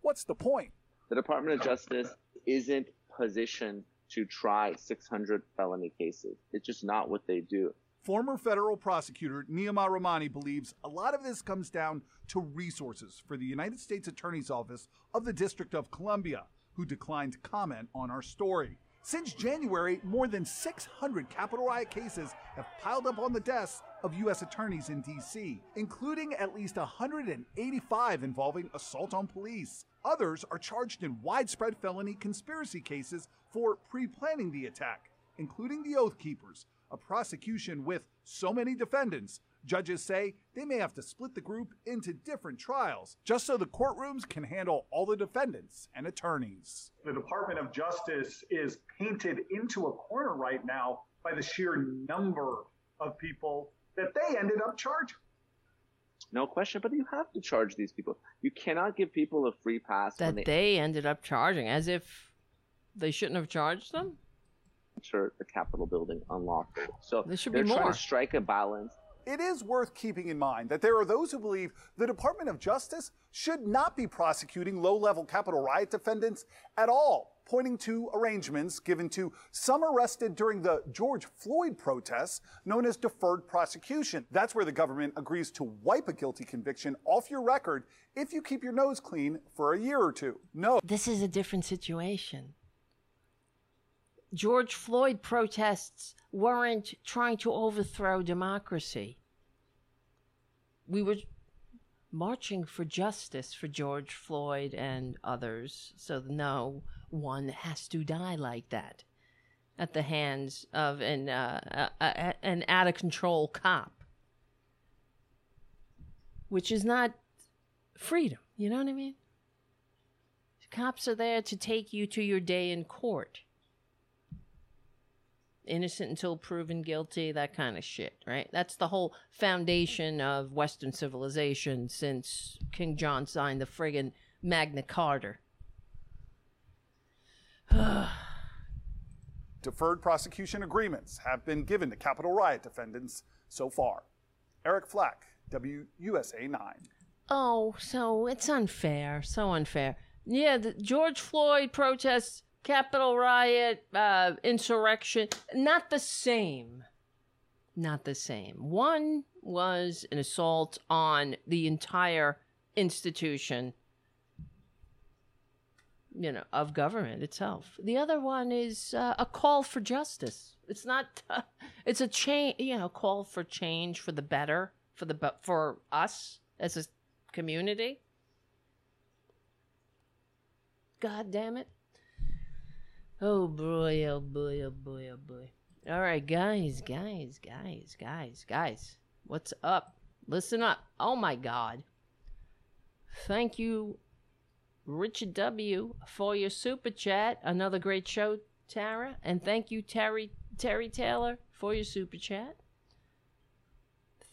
what's the point? The Department of Justice isn't positioned to try 600 felony cases. It's just not what they do. Former federal prosecutor Niyama Rahmani believes a lot of this comes down to resources for the United States Attorney's Office of the District of Columbia, who declined to comment on our story. Since January, more than 600 capital riot cases have piled up on the desks of U.S. attorneys in D.C., including at least 185 involving assault on police. Others are charged in widespread felony conspiracy cases for pre-planning the attack, including the Oath Keepers, a prosecution with so many defendants, judges say they may have to split the group into different trials just so the courtrooms can handle all the defendants and attorneys. The Department of Justice is painted into a corner right now by the sheer number of people that they ended up charging. No question, but you have to charge these people. You cannot give people a free pass. That they ended up charging, as if they shouldn't have charged them? Sure, the Capitol building unlawful. So there should be more. Trying to strike a balance. It is worth keeping in mind that there are those who believe the Department of Justice should not be prosecuting low-level capital riot defendants at all, pointing to arrangements given to some arrested during the George Floyd protests known as deferred prosecution. That's where the government agrees to wipe a guilty conviction off your record if you keep your nose clean for a year or two. No. This is a different situation. George Floyd protests weren't trying to overthrow democracy. We were marching for justice for George Floyd and others, so no one has to die like that at the hands of an out-of-control cop, which is not freedom, you know what I mean? Cops are there to take you to your day in court. Innocent until proven guilty, that kind of shit, right? That's the whole foundation of Western civilization since King John signed the friggin' Magna Carta. Deferred prosecution agreements have been given to capital riot defendants so far. Eric Flack, WUSA 9. Oh, so it's unfair. So unfair. Yeah, the George Floyd protests... Capital riot, insurrection, not the same. Not the same. One was an assault on the entire institution, of government itself. The other one is a call for justice. It's not, it's a change, call for change for the better, for us as a community. God damn it. Oh boy, oh boy, oh boy, oh boy. All right, guys. What's up? Listen up. Oh my God. Thank you, Richard W., for your super chat. Another great show, Tara. And thank you, Terry Taylor, for your super chat.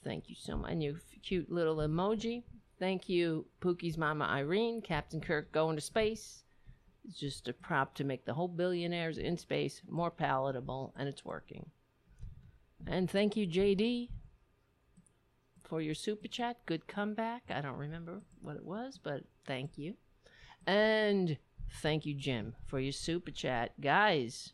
Thank you so much. And your cute little emoji. Thank you, Pookie's Mama Irene, Captain Kirk going to space. It's just a prop to make the whole billionaires in space more palatable, and it's working. And thank you, JD, for your super chat. Good comeback. I don't remember what it was, but thank you. And thank you, Jim, for your super chat. Guys,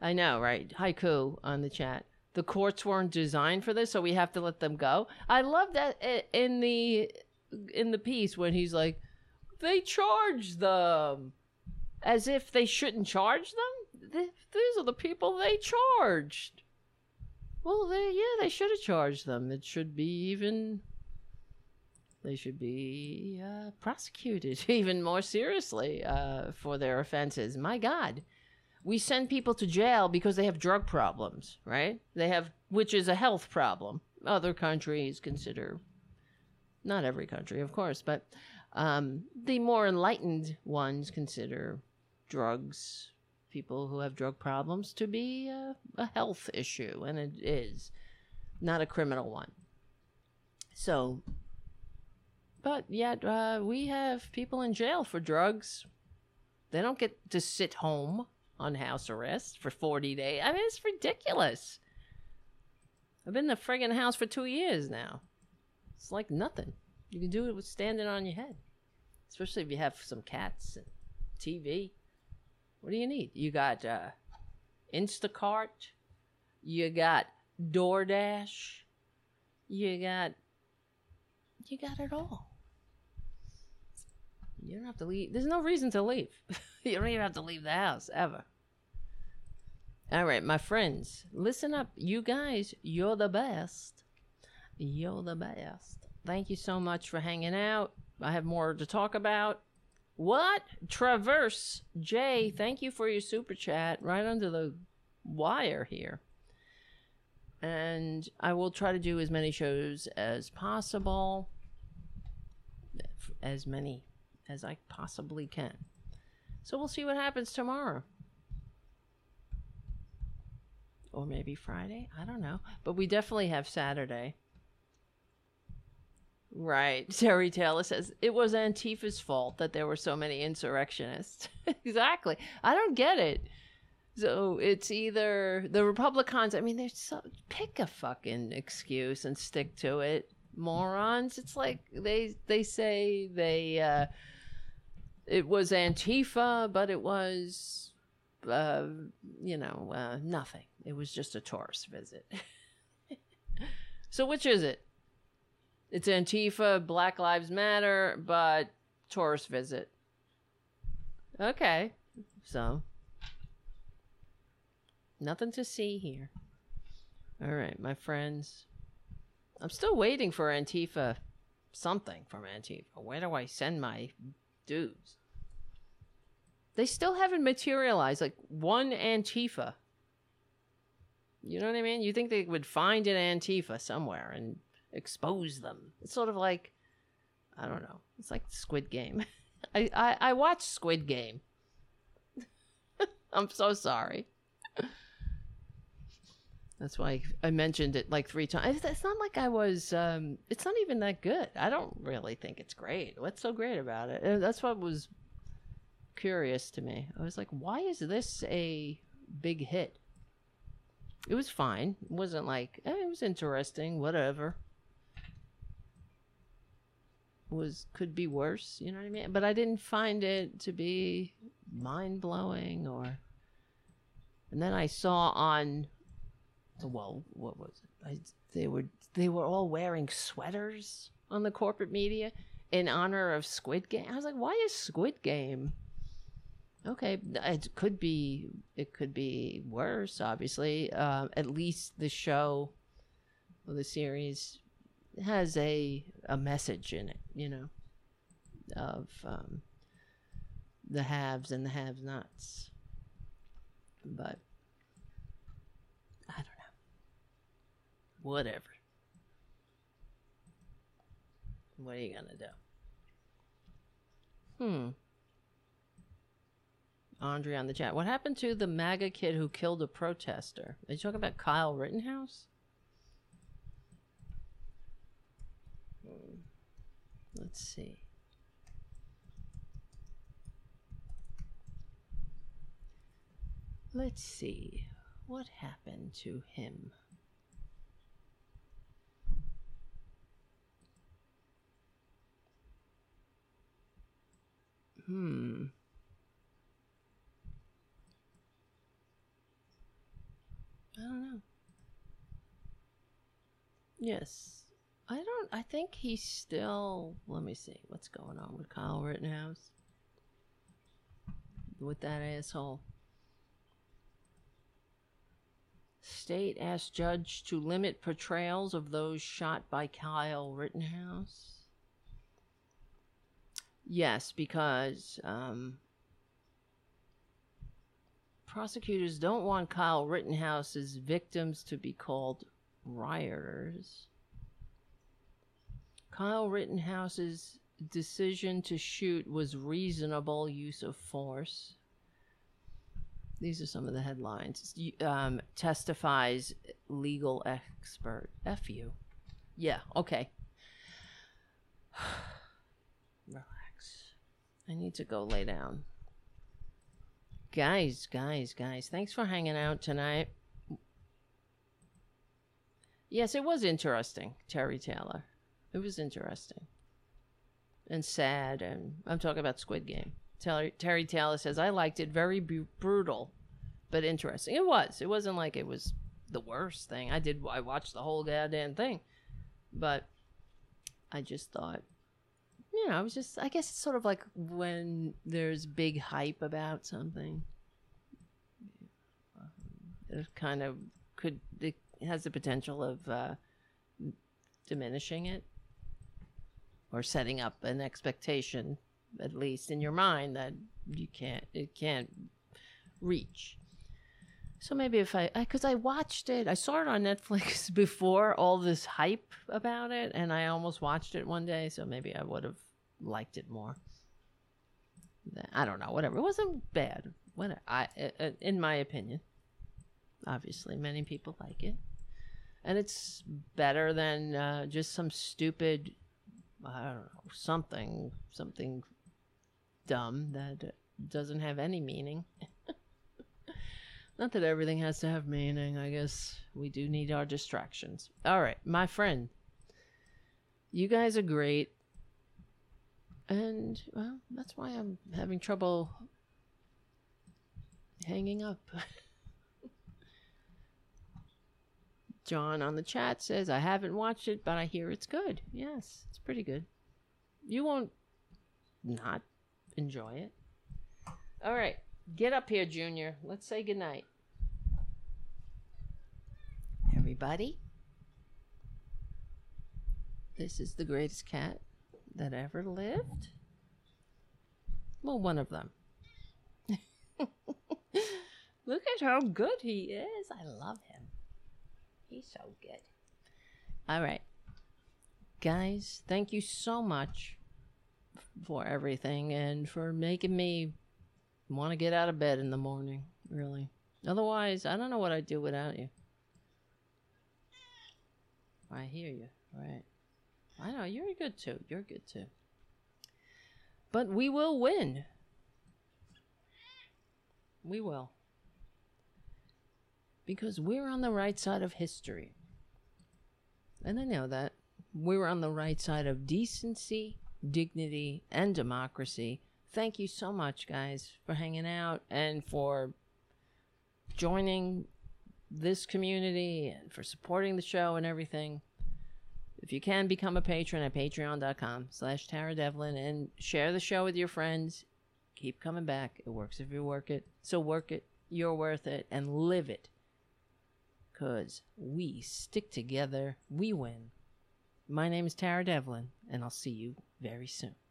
I know, right? Haiku on the chat. The courts weren't designed for this, so we have to let them go. I love that in the piece when he's like, they charge them. As if they shouldn't charge them? These are the people they charged. Well, they should have charged them. It should be even... They should be prosecuted even more seriously for their offenses. My God. We send people to jail because they have drug problems, right? Which is a health problem. Other countries consider, not every country, of course, but the more enlightened ones consider drugs, people who have drug problems, to be a health issue, and it is, not a criminal one. So, but yet we have people in jail for drugs. They don't get to sit home on house arrest for 40 days. I mean, it's ridiculous. I've been in the friggin' house for 2 years now. It's like nothing. You can do it with standing on your head. Especially if you have some cats and TV. What do you need? You got Instacart. You got DoorDash. You got it all. You don't have to leave. There's no reason to leave. You don't even have to leave the house, ever. All right, my friends, listen up. You guys, you're the best. You're the best. Thank you so much for hanging out. I have more to talk about. What? Traverse J, thank you for your super chat right under the wire here. And I will try to do as many shows as possible. As many as I possibly can. So we'll see what happens tomorrow. Or maybe Friday. I don't know. But we definitely have Saturday. Right. Terry Taylor says, it was Antifa's fault that there were so many insurrectionists. Exactly. I don't get it. So it's either the Republicans. I mean, they're so, pick a fucking excuse and stick to it. Morons. It's like they say they it was Antifa, but it was nothing. It was just a tourist visit. So which is it? It's Antifa, Black Lives Matter, but tourist visit. Okay. So nothing to see here. All right, my friends. I'm still waiting for Antifa, something from Antifa. Where do I send my dudes? They still haven't materialized, like, one Antifa. You know what I mean? You think they would find an Antifa somewhere and expose them. It's sort of like, I don't know. It's like Squid Game. I watched Squid Game. I'm so sorry. That's why I mentioned it like 3 times. It's not like I was, it's not even that good. I don't really think it's great. What's so great about it? And that's what was curious to me. I was like, why is this a big hit? It was fine. It wasn't like, it was interesting, whatever. Could be worse, you know what I mean? But I didn't find it to be mind-blowing or... And then I saw on... Well, what was it? They were all wearing sweaters on the corporate media in honor of Squid Game. I was like, why is Squid Game? Okay, it could be worse, obviously. At least the show or the series has a message in it, you know, of the haves and the have-nots. But I don't know. Whatever. What are you gonna do? Andre on the chat. What happened to the MAGA kid who killed a protester? Are you talking about Kyle Rittenhouse? Let's see. Let's see. What happened to him? I don't know. Yes. I think he's still, let me see what's going on with Kyle Rittenhouse. With that asshole. State asked judge to limit portrayals of those shot by Kyle Rittenhouse. Yes, because prosecutors don't want Kyle Rittenhouse's victims to be called rioters. Kyle Rittenhouse's decision to shoot was reasonable use of force. These are some of the headlines. Testifies legal expert. F you. Yeah, okay. I need to go lay down. Guys, thanks for hanging out tonight. Yes, it was interesting, Terry Taylor. It was interesting. And sad, and I'm talking about Squid Game. Terry Taylor says, I liked it. Very brutal, but interesting. It was. It wasn't like it was the worst thing. I watched the whole goddamn thing. But I just thought, you know, I guess it's sort of like when there's big hype about something. It kind of it has the potential of diminishing it or setting up an expectation, at least in your mind, that it can't reach. So maybe if because I watched it, I saw it on Netflix before all this hype about it, and I almost watched it one day, so maybe I would have liked it more. I don't know, whatever. It wasn't bad. Whatever. In my opinion, obviously, many people like it. And it's better than just some stupid, I don't know, something dumb that doesn't have any meaning. Not that everything has to have meaning. I guess we do need our distractions. All right, my friend. You guys are great. And, well, that's why I'm having trouble hanging up. John on the chat says, I haven't watched it, but I hear it's good. Yes, it's pretty good. You won't not enjoy it. All right. Get up here, Junior. Let's say goodnight. Everybody, this is the greatest cat that ever lived. Well, one of them. Look at how good he is. I love him. He's so good. All right. Guys, thank you so much for everything and for making me want to get out of bed in the morning, really. Otherwise, I don't know what I'd do without you. I hear you, right? I know, you're good too. You're good too. But we will win. We will. Because we're on the right side of history. And I know that. We're on the right side of decency, dignity, and democracy. Thank you so much, guys, for hanging out and for joining this community and for supporting the show and everything. If you can, become a patron at patreon.com/Tara Devlin and share the show with your friends. Keep coming back. It works if you work it. So work it. You're worth it. And live it. Because we stick together. We win. My name is Tara Devlin, and I'll see you very soon.